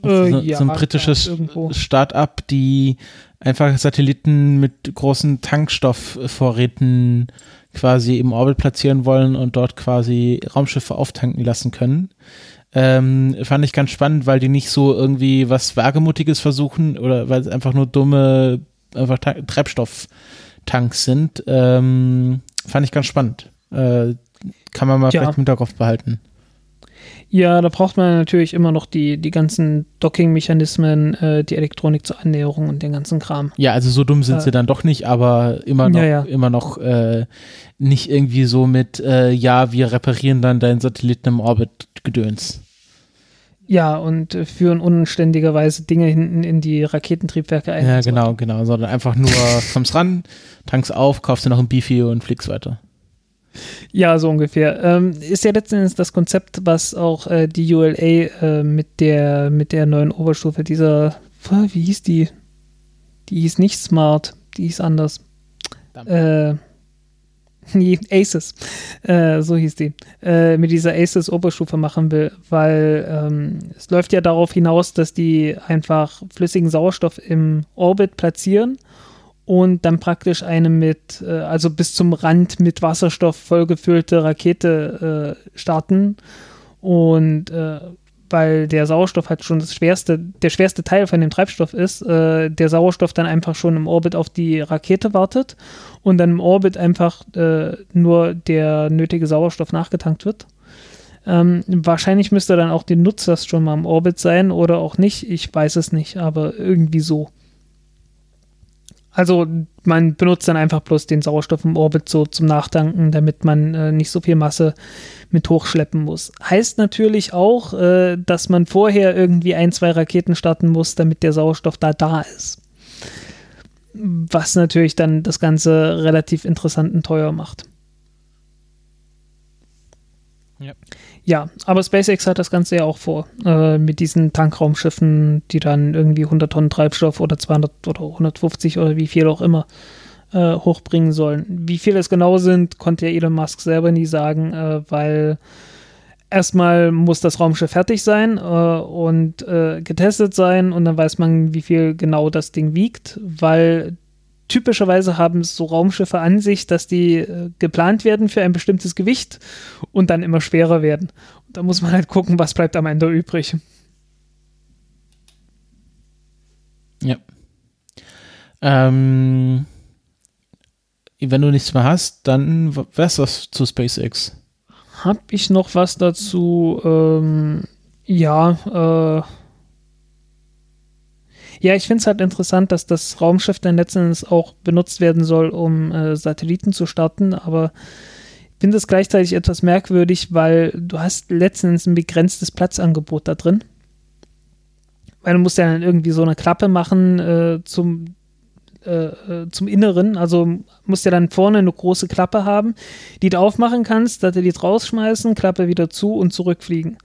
Äh, so, ja, so ein britisches ja, Start-up, die einfach Satelliten mit großen Tankstoffvorräten quasi im Orbit platzieren wollen und dort quasi Raumschiffe auftanken lassen können. Ähm, fand ich ganz spannend, weil die nicht so irgendwie was Wagemutiges versuchen oder weil es einfach nur dumme einfach Ta- Treibstofftanks sind. Ähm, fand ich ganz spannend. Äh, kann man mal ja. vielleicht im Hinterkopf behalten. Ja, da braucht man natürlich immer noch die, die ganzen Docking-Mechanismen, äh, die Elektronik zur Annäherung und den ganzen Kram. Ja, also so dumm sind äh, sie dann doch nicht, aber immer noch, ja, ja. Immer noch äh, nicht irgendwie so mit, äh, ja, wir reparieren dann deinen Satelliten im Orbit-Gedöns. Ja, und äh, führen unanständigerweise Dinge hinten in die Raketentriebwerke ein. Ja, genau, weiter. genau, sondern einfach nur kommst ran, tankst auf, kaufst dir noch ein Beefy und fliegst weiter. Ja, so ungefähr. Ähm, ist ja letzten Endes das Konzept, was auch äh, die U L A äh, mit der mit der neuen Oberstufe dieser, wie hieß die? Die hieß nicht Smart, die hieß anders. Äh, nee, Aces. Äh, so hieß die. Äh, mit dieser Aces-Oberstufe machen will, weil ähm, es läuft ja darauf hinaus, dass die einfach flüssigen Sauerstoff im Orbit platzieren und dann praktisch eine mit, also bis zum Rand mit Wasserstoff vollgefüllte Rakete äh, starten. Und äh, weil der Sauerstoff halt schon das schwerste, der schwerste Teil von dem Treibstoff ist, äh, der Sauerstoff dann einfach schon im Orbit auf die Rakete wartet und dann im Orbit einfach äh, nur der nötige Sauerstoff nachgetankt wird. Ähm, wahrscheinlich müsste dann auch die Nutzlast schon mal im Orbit sein oder auch nicht, ich weiß es nicht, aber irgendwie so. Also man benutzt dann einfach bloß den Sauerstoff im Orbit so zum Nachtanken, damit man äh, nicht so viel Masse mit hochschleppen muss. Heißt natürlich auch, äh, dass man vorher irgendwie ein, zwei Raketen starten muss, damit der Sauerstoff da da ist. Was natürlich dann das Ganze relativ interessant und teuer macht. Ja, ja, aber SpaceX hat das Ganze ja auch vor, äh, mit diesen Tankraumschiffen, die dann irgendwie hundert Tonnen Treibstoff oder zweihundert oder hundertfünfzig oder wie viel auch immer äh, hochbringen sollen. Wie viel es genau sind, konnte ja Elon Musk selber nie sagen, äh, weil erstmal muss das Raumschiff fertig sein äh, und äh, getestet sein und dann weiß man, wie viel genau das Ding wiegt, weil typischerweise haben so Raumschiffe an sich, dass die äh, geplant werden für ein bestimmtes Gewicht und dann immer schwerer werden. Und da muss man halt gucken, was bleibt am Ende übrig. Ja. Ähm, wenn du nichts mehr hast, dann wär's was zu SpaceX. Hab ich noch was dazu? Ähm, Ja, äh, ja, ich finde es halt interessant, dass das Raumschiff dann letzten Endes auch benutzt werden soll, um äh, Satelliten zu starten, aber ich finde es gleichzeitig etwas merkwürdig, weil du hast letzten Endes ein begrenztes Platzangebot da drin. Weil du musst ja dann irgendwie so eine Klappe machen äh, zum, äh, zum Inneren, also musst ja dann vorne eine große Klappe haben, die du aufmachen kannst, Satellit rausschmeißen, Klappe wieder zu und zurückfliegen.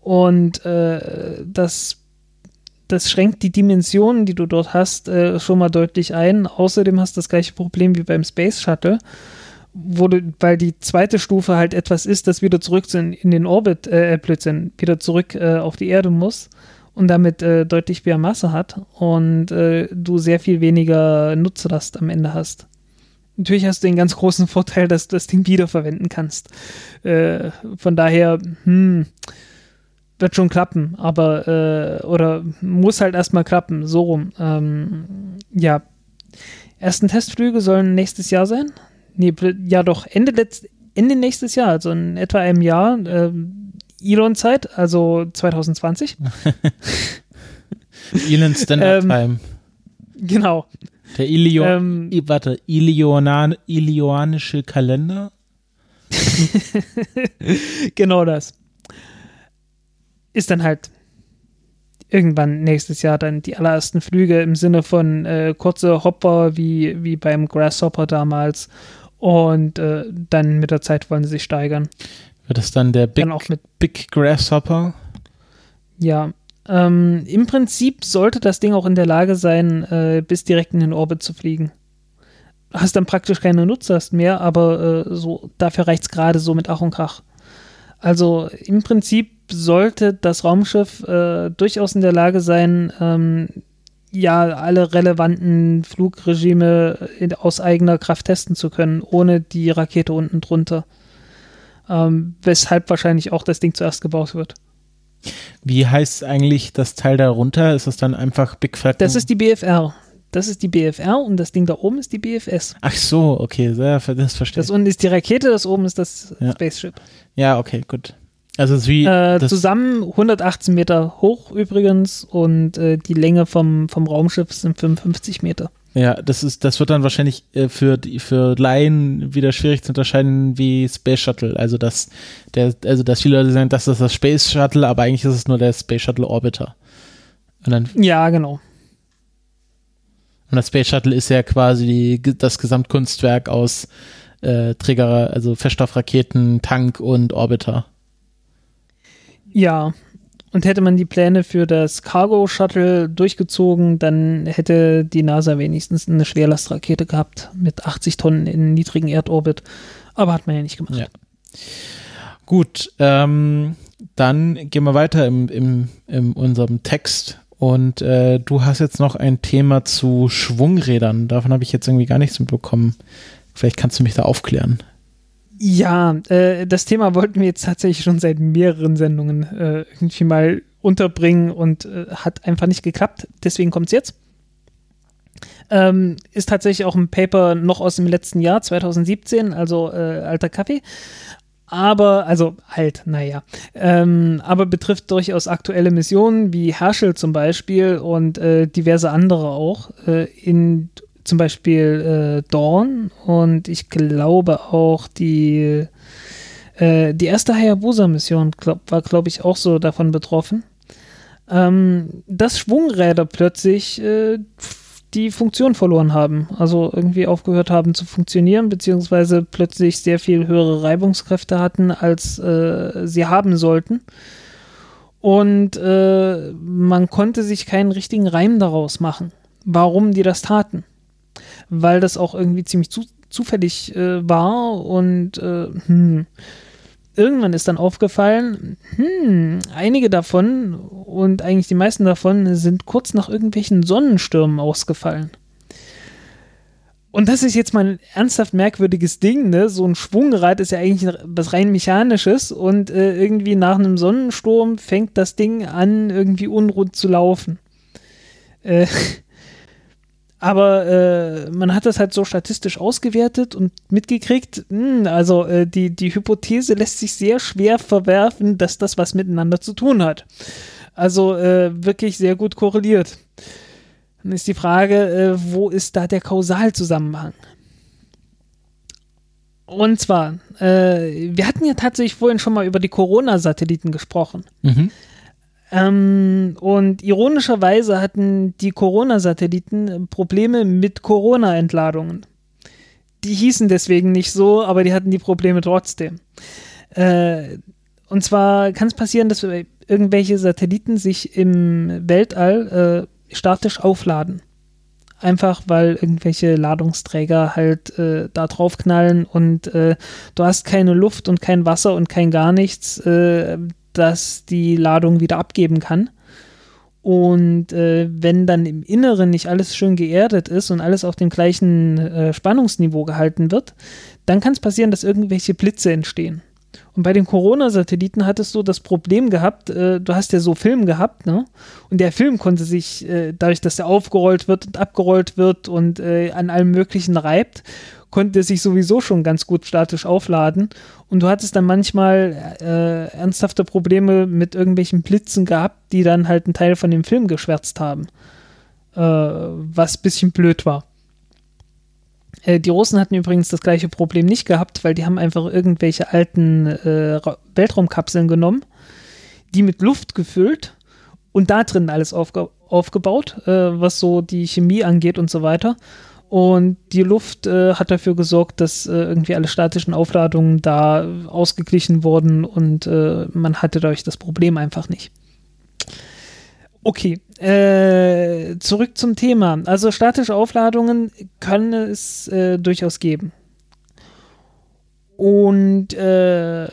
Und äh, das Das schränkt die Dimensionen, die du dort hast, äh, schon mal deutlich ein. Außerdem hast du das gleiche Problem wie beim Space Shuttle, wo du, weil die zweite Stufe halt etwas ist, das wieder zurück in, in den Orbit, äh, Blödsinn, wieder zurück äh, auf die Erde muss und damit äh, deutlich mehr Masse hat und äh, du sehr viel weniger Nutzlast am Ende hast. Natürlich hast du den ganz großen Vorteil, dass du das Ding wiederverwenden kannst. Äh, von daher, hm... wird schon klappen, aber äh, oder muss halt erstmal klappen, so rum. Ähm, ja. Ersten Testflüge sollen nächstes Jahr sein? Nee, ja doch, Ende, letzt, Ende nächstes Jahr, also in etwa einem Jahr äh, Elon-Zeit, also zwanzig zwanzig. Elon Standard ähm, Time. Genau. Der Ilio- ähm, warte, Ilioan- Ilioanische Kalender? Genau das. Ist dann halt irgendwann nächstes Jahr dann die allerersten Flüge im Sinne von äh, kurze Hopper wie, wie beim Grasshopper damals und äh, dann mit der Zeit wollen sie sich steigern. Wird das dann der Big, dann auch mit Big Grasshopper? Ja, ähm, im Prinzip sollte das Ding auch in der Lage sein, äh, bis direkt in den Orbit zu fliegen. Hast dann praktisch keine Nutzlast mehr, aber äh, so, dafür reicht es gerade so mit Ach und Krach. Also im Prinzip sollte das Raumschiff äh, durchaus in der Lage sein, ähm, ja, alle relevanten Flugregime in, aus eigener Kraft testen zu können, ohne die Rakete unten drunter. Ähm, weshalb wahrscheinlich auch das Ding zuerst gebaut wird. Wie heißt eigentlich das Teil da runter? Ist das dann einfach Big Fat? Das ist die B F R. Das ist die B F R und das Ding da oben ist die B F S. Ach so, okay, das verstehe ich. Das unten ist die Rakete, das oben ist das ja. Spaceship. Ja, okay, gut. Also es ist wie äh, zusammen hundertachtzehn Meter hoch übrigens und äh, die Länge vom, vom Raumschiff sind fünfundfünfzig Meter. Ja, das ist, das wird dann wahrscheinlich äh, für die, für Laien wieder schwierig zu unterscheiden wie Space Shuttle. Also dass der, also dass viele Leute sagen, das ist das Space Shuttle, aber eigentlich ist es nur der Space Shuttle Orbiter. Und dann, ja, genau. Und das Space Shuttle ist ja quasi die, das Gesamtkunstwerk aus äh, Träger, also Feststoffraketen, Tank und Orbiter. Ja, und hätte man die Pläne für das Cargo Shuttle durchgezogen, dann hätte die NASA wenigstens eine Schwerlastrakete gehabt mit achtzig Tonnen in niedrigen Erdorbit. Aber hat man ja nicht gemacht. Ja. Gut, ähm, dann gehen wir weiter im, im, in unserem Text. Und äh, du hast jetzt noch ein Thema zu Schwungrädern. Davon habe ich jetzt irgendwie gar nichts mitbekommen. Vielleicht kannst du mich da aufklären. Ja, äh, das Thema wollten wir jetzt tatsächlich schon seit mehreren Sendungen äh, irgendwie mal unterbringen und äh, hat einfach nicht geklappt. Deswegen kommt es jetzt. Ähm, ist tatsächlich auch ein Paper noch aus dem letzten Jahr, zwanzig siebzehn, also äh, alter Kaffee. Aber, also alt, naja, ähm, aber betrifft durchaus aktuelle Missionen wie Herschel zum Beispiel und äh, diverse andere auch, äh, in zum Beispiel äh, Dawn und ich glaube auch die, äh, die erste Hayabusa-Mission glaub, war, glaube ich, auch so davon betroffen, ähm, dass Schwungräder plötzlich äh, die Funktion verloren haben, also irgendwie aufgehört haben zu funktionieren, beziehungsweise plötzlich sehr viel höhere Reibungskräfte hatten, als äh, sie haben sollten. Und äh, man konnte sich keinen richtigen Reim daraus machen, warum die das taten. Weil das auch irgendwie ziemlich zu, zufällig äh, war und äh, hm. irgendwann ist dann aufgefallen, hm, einige davon und eigentlich die meisten davon sind kurz nach irgendwelchen Sonnenstürmen ausgefallen. Und das ist jetzt mal ein ernsthaft merkwürdiges Ding, ne? So ein Schwungrad ist ja eigentlich was rein Mechanisches und äh, irgendwie nach einem Sonnensturm fängt das Ding an, irgendwie unrund zu laufen. Äh, Aber äh, man hat das halt so statistisch ausgewertet und mitgekriegt, mh, also äh, die, die Hypothese lässt sich sehr schwer verwerfen, dass das was miteinander zu tun hat. Also äh, wirklich sehr gut korreliert. Dann ist die Frage, äh, wo ist da der Kausalzusammenhang? Und zwar, äh, wir hatten ja tatsächlich vorhin schon mal über die Corona-Satelliten gesprochen. Mhm. Ähm, und ironischerweise hatten die Corona-Satelliten Probleme mit Corona-Entladungen. Die hießen deswegen nicht so, aber die hatten die Probleme trotzdem. Äh, und zwar kann es passieren, dass irgendwelche Satelliten sich im Weltall äh, statisch aufladen. Einfach, weil irgendwelche Ladungsträger halt äh, da drauf knallen und äh, du hast keine Luft und kein Wasser und kein gar nichts, äh, dass die Ladung wieder abgeben kann. Und äh, wenn dann im Inneren nicht alles schön geerdet ist und alles auf dem gleichen äh, Spannungsniveau gehalten wird, dann kann es passieren, dass irgendwelche Blitze entstehen. Und bei den Corona-Satelliten hattest du das Problem gehabt, äh, du hast ja so Film gehabt, ne? Und der Film konnte sich, äh, dadurch, dass der aufgerollt wird und abgerollt wird und äh, an allem Möglichen reibt, konnte sich sowieso schon ganz gut statisch aufladen und du hattest dann manchmal äh, ernsthafte Probleme mit irgendwelchen Blitzen gehabt, die dann halt einen Teil von dem Film geschwärzt haben, äh, was ein bisschen blöd war. Äh, die Russen hatten übrigens das gleiche Problem nicht gehabt, weil die haben einfach irgendwelche alten äh, Weltraumkapseln genommen, die mit Luft gefüllt und da drin alles aufge- aufgebaut, äh, was so die Chemie angeht und so weiter. Und die Luft äh, hat dafür gesorgt, dass äh, irgendwie alle statischen Aufladungen da ausgeglichen wurden und äh, man hatte dadurch das Problem einfach nicht. Okay, äh, zurück zum Thema. Also statische Aufladungen können es äh, durchaus geben. Und äh,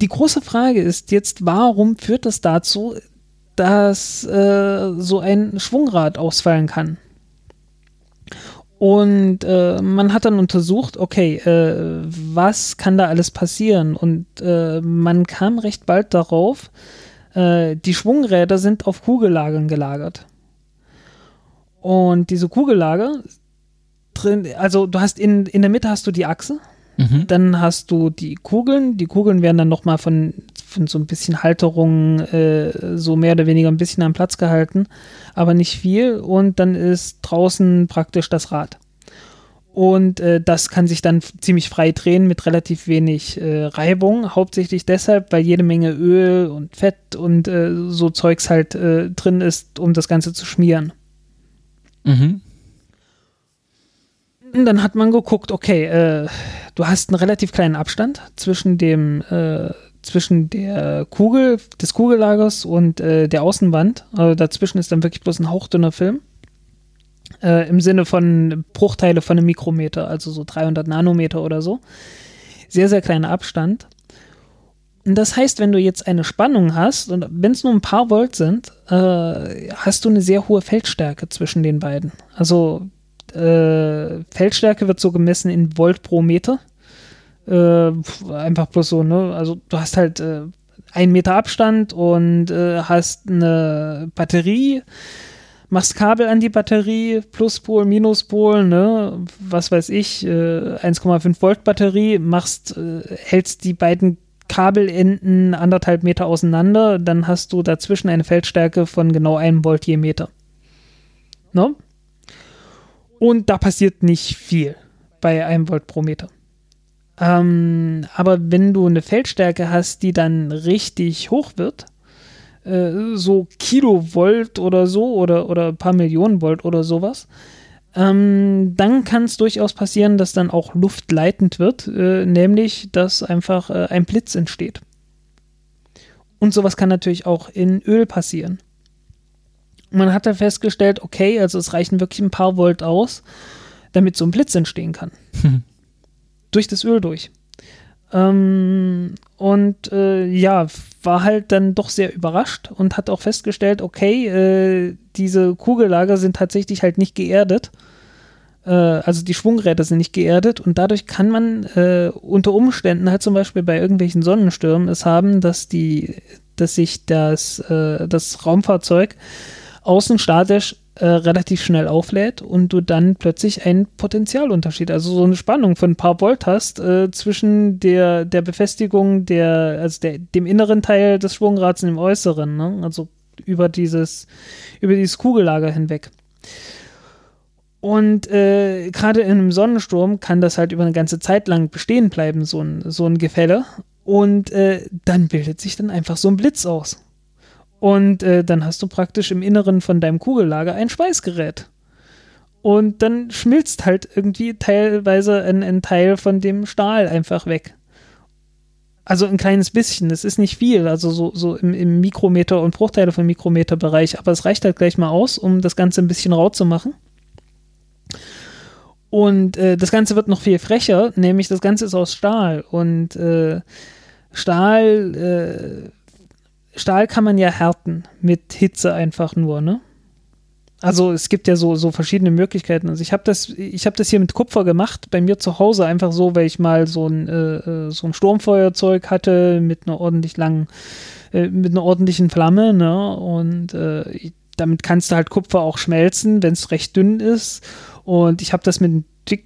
die große Frage ist jetzt, warum führt das dazu, dass äh, so ein Schwungrad ausfallen kann. Und äh, man hat dann untersucht, okay, äh, was kann da alles passieren? Und äh, man kam recht bald darauf, äh, die Schwungräder sind auf Kugellagern gelagert. Und diese Kugellager, drin, also du hast in, in der Mitte hast du die Achse, mhm. Dann hast du die Kugeln, die Kugeln werden dann nochmal von von so ein bisschen Halterungen äh, so mehr oder weniger ein bisschen am Platz gehalten, aber nicht viel und dann ist draußen praktisch das Rad. Und äh, das kann sich dann ziemlich frei drehen mit relativ wenig äh, Reibung, hauptsächlich deshalb, weil jede Menge Öl und Fett und äh, so Zeugs halt äh, drin ist, um das Ganze zu schmieren. Mhm. Dann hat man geguckt, okay, äh, du hast einen relativ kleinen Abstand zwischen dem äh, zwischen der Kugel des Kugellagers und äh, der Außenwand. Also dazwischen ist dann wirklich bloß ein hauchdünner Film. Äh, Im Sinne von Bruchteile von einem Mikrometer, also so dreihundert Nanometer oder so. Sehr, sehr kleiner Abstand. Und das heißt, wenn du jetzt eine Spannung hast, und wenn es nur ein paar Volt sind, äh, hast du eine sehr hohe Feldstärke zwischen den beiden. Also äh, Feldstärke wird so gemessen in Volt pro Meter. Äh, einfach bloß so, ne? Also du hast halt äh, einen Meter Abstand und äh, hast eine Batterie, machst Kabel an die Batterie, Pluspol, Minuspol, ne? Was weiß ich, äh, eins Komma fünf Volt Batterie, machst, äh, hältst die beiden Kabelenden anderthalb Meter auseinander, dann hast du dazwischen eine Feldstärke von genau einem Volt je Meter. Ne? Und da passiert nicht viel bei einem Volt pro Meter. Ähm, aber wenn du eine Feldstärke hast, die dann richtig hoch wird, äh, so Kilovolt oder so oder, oder ein paar Millionen Volt oder sowas, ähm, dann kann es durchaus passieren, dass dann auch Luft leitend wird, äh, nämlich, dass einfach äh, ein Blitz entsteht. Und sowas kann natürlich auch in Öl passieren. Man hat da festgestellt, okay, also es reichen wirklich ein paar Volt aus, damit so ein Blitz entstehen kann. Hm. Durch das Öl durch. Ähm, und äh, ja, war halt dann doch sehr überrascht und hat auch festgestellt, okay, äh, diese Kugellager sind tatsächlich halt nicht geerdet. Äh, also die Schwungräder sind nicht geerdet und dadurch kann man äh, unter Umständen halt zum Beispiel bei irgendwelchen Sonnenstürmen es haben, dass die, dass sich das, äh, das Raumfahrzeug außen statisch äh, relativ schnell auflädt und du dann plötzlich einen Potentialunterschied, also so eine Spannung von ein paar Volt hast äh, zwischen der, der Befestigung, der, also der, dem inneren Teil des Schwungrads und dem äußeren, ne? Also über dieses, über dieses Kugellager hinweg. Und äh, gerade in einem Sonnensturm kann das halt über eine ganze Zeit lang bestehen bleiben, so ein, so ein Gefälle. Und äh, dann bildet sich dann einfach so ein Blitz aus. Und äh, dann hast du praktisch im Inneren von deinem Kugellager ein Schweißgerät. Und dann schmilzt halt irgendwie teilweise ein, ein Teil von dem Stahl einfach weg. Also ein kleines bisschen, das ist nicht viel, also so, so im, im Mikrometer- und Bruchteile von Mikrometer-Bereich, aber es reicht halt gleich mal aus, um das Ganze ein bisschen rau zu machen. Und äh, das Ganze wird noch viel frecher, nämlich das Ganze ist aus Stahl. Und äh, Stahl, äh, Stahl kann man ja härten mit Hitze einfach nur, ne? Also es gibt ja so, so verschiedene Möglichkeiten. Also ich habe das, ich hab das hier mit Kupfer gemacht, bei mir zu Hause einfach so, weil ich mal so ein, äh, so ein Sturmfeuerzeug hatte mit einer ordentlich langen, äh, mit einer ordentlichen Flamme, ne? Und äh, ich, damit kannst du halt Kupfer auch schmelzen, wenn es recht dünn ist. Und ich habe das mit,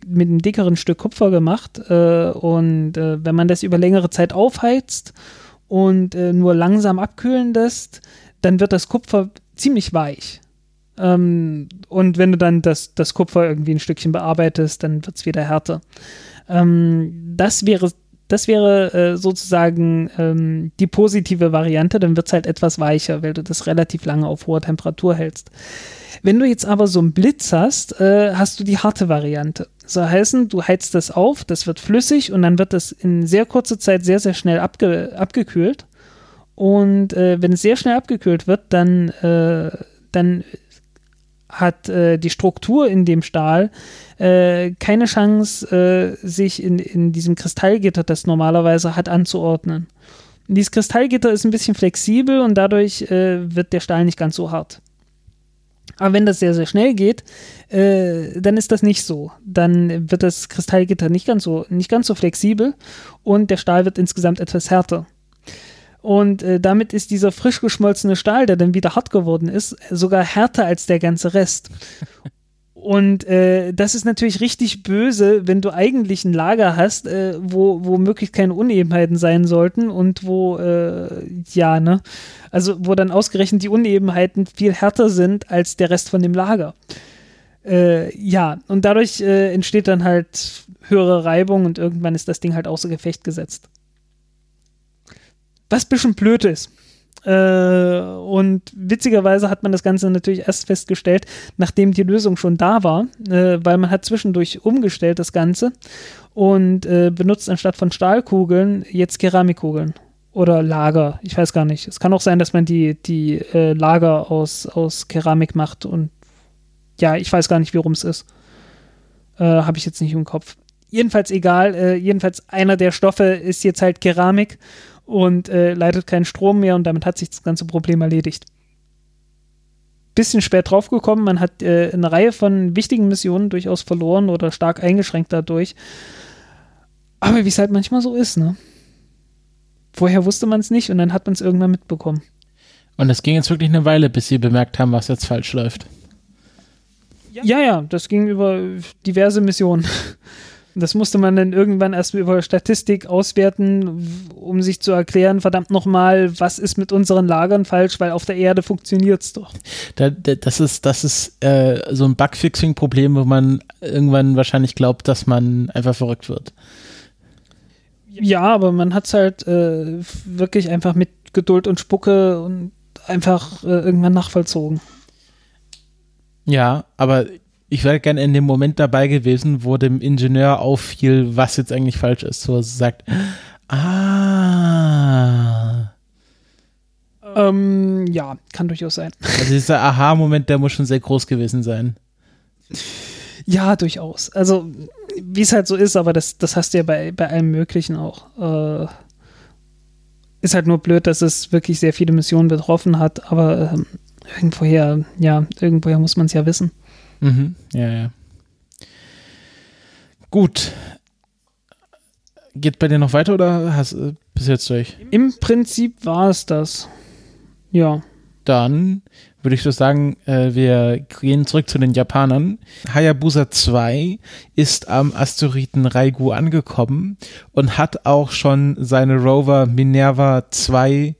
mit einem dickeren Stück Kupfer gemacht. Äh, und äh, wenn man das über längere Zeit aufheizt und äh, nur langsam abkühlen lässt, dann wird das Kupfer ziemlich weich. Und wenn du dann das, das Kupfer irgendwie ein Stückchen bearbeitest, dann wird es wieder härter. Ähm, das wäre, das wäre äh, sozusagen ähm, die positive Variante, dann wird es halt etwas weicher, weil du das relativ lange auf hoher Temperatur hältst. Wenn du jetzt aber so einen Blitz hast, äh, hast du die harte Variante. So heißen, du heizt das auf, das wird flüssig und dann wird das in sehr kurzer Zeit sehr, sehr schnell abge- abgekühlt. Und äh, wenn es sehr schnell abgekühlt wird, dann, äh, dann hat äh, die Struktur in dem Stahl äh, keine Chance, äh, sich in, in diesem Kristallgitter, das normalerweise hat, anzuordnen. Und dieses Kristallgitter ist ein bisschen flexibel und dadurch äh, wird der Stahl nicht ganz so hart. Aber wenn das sehr, sehr schnell geht, äh, dann ist das nicht so. Dann wird das Kristallgitter nicht ganz so, nicht ganz so flexibel und der Stahl wird insgesamt etwas härter. Und äh, damit ist dieser frisch geschmolzene Stahl, der dann wieder hart geworden ist, sogar härter als der ganze Rest. Und äh, das ist natürlich richtig böse, wenn du eigentlich ein Lager hast, äh, wo, wo möglichst keine Unebenheiten sein sollten und wo, äh, ja, ne, also wo dann ausgerechnet die Unebenheiten viel härter sind als der Rest von dem Lager. Äh, ja, und dadurch äh, entsteht dann halt höhere Reibung und irgendwann ist das Ding halt außer Gefecht gesetzt. Was ein bisschen blöd ist. Äh, und witzigerweise hat man das Ganze natürlich erst festgestellt, nachdem die Lösung schon da war, äh, weil man hat zwischendurch umgestellt das Ganze und äh, benutzt anstatt von Stahlkugeln jetzt Keramikkugeln oder Lager. Ich weiß gar nicht. Es kann auch sein, dass man die, die äh, Lager aus, aus Keramik macht und ja, ich weiß gar nicht, wie rum es ist. Äh, habe ich jetzt nicht im Kopf. Jedenfalls egal. Äh, jedenfalls einer der Stoffe ist jetzt halt Keramik und äh, leitet keinen Strom mehr und damit hat sich das ganze Problem erledigt. Bisschen spät draufgekommen, man hat äh, eine Reihe von wichtigen Missionen durchaus verloren oder stark eingeschränkt dadurch. Aber wie es halt manchmal so ist, ne? Vorher wusste man es nicht und dann hat man es irgendwann mitbekommen. Und es ging jetzt wirklich eine Weile, bis sie bemerkt haben, was jetzt falsch läuft. Ja, ja, ja, das ging über diverse Missionen. Das musste man dann irgendwann erst über Statistik auswerten, um sich zu erklären, verdammt nochmal, was ist mit unseren Lagern falsch, weil auf der Erde funktioniert es doch. Da, da, das ist, das ist äh, so ein Bugfixing-Problem, wo man irgendwann wahrscheinlich glaubt, dass man einfach verrückt wird. Ja, aber man hat es halt äh, wirklich einfach mit Geduld und Spucke und einfach äh, irgendwann nachvollzogen. Ja, aber ich wäre gerne in dem Moment dabei gewesen, wo dem Ingenieur auffiel, was jetzt eigentlich falsch ist. So sagt, ah. Ähm, ja, kann durchaus sein. Also dieser Aha-Moment, der muss schon sehr groß gewesen sein. Ja, durchaus. Also, wie es halt so ist, aber das, das hast du ja bei, bei allem Möglichen auch. Äh, ist halt nur blöd, dass es wirklich sehr viele Missionen betroffen hat, aber ähm, irgendwoher, ja, irgendwoher muss man es ja wissen. Mhm, ja, ja. Gut. Geht bei dir noch weiter oder hast, äh, bist du jetzt durch? Im Prinzip war es das. Ja. Dann würde ich so sagen, äh, wir gehen zurück zu den Japanern. Hayabusa zwei ist am Asteroiden Raigu angekommen und hat auch schon seine Rover Minerva zwei,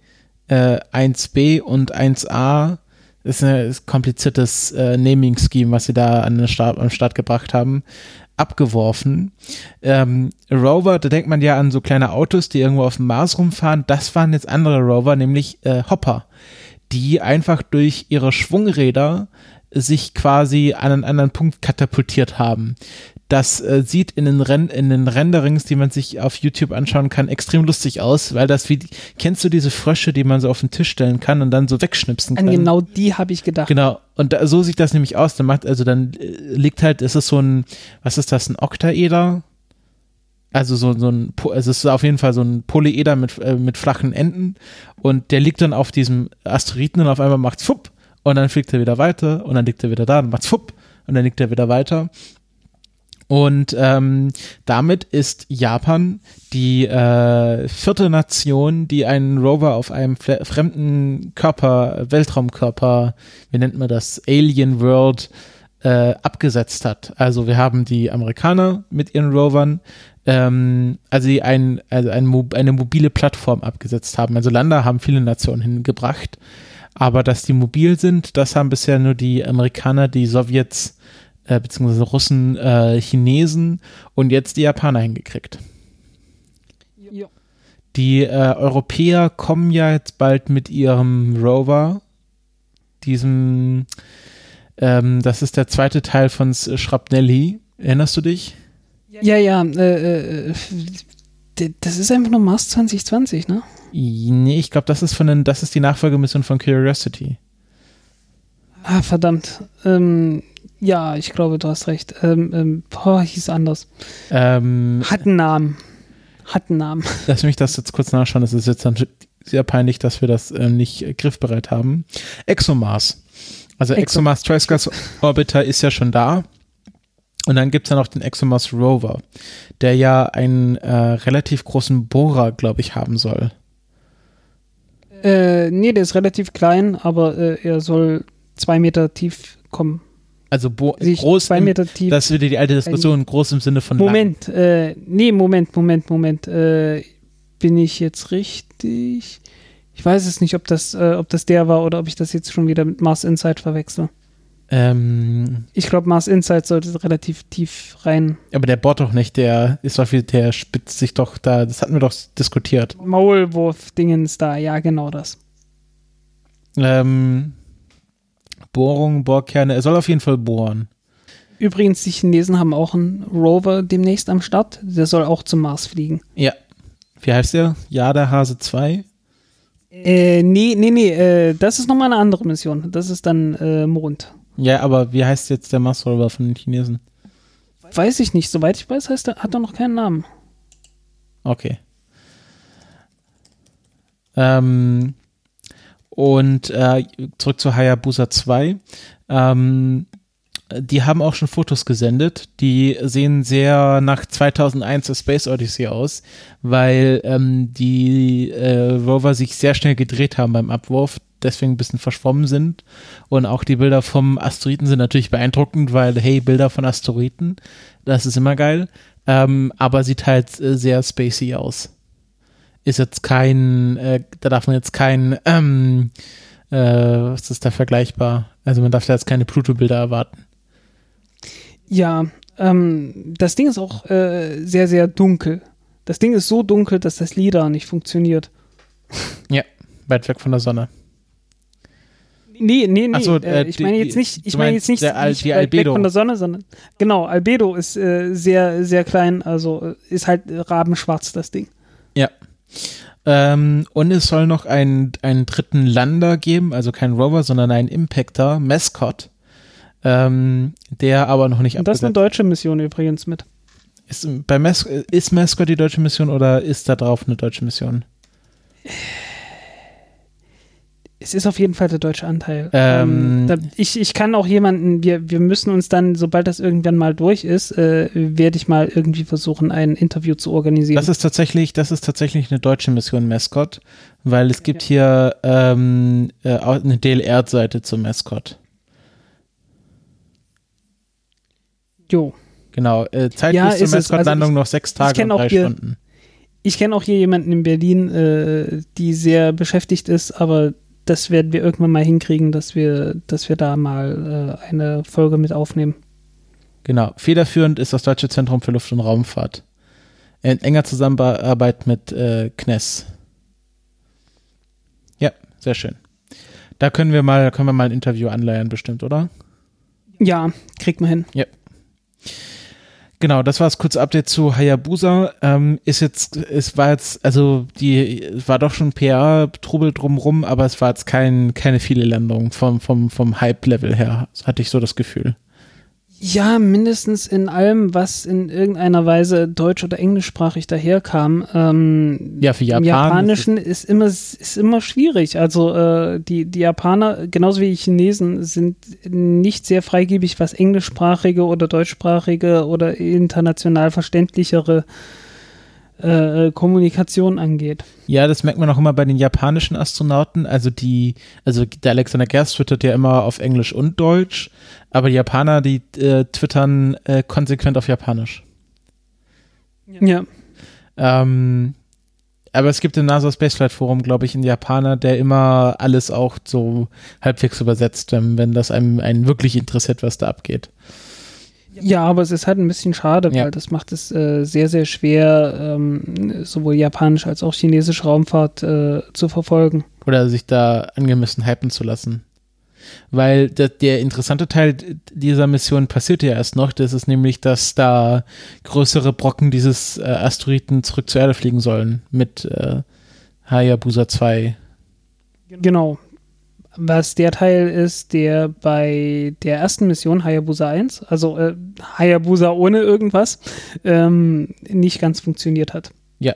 äh, eins b und eins a, ist ein kompliziertes äh, Naming-Scheme, was sie da an den Start, am Start gebracht haben, abgeworfen. Ähm, Rover, da denkt man ja an so kleine Autos, die irgendwo auf dem Mars rumfahren. Das waren jetzt andere Rover, nämlich äh, Hopper, die einfach durch ihre Schwungräder sich quasi an einen anderen Punkt katapultiert haben. Das äh, sieht in den, Ren- in den Renderings, die man sich auf YouTube anschauen kann, extrem lustig aus, weil das wie, kennst du diese Frösche, die man so auf den Tisch stellen kann und dann so wegschnipsen kann? An genau die habe ich gedacht. Genau, und da, so sieht das nämlich aus. Dann macht, also dann äh, liegt halt, ist es so ein, was ist das, ein Oktaeder? Also so, so ein, es ist auf jeden Fall so ein Polyeder mit, äh, mit flachen Enden und der liegt dann auf diesem Asteroiden und auf einmal macht's fupp und dann fliegt er wieder weiter und dann liegt er wieder da und macht's fupp und dann liegt er wieder weiter. Und ähm, damit ist Japan die äh, vierte Nation, die einen Rover auf einem fle- fremden Körper, Weltraumkörper, wie nennt man das, Alien World, äh, abgesetzt hat. Also wir haben die Amerikaner mit ihren Rovern, ähm, also die ein, also ein Mo- eine mobile Plattform abgesetzt haben. Also Lander haben viele Nationen hingebracht, aber dass die mobil sind, das haben bisher nur die Amerikaner, die Sowjets, beziehungsweise Russen, äh, Chinesen und jetzt die Japaner hingekriegt. Ja. Die äh, Europäer kommen ja jetzt bald mit ihrem Rover, diesem, ähm, das ist der zweite Teil von Schrapnelli. Erinnerst du dich? Ja, ja, äh, äh, das ist einfach nur Mars zwanzig zwanzig, ne? Nee, ich glaube, das ist von den, das ist die Nachfolgemission von Curiosity. Ah, verdammt. Ähm, Ja, ich glaube, du hast recht. Ähm, ähm, boah, hieß anders. Ähm, Hat einen Namen. Hat einen Namen. Lass mich das jetzt kurz nachschauen. Es ist jetzt dann sehr peinlich, dass wir das ähm, nicht griffbereit haben. ExoMars. Also ExoMars Triscars Orbiter ist ja schon da. Und dann gibt es ja noch den ExoMars Rover, der ja einen äh, relativ großen Bohrer, glaube ich, haben soll. Äh, nee, der ist relativ klein, aber äh, er soll zwei Meter tief kommen. Also bo- groß, zwei Meter tief. Das wird die alte Diskussion, groß im Sinne von Moment, lang. Äh, nee, Moment, Moment, Moment. Äh, bin ich jetzt richtig? Ich weiß es nicht, ob das, äh, ob das der war oder ob ich das jetzt schon wieder mit Mars Insight verwechsel. Ähm, ich glaube, Mars Insight sollte relativ tief rein. Aber der bohrt doch nicht, der ist doch viel, der spitzt sich doch da, das hatten wir doch diskutiert. Maulwurf-Dingens da, ja, genau das. Ähm... Bohrungen, Bohrkerne, er soll auf jeden Fall bohren. Übrigens, die Chinesen haben auch einen Rover demnächst am Start, der soll auch zum Mars fliegen. Ja. Wie heißt der? Jada Hase zwei? Äh, nee, nee, nee, äh, das ist nochmal eine andere Mission. Das ist dann äh, Mond. Ja, aber wie heißt jetzt der Mars-Rover von den Chinesen? Weiß ich nicht. Soweit ich weiß, heißt der, hat er noch keinen Namen. Okay. Ähm... Und äh, zurück zu Hayabusa zwei. Ähm, die haben auch schon Fotos gesendet. Die sehen sehr nach zweitausendeins der Space Odyssey aus, weil ähm, die äh, Rover sich sehr schnell gedreht haben beim Abwurf, deswegen ein bisschen verschwommen sind. Und auch die Bilder vom Asteroiden sind natürlich beeindruckend, weil, hey, Bilder von Asteroiden, das ist immer geil. Ähm, aber sieht halt äh, sehr spacey aus. Ist jetzt kein, äh, da darf man jetzt kein, ähm, äh, was ist da vergleichbar? Also man darf da jetzt keine Pluto-Bilder erwarten. Ja, ähm, das Ding ist auch äh, sehr, sehr dunkel. Das Ding ist so dunkel, dass das LiDAR nicht funktioniert. Ja, weit weg von der Sonne. Nee, nee, nee. Ach so, äh, ich meine jetzt nicht, ich meine jetzt nicht, der, nicht die Albedo. Weg von der Sonne, sondern genau, Albedo ist äh, sehr, sehr klein, also ist halt rabenschwarz, das Ding. Ja. Ähm, und es soll noch einen, einen dritten Lander geben, also kein Rover, sondern einen Impactor, Mascot, ähm, der aber noch nicht abgesetzt. Und das ist eine deutsche Mission übrigens mit. Ist, bei Mas- ist Mascot die deutsche Mission oder ist da drauf eine deutsche Mission? Es ist auf jeden Fall der deutsche Anteil. Ähm, ich, ich kann auch jemanden, wir, wir müssen uns dann, sobald das irgendwann mal durch ist, äh, werde ich mal irgendwie versuchen, ein Interview zu organisieren. Das ist tatsächlich, das ist tatsächlich eine deutsche Mission Mascot, weil es gibt ja. hier ähm, äh, eine D L R-Seite zum Mascot. Jo. Genau, äh, Zeit ja, bis zur Mascot-Landung also noch sechs Tage und drei hier, Stunden. Ich kenne auch hier jemanden in Berlin, äh, die sehr beschäftigt ist, aber das werden wir irgendwann mal hinkriegen, dass wir, dass wir da mal äh, eine Folge mit aufnehmen. Genau. Federführend ist das Deutsche Zentrum für Luft- und Raumfahrt. In enger Zusammenarbeit mit äh, K N E S. Ja, sehr schön. Da können wir mal, können wir mal ein Interview anleiern, bestimmt, oder? Ja, kriegt man hin. Ja. Genau, das war das kurze Update zu Hayabusa. Ähm, ist jetzt, es war jetzt, also die, es war doch schon P R-Trubel drumrum, aber es war jetzt kein, keine viele Landungen vom, vom, vom Hype-Level her, hatte ich so das Gefühl. Ja, mindestens in allem, was in irgendeiner Weise deutsch- oder englischsprachig daherkam. Ähm, ja, für Japan. Im Japanischen ist, ist, immer, ist immer schwierig. Also äh, die, die Japaner, genauso wie die Chinesen, sind nicht sehr freigebig, was englischsprachige oder deutschsprachige oder international verständlichere äh, Kommunikation angeht. Ja, das merkt man auch immer bei den japanischen Astronauten. Also die, also der Alexander Gerst twittert ja immer auf Englisch und Deutsch. Aber die Japaner, die äh, twittern äh, konsequent auf Japanisch. Ja. Ähm, aber es gibt im NASA Spaceflight Forum, glaube ich, einen Japaner, der immer alles auch so halbwegs übersetzt, wenn, wenn das einem, einen wirklich interessiert, was da abgeht. Ja, aber es ist halt ein bisschen schade, ja. Weil das macht es äh, sehr, sehr schwer, ähm, sowohl japanische als auch chinesische Raumfahrt äh, zu verfolgen. Oder sich da angemessen hypen zu lassen. Weil der, der interessante Teil dieser Mission passierte ja erst noch, das ist nämlich, dass da größere Brocken dieses äh, Asteroiden zurück zur Erde fliegen sollen mit äh, Hayabusa zwei. Genau, was der Teil ist, der bei der ersten Mission Hayabusa eins, also äh, Hayabusa ohne irgendwas, ähm, nicht ganz funktioniert hat. Ja.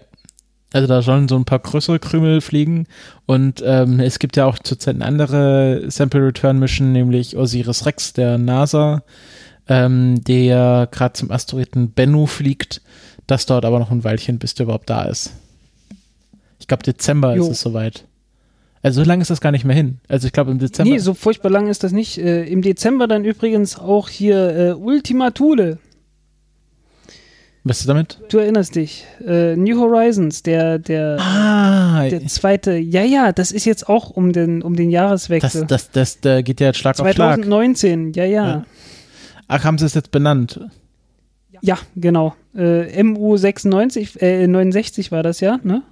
Also da sollen so ein paar größere Krümel fliegen und ähm, es gibt ja auch zurzeit eine andere Sample-Return-Mission, nämlich Osiris-Rex der NASA, ähm, der gerade zum Asteroiden Bennu fliegt. Das dauert aber noch ein Weilchen, bis der überhaupt da ist. Ich glaube, Dezember jo. Ist es soweit. Also so lange ist das gar nicht mehr hin. Also ich glaube im Dezember. Nee, so furchtbar lang ist das nicht. Äh, im Dezember dann übrigens auch hier äh, Ultima Thule. Was ist damit? Du erinnerst dich. Äh, New Horizons, der, der, ah, der zweite. Ja, ja, das ist jetzt auch um den, um den Jahreswechsel. Das, das, das geht ja jetzt Schlag auf Schlag. zwanzig neunzehn, ja, ja, ja. Ach, haben sie es jetzt benannt? Ja, genau. Äh, M U sechsundneunzig, äh, neunundsechzig war das ja, ne?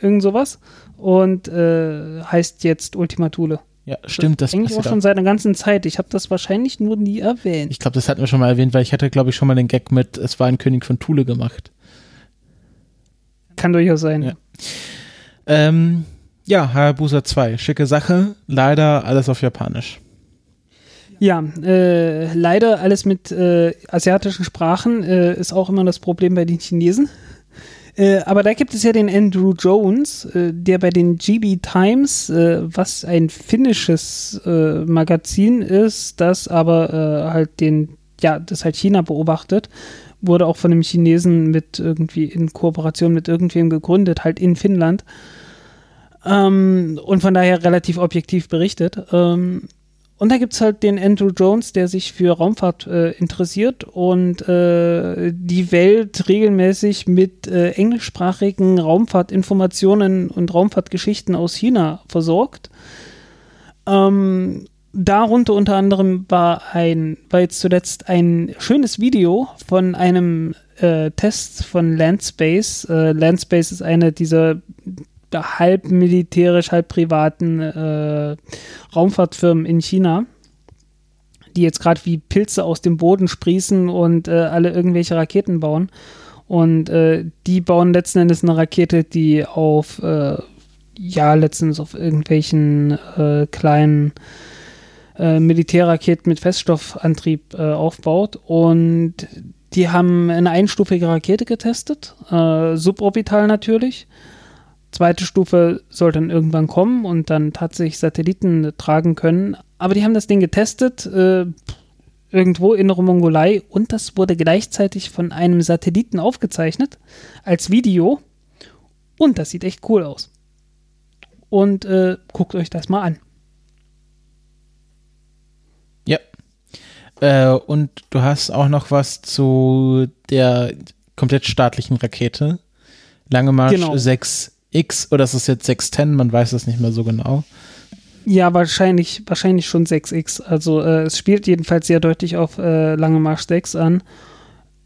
Irgend sowas. Und äh, heißt jetzt Ultima Thule. Ja, stimmt. Das eigentlich auch schon seit einer ganzen Zeit. Ich habe das wahrscheinlich nur nie erwähnt. Ich glaube, das hatten wir schon mal erwähnt, weil ich hatte, glaube ich, schon mal den Gag mit Es war ein König von Thule gemacht. Kann durchaus sein. Ja, ähm, ja Hayabusa zwei. Schicke Sache. Leider alles auf Japanisch. Ja, äh, leider alles mit äh, asiatischen Sprachen äh, ist auch immer das Problem bei den Chinesen. Äh, aber da gibt es ja den Andrew Jones, äh, der bei den G B Times, äh, was ein finnisches äh, Magazin ist, das aber äh, halt den, ja, das halt China beobachtet, wurde auch von einem Chinesen mit irgendwie in Kooperation mit irgendwem gegründet, halt in Finnland. Ähm, und von daher relativ objektiv berichtet. Ähm, Und da gibt es halt den Andrew Jones, der sich für Raumfahrt äh, interessiert und äh, die Welt regelmäßig mit äh, englischsprachigen Raumfahrtinformationen und Raumfahrtgeschichten aus China versorgt. Ähm, darunter unter anderem war ein, war jetzt zuletzt ein schönes Video von einem äh, Test von Landspace. Äh, Landspace ist eine dieser halb militärisch, halb privaten äh, Raumfahrtfirmen in China, die jetzt gerade wie Pilze aus dem Boden sprießen und äh, alle irgendwelche Raketen bauen. Und äh, die bauen letzten Endes eine Rakete, die auf, äh, ja, letztens auf irgendwelchen äh, kleinen äh, Militärraketen mit Feststoffantrieb äh, aufbaut. Und die haben eine einstufige Rakete getestet, äh, suborbital natürlich. zweite Stufe soll dann irgendwann kommen und dann tatsächlich Satelliten tragen können. Aber die haben das Ding getestet, äh, irgendwo in der Mongolei, und das wurde gleichzeitig von einem Satelliten aufgezeichnet als Video, und das sieht echt cool aus. Und äh, guckt euch das mal an. Ja. Äh, und du hast auch noch was zu der komplett staatlichen Rakete. Lange Marsch genau. sechs X, oder ist es jetzt sechs zehn? Man weiß es nicht mehr so genau. Ja, wahrscheinlich, wahrscheinlich schon sechs X. Also äh, es spielt jedenfalls sehr deutlich auf äh, Lange Marsch sechs an.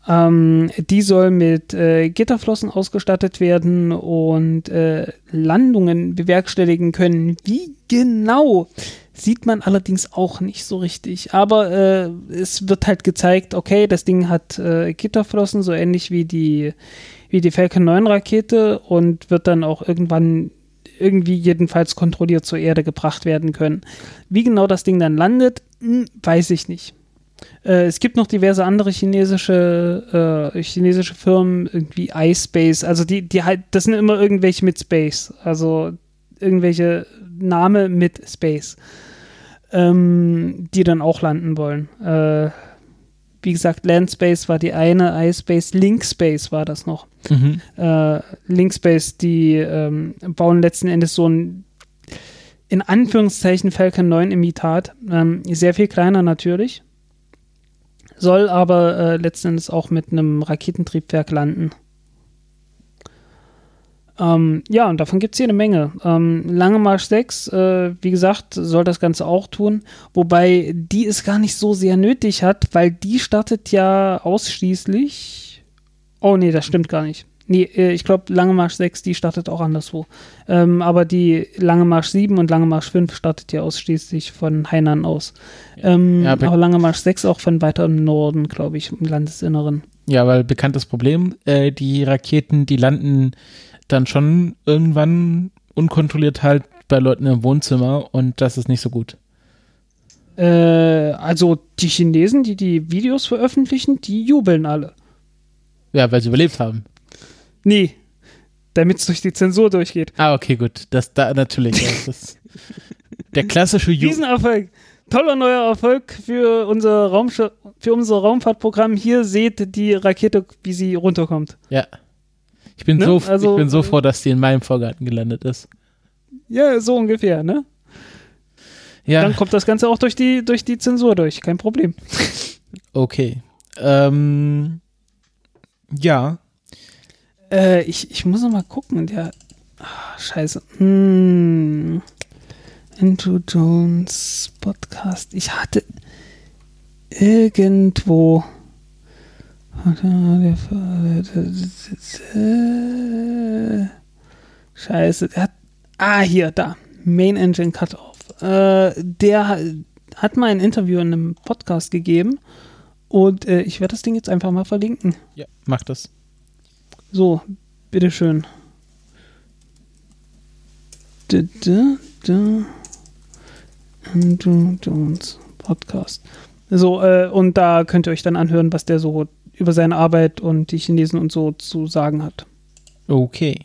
Ähm, die soll mit äh, Gitterflossen ausgestattet werden und äh, Landungen bewerkstelligen können. Wie genau, sieht man allerdings auch nicht so richtig. Aber äh, es wird halt gezeigt, okay, das Ding hat äh, Gitterflossen, so ähnlich wie die, wie die Falcon neun Rakete, und wird dann auch irgendwann irgendwie jedenfalls kontrolliert zur Erde gebracht werden können. Wie genau das Ding dann landet, mh, weiß ich nicht. Äh, es gibt noch diverse andere chinesische, äh, chinesische Firmen, irgendwie iSpace, also die, die halt, das sind immer irgendwelche mit Space, also irgendwelche Name mit Space, ähm, die dann auch landen wollen. Äh, wie gesagt, Landspace war die eine, iSpace, Linkspace war das noch. Mhm. Äh, Linkspace, die ähm, bauen letzten Endes so ein, in Anführungszeichen, Falcon neun Imitat, ähm, sehr viel kleiner natürlich, soll aber äh, letzten Endes auch mit einem Raketentriebwerk landen. Ähm, ja, und davon gibt es jede Menge. Ähm, Lange Marsch sechs, äh, wie gesagt, soll das Ganze auch tun, wobei die es gar nicht so sehr nötig hat, weil die startet ja ausschließlich... Oh nee, das stimmt gar nicht. Nee, ich glaube, Lange Marsch sechs, die startet auch anderswo. Ähm, aber die Lange Marsch sieben und Lange Marsch fünf startet ja ausschließlich von Hainan aus. Ähm, ja, aber Lange Marsch sechs auch von weiter im Norden, glaube ich, im Landesinneren. Ja, weil bekanntes Problem, äh, die Raketen, die landen dann schon irgendwann unkontrolliert halt bei Leuten im Wohnzimmer, und das ist nicht so gut. Äh, also die Chinesen, die die Videos veröffentlichen, die jubeln alle. Ja, weil sie überlebt haben. Nee, damit es durch die Zensur durchgeht. Ah, okay, gut. Das da natürlich. Das ist der klassische Jubel. Riesenerfolg. Toller neuer Erfolg für unser, Raumsch- für unser Raumfahrtprogramm. Hier seht die Rakete, wie sie runterkommt. Ja. Ich bin, ne? so, also, ich bin so froh, dass die in meinem Vorgarten gelandet ist. Ja, so ungefähr, ne? Ja. Dann kommt das Ganze auch durch die, durch die Zensur durch. Kein Problem. Okay. Ähm, ja. Äh, ich, ich muss noch mal gucken. Der, ach, scheiße. Hm. Andrew Jones Podcast. Ich hatte irgendwo... Scheiße, der hat... Ah, hier, da. Main Engine Cut-Off. Äh, der hat mal ein Interview in einem Podcast gegeben, und äh, ich werde das Ding jetzt einfach mal verlinken. Ja, mach das. So, bitteschön. Da, da, da. Andrew Jones Podcast. So, äh, und da könnt ihr euch dann anhören, was der so über seine Arbeit und die Chinesen und so zu sagen hat. Okay.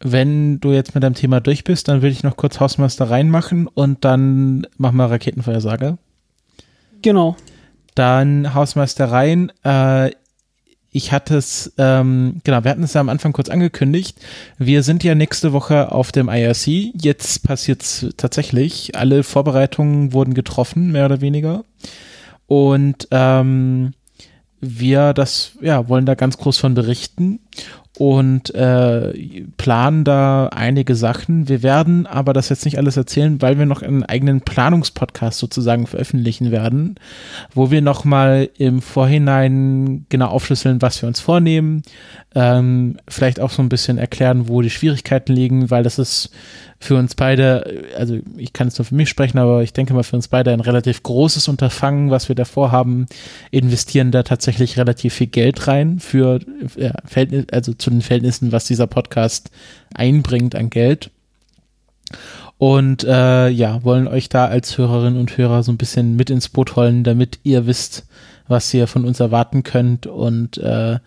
Wenn du jetzt mit deinem Thema durch bist, dann würde ich noch kurz Hausmeister reinmachen und dann machen wir Raketenvorhersage. Genau. Dann Hausmeister rein. Äh, ich hatte es, ähm, genau, wir hatten es ja am Anfang kurz angekündigt. Wir sind ja nächste Woche auf dem I R C. Jetzt passiert es tatsächlich. Alle Vorbereitungen wurden getroffen, mehr oder weniger. Und ähm, wir das ja wollen da ganz groß von berichten und äh, planen da einige Sachen. Wir werden aber das jetzt nicht alles erzählen, weil wir noch einen eigenen Planungspodcast sozusagen veröffentlichen werden, wo wir nochmal im Vorhinein genau aufschlüsseln, was wir uns vornehmen, ähm, vielleicht auch so ein bisschen erklären, wo die Schwierigkeiten liegen, weil das ist für uns beide, also ich kann jetzt nur für mich sprechen, aber ich denke mal für uns beide ein relativ großes Unterfangen, was wir davor haben, investieren da tatsächlich relativ viel Geld rein für, ja, Verhältnis, also zu den Verhältnissen, was dieser Podcast einbringt an Geld. Und äh, ja, wollen euch da als Hörerinnen und Hörer so ein bisschen mit ins Boot holen, damit ihr wisst, was ihr von uns erwarten könnt, und äh,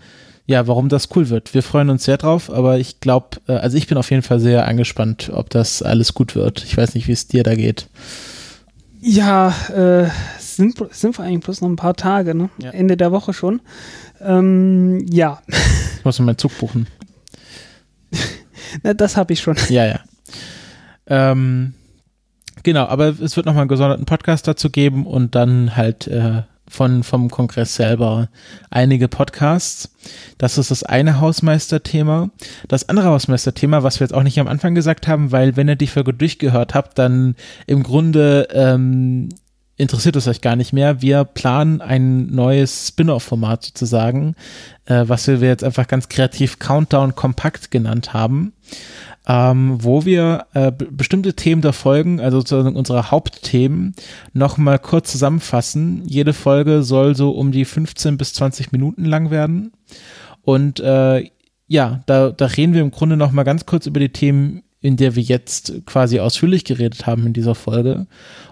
ja, warum das cool wird. Wir freuen uns sehr drauf, aber ich glaube, also ich bin auf jeden Fall sehr angespannt, ob das alles gut wird. Ich weiß nicht, wie es dir da geht. Ja, äh, sind, sind wir eigentlich bloß noch ein paar Tage, ne? Ja. Ende der Woche schon. Ähm, ja. Ich muss meinen Zug buchen. Na, das habe ich schon. Ja, ja. Ähm, genau, aber es wird nochmal einen gesonderten Podcast dazu geben und dann halt äh, von, vom Kongress selber einige Podcasts. Das ist das eine Hausmeisterthema. Das andere Hausmeisterthema, was wir jetzt auch nicht am Anfang gesagt haben, weil wenn ihr die Folge durchgehört habt, dann im Grunde ähm, interessiert es euch gar nicht mehr. Wir planen ein neues Spin-off-Format sozusagen, äh, was wir jetzt einfach ganz kreativ Countdown Kompakt genannt haben. Ähm, wo wir äh, b- bestimmte Themen der Folgen, also sozusagen unsere Hauptthemen, nochmal kurz zusammenfassen. Jede Folge soll so um die fünfzehn bis zwanzig Minuten lang werden. Und äh, ja, da, da reden wir im Grunde nochmal ganz kurz über die Themen, in der wir jetzt quasi ausführlich geredet haben in dieser Folge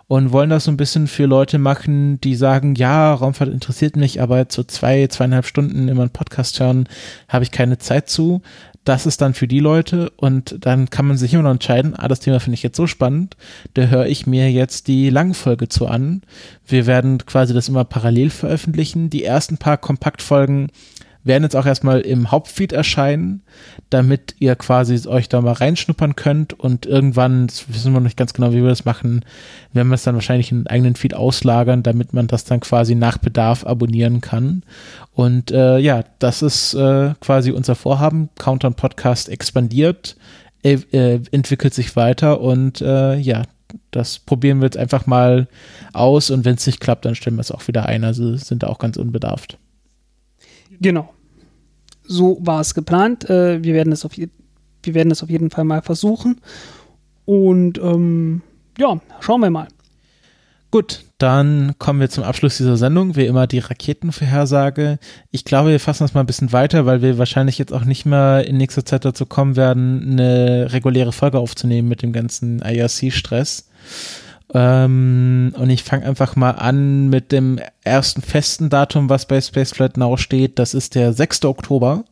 und wollen das so ein bisschen für Leute machen, die sagen, ja, Raumfahrt interessiert mich, aber jetzt so zwei, zweieinhalb Stunden immer einen Podcast hören, habe ich keine Zeit zu. Das ist dann für die Leute und dann kann man sich immer noch entscheiden, ah, das Thema finde ich jetzt so spannend, da höre ich mir jetzt die Langfolge zu an. Wir werden quasi das immer parallel veröffentlichen. Die ersten paar Kompaktfolgen werden jetzt auch erstmal im Hauptfeed erscheinen, damit ihr quasi euch da mal reinschnuppern könnt und irgendwann, das wissen wir noch nicht ganz genau, wie wir das machen, werden wir es dann wahrscheinlich in den eigenen Feed auslagern, damit man das dann quasi nach Bedarf abonnieren kann. Und äh, ja, das ist äh, quasi unser Vorhaben. Countdown Podcast expandiert, äh, äh, entwickelt sich weiter und äh, ja, das probieren wir jetzt einfach mal aus und wenn es nicht klappt, dann stellen wir es auch wieder ein, also sind da auch ganz unbedarft. Genau. So war es geplant. Äh, wir werden es auf, je- wir werden es auf jeden Fall mal versuchen. Und ähm, ja, schauen wir mal. Gut, dann kommen wir zum Abschluss dieser Sendung. Wie immer die Raketenvorhersage. Ich glaube, wir fassen das mal ein bisschen weiter, weil wir wahrscheinlich jetzt auch nicht mehr in nächster Zeit dazu kommen werden, eine reguläre Folge aufzunehmen mit dem ganzen I R C-Stress. Ähm, und ich fange einfach mal an mit dem ersten festen Datum, was bei Spaceflight Now steht. Das ist der sechster Oktober.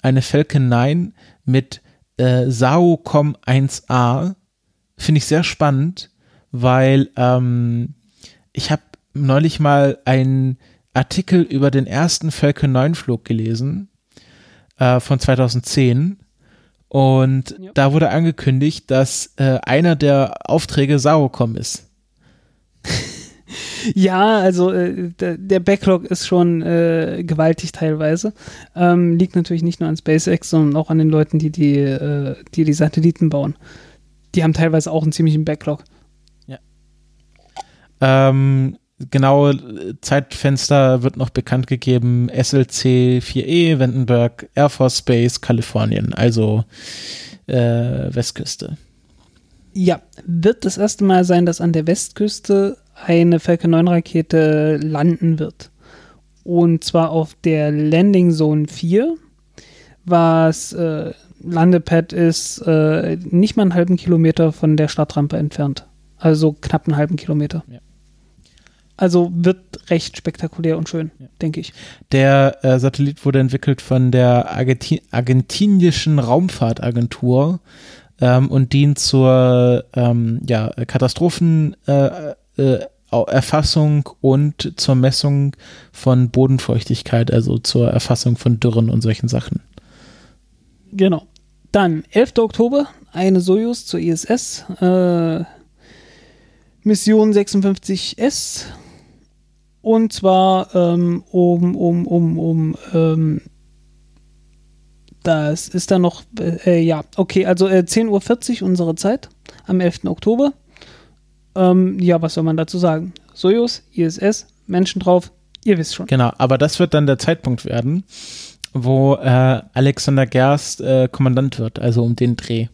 Eine Falcon neun mit äh, SAOCOM eins A. Finde ich sehr spannend, weil ähm, ich habe neulich mal einen Artikel über den ersten Falcon neun Flug gelesen äh, von zweitausendzehn. Und ja, da wurde angekündigt, dass äh, einer der Aufträge SAOCOM ist. Ja, also äh, d- der Backlog ist schon äh, gewaltig teilweise. Ähm, liegt natürlich nicht nur an SpaceX, sondern auch an den Leuten, die die, äh, die, die Satelliten bauen. Die haben teilweise auch einen ziemlichen Backlog. Ja. Ähm, genaue Zeitfenster wird noch bekannt gegeben, S L C vier E, Vandenberg, Air Force Base, Kalifornien, also äh, Westküste. Ja, wird das erste Mal sein, dass an der Westküste eine Falcon neun Rakete landen wird. Und zwar auf der Landing Zone vier, was äh, Landepad ist äh, nicht mal einen halben Kilometer von der Startrampe entfernt. Also knapp einen halben Kilometer. Ja. Also wird recht spektakulär und schön, ja, denke ich. Der äh, Satellit wurde entwickelt von der Argenti- argentinischen Raumfahrtagentur ähm, und dient zur ähm, ja, Katastrophenerfassung äh, äh, und zur Messung von Bodenfeuchtigkeit, also zur Erfassung von Dürren und solchen Sachen. Genau. Dann elfter Oktober, eine Sojus zur I S S, äh, Mission sechsundfünfzig S. Und zwar ähm, um, um, um, um, ähm, das ist dann noch, äh, ja, okay, also äh, zehn Uhr vierzig unsere Zeit am elfter Oktober. Ähm, ja, was soll man dazu sagen? Sojus, I S S, Menschen drauf, ihr wisst schon. Genau, aber das wird dann der Zeitpunkt werden, wo äh, Alexander Gerst äh, Kommandant wird, also um den Dreh.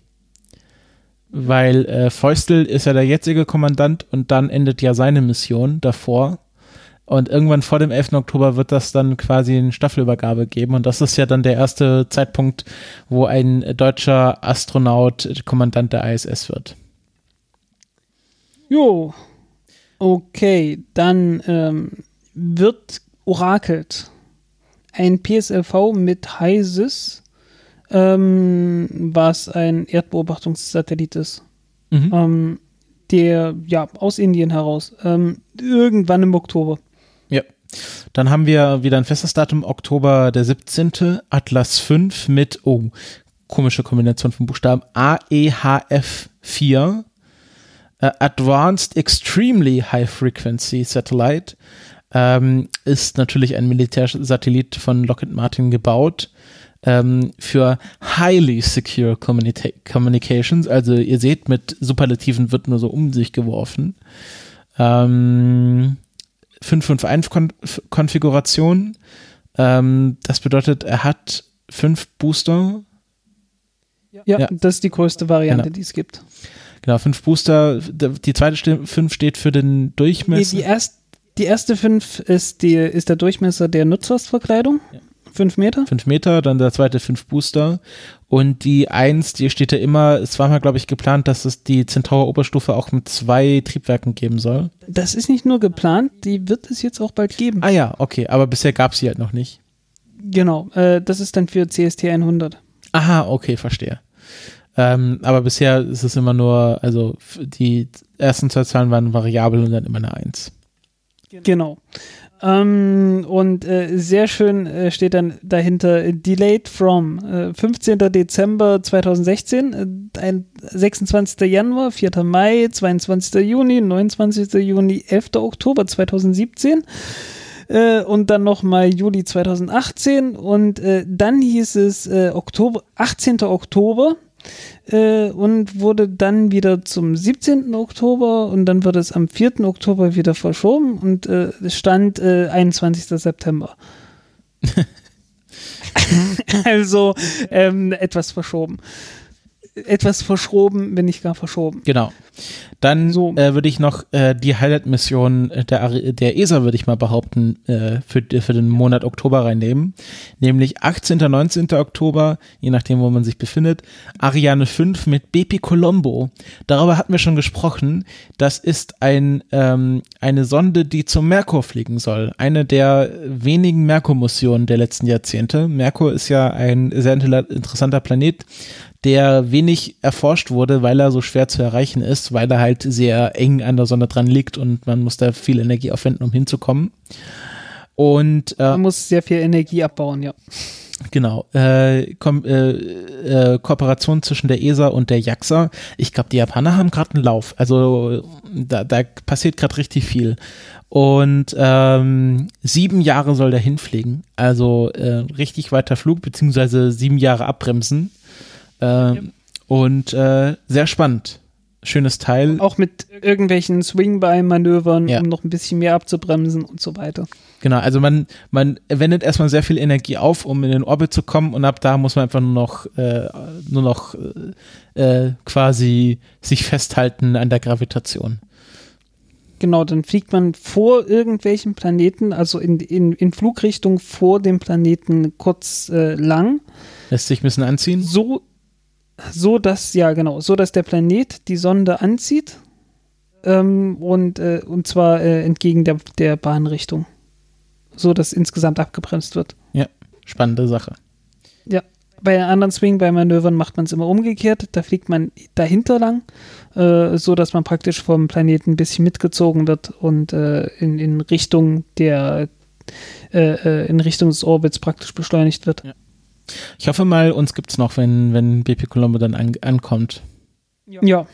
Weil äh, Feustel ist ja der jetzige Kommandant und dann endet ja seine Mission davor. Und irgendwann vor dem elfter Oktober wird das dann quasi eine Staffelübergabe geben. Und das ist ja dann der erste Zeitpunkt, wo ein deutscher Astronaut Kommandant der I S S wird. Jo. Okay, dann ähm, wird orakelt. ein P S L V mit HISIS, ähm, was ein Erdbeobachtungssatellit ist. Mhm. Ähm, der, ja, aus Indien heraus. Ähm, irgendwann im Oktober. Ja. Dann haben wir wieder ein festes Datum, Oktober der siebzehnten. Atlas fünf mit, oh, komische Kombination von Buchstaben, A E H F vier. Uh, Advanced Extremely High Frequency Satellite. Ähm, ist natürlich ein Militärsatellit von Lockheed Martin gebaut, ähm, für Highly Secure Communi- Communications. Also ihr seht, mit Superlativen wird nur so um sich geworfen. Ähm, fünf fünf eins Konfiguration. Ähm, das bedeutet, er hat fünf Booster. Ja, ja, das ist die größte Variante, genau, die es gibt. Genau, fünf Booster. Die zweite fünf steht für den Durchmesser. Die, die, erst, die erste fünf ist, die, ist der Durchmesser der Nutzlastverkleidung. Ja. Fünf Meter. Fünf Meter, dann der zweite fünf Booster. Und die eins, die steht ja immer, es war mal, glaube ich, geplant, dass es die Centaur-Oberstufe auch mit zwei Triebwerken geben soll. Das ist nicht nur geplant, die wird es jetzt auch bald geben. Ah ja, okay, aber bisher gab es sie halt noch nicht. Genau, äh, das ist dann für C S T hundert. Aha, okay, verstehe. Ähm, aber bisher ist es immer nur, also die ersten zwei Zahlen waren variabel und dann immer eine eins. Genau. Ähm, und äh, sehr schön äh, steht dann dahinter Delayed from äh, fünfzehnten Dezember zweitausendsechzehn, äh, ein sechsundzwanzigsten Januar, vierten Mai, zweiundzwanzigsten Juni, neunundzwanzigsten Juni, elften Oktober zweitausendsiebzehn. Äh, und dann nochmal Juli zweitausendachtzehn und äh, dann hieß es äh, Oktober, achtzehnten Oktober äh, und wurde dann wieder zum siebzehnten Oktober und dann wurde es am vierten Oktober wieder verschoben und es äh, stand äh, einundzwanzigsten September. Also ähm, etwas verschoben. Etwas verschoben, wenn nicht gar verschoben. Genau. Dann so. äh, würde ich noch äh, die Highlight-Mission der, der E S A, würde ich mal behaupten, äh, für, für den Monat Oktober reinnehmen. Nämlich achtzehnten neunzehnten Oktober, je nachdem, wo man sich befindet, Ariane fünf mit Bepi Colombo. Darüber hatten wir schon gesprochen. Das ist ein, ähm, eine Sonde, die zum Merkur fliegen soll. Eine der wenigen Merkur-Missionen der letzten Jahrzehnte. Merkur ist ja ein sehr interessanter Planet, der wenig erforscht wurde, weil er so schwer zu erreichen ist, weil er halt sehr eng an der Sonne dran liegt und man muss da viel Energie aufwenden, um hinzukommen. Und äh, man muss sehr viel Energie abbauen, ja. Genau. Äh, Kom- äh, äh, Kooperation zwischen der E S A und der JAXA. Ich glaube, die Japaner haben gerade einen Lauf. Also da, da passiert gerade richtig viel. Und ähm, sieben Jahre soll der hinfliegen. Also äh, richtig weiter Flug, beziehungsweise sieben Jahre abbremsen. Äh, ja. Und äh, sehr spannend. Schönes Teil. Auch mit irgendwelchen Swing-by-Manövern, ja, um noch ein bisschen mehr abzubremsen und so weiter. Genau, also man, man wendet erstmal sehr viel Energie auf, um in den Orbit zu kommen und ab da muss man einfach nur noch, äh, nur noch äh, quasi sich festhalten an der Gravitation. Genau, dann fliegt man vor irgendwelchen Planeten, also in, in, in Flugrichtung vor dem Planeten kurz äh, lang. Lässt sich ein bisschen anziehen? So, so dass, ja genau, so dass der Planet die Sonde anzieht ähm, und, äh, und zwar äh, entgegen der, der Bahnrichtung. So dass insgesamt abgebremst wird. Ja, spannende Sache. Ja, bei anderen Swing-by-Manövern macht man es immer umgekehrt. Da fliegt man dahinter lang, äh, so dass man praktisch vom Planeten ein bisschen mitgezogen wird und äh, in, in Richtung der äh, in Richtung des Orbits praktisch beschleunigt wird. Ja. Ich hoffe mal, uns gibt's noch, wenn, wenn Bepi Colombo dann an, ankommt. Ja. Ja,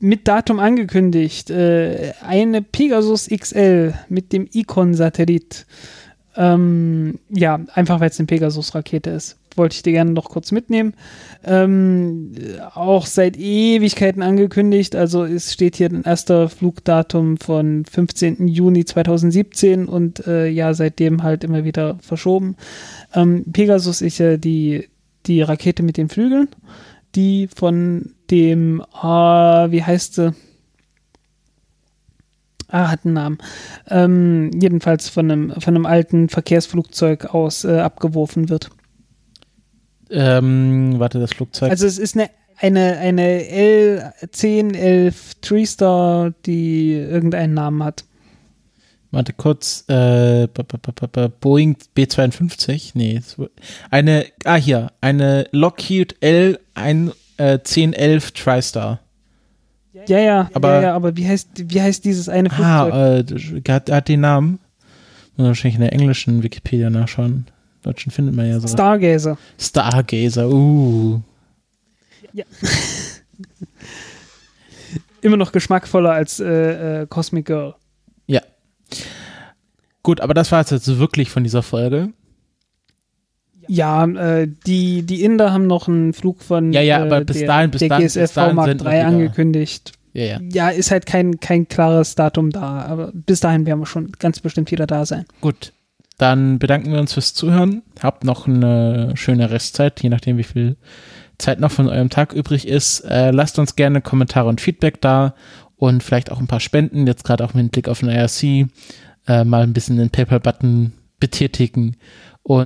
mit Datum angekündigt. Äh, eine Pegasus X L mit dem Icon-Satellit. Ähm, ja, einfach weil es eine Pegasus-Rakete ist. Wollte ich dir gerne noch kurz mitnehmen. Ähm, auch seit Ewigkeiten angekündigt, also es steht hier ein erster Flugdatum von fünfzehnten Juni zweitausendsiebzehn und äh, ja, seitdem halt immer wieder verschoben. Ähm, Pegasus ist ja die, die Rakete mit den Flügeln, die von dem, ah, wie heißt sie? Ah, hat einen Namen. Ähm, jedenfalls von einem, von einem alten Verkehrsflugzeug aus äh, abgeworfen wird. Ähm, warte, das Flugzeug. Also es ist eine, eine, eine L zehn, elf Treestar, die irgendeinen Namen hat. warte kurz, äh, Boeing B zweiundfünfzig, nee, eine, ah hier, eine Lockheed L zehn elf TriStar. Ja, ja, aber, ja, ja, aber wie, heißt, wie heißt dieses eine Flugzeug? Ah, äh, hat, hat den Namen. Muss wahrscheinlich in der englischen Wikipedia nachschauen. Im Deutschen findet man ja so. Stargazer. Stargazer, uh. Ja. Immer noch geschmackvoller als äh, äh, Cosmic Girl. Ja. Gut, aber das war es jetzt wirklich von dieser Folge. Ja, äh, die, die Inder haben noch einen Flug von ja, ja, aber äh, bis der, dahin, bis der dann, G S F V Mark drei angekündigt. Ja, ja. ja, ist halt kein, kein klares Datum da, aber bis dahin werden wir schon ganz bestimmt wieder da sein. Gut, dann bedanken wir uns fürs Zuhören. Habt noch eine schöne Restzeit, je nachdem wie viel Zeit noch von eurem Tag übrig ist. Äh, lasst uns gerne Kommentare und Feedback da und vielleicht auch ein paar Spenden, jetzt gerade auch mit Blick auf den I R C, äh, mal ein bisschen den PayPal-Button betätigen.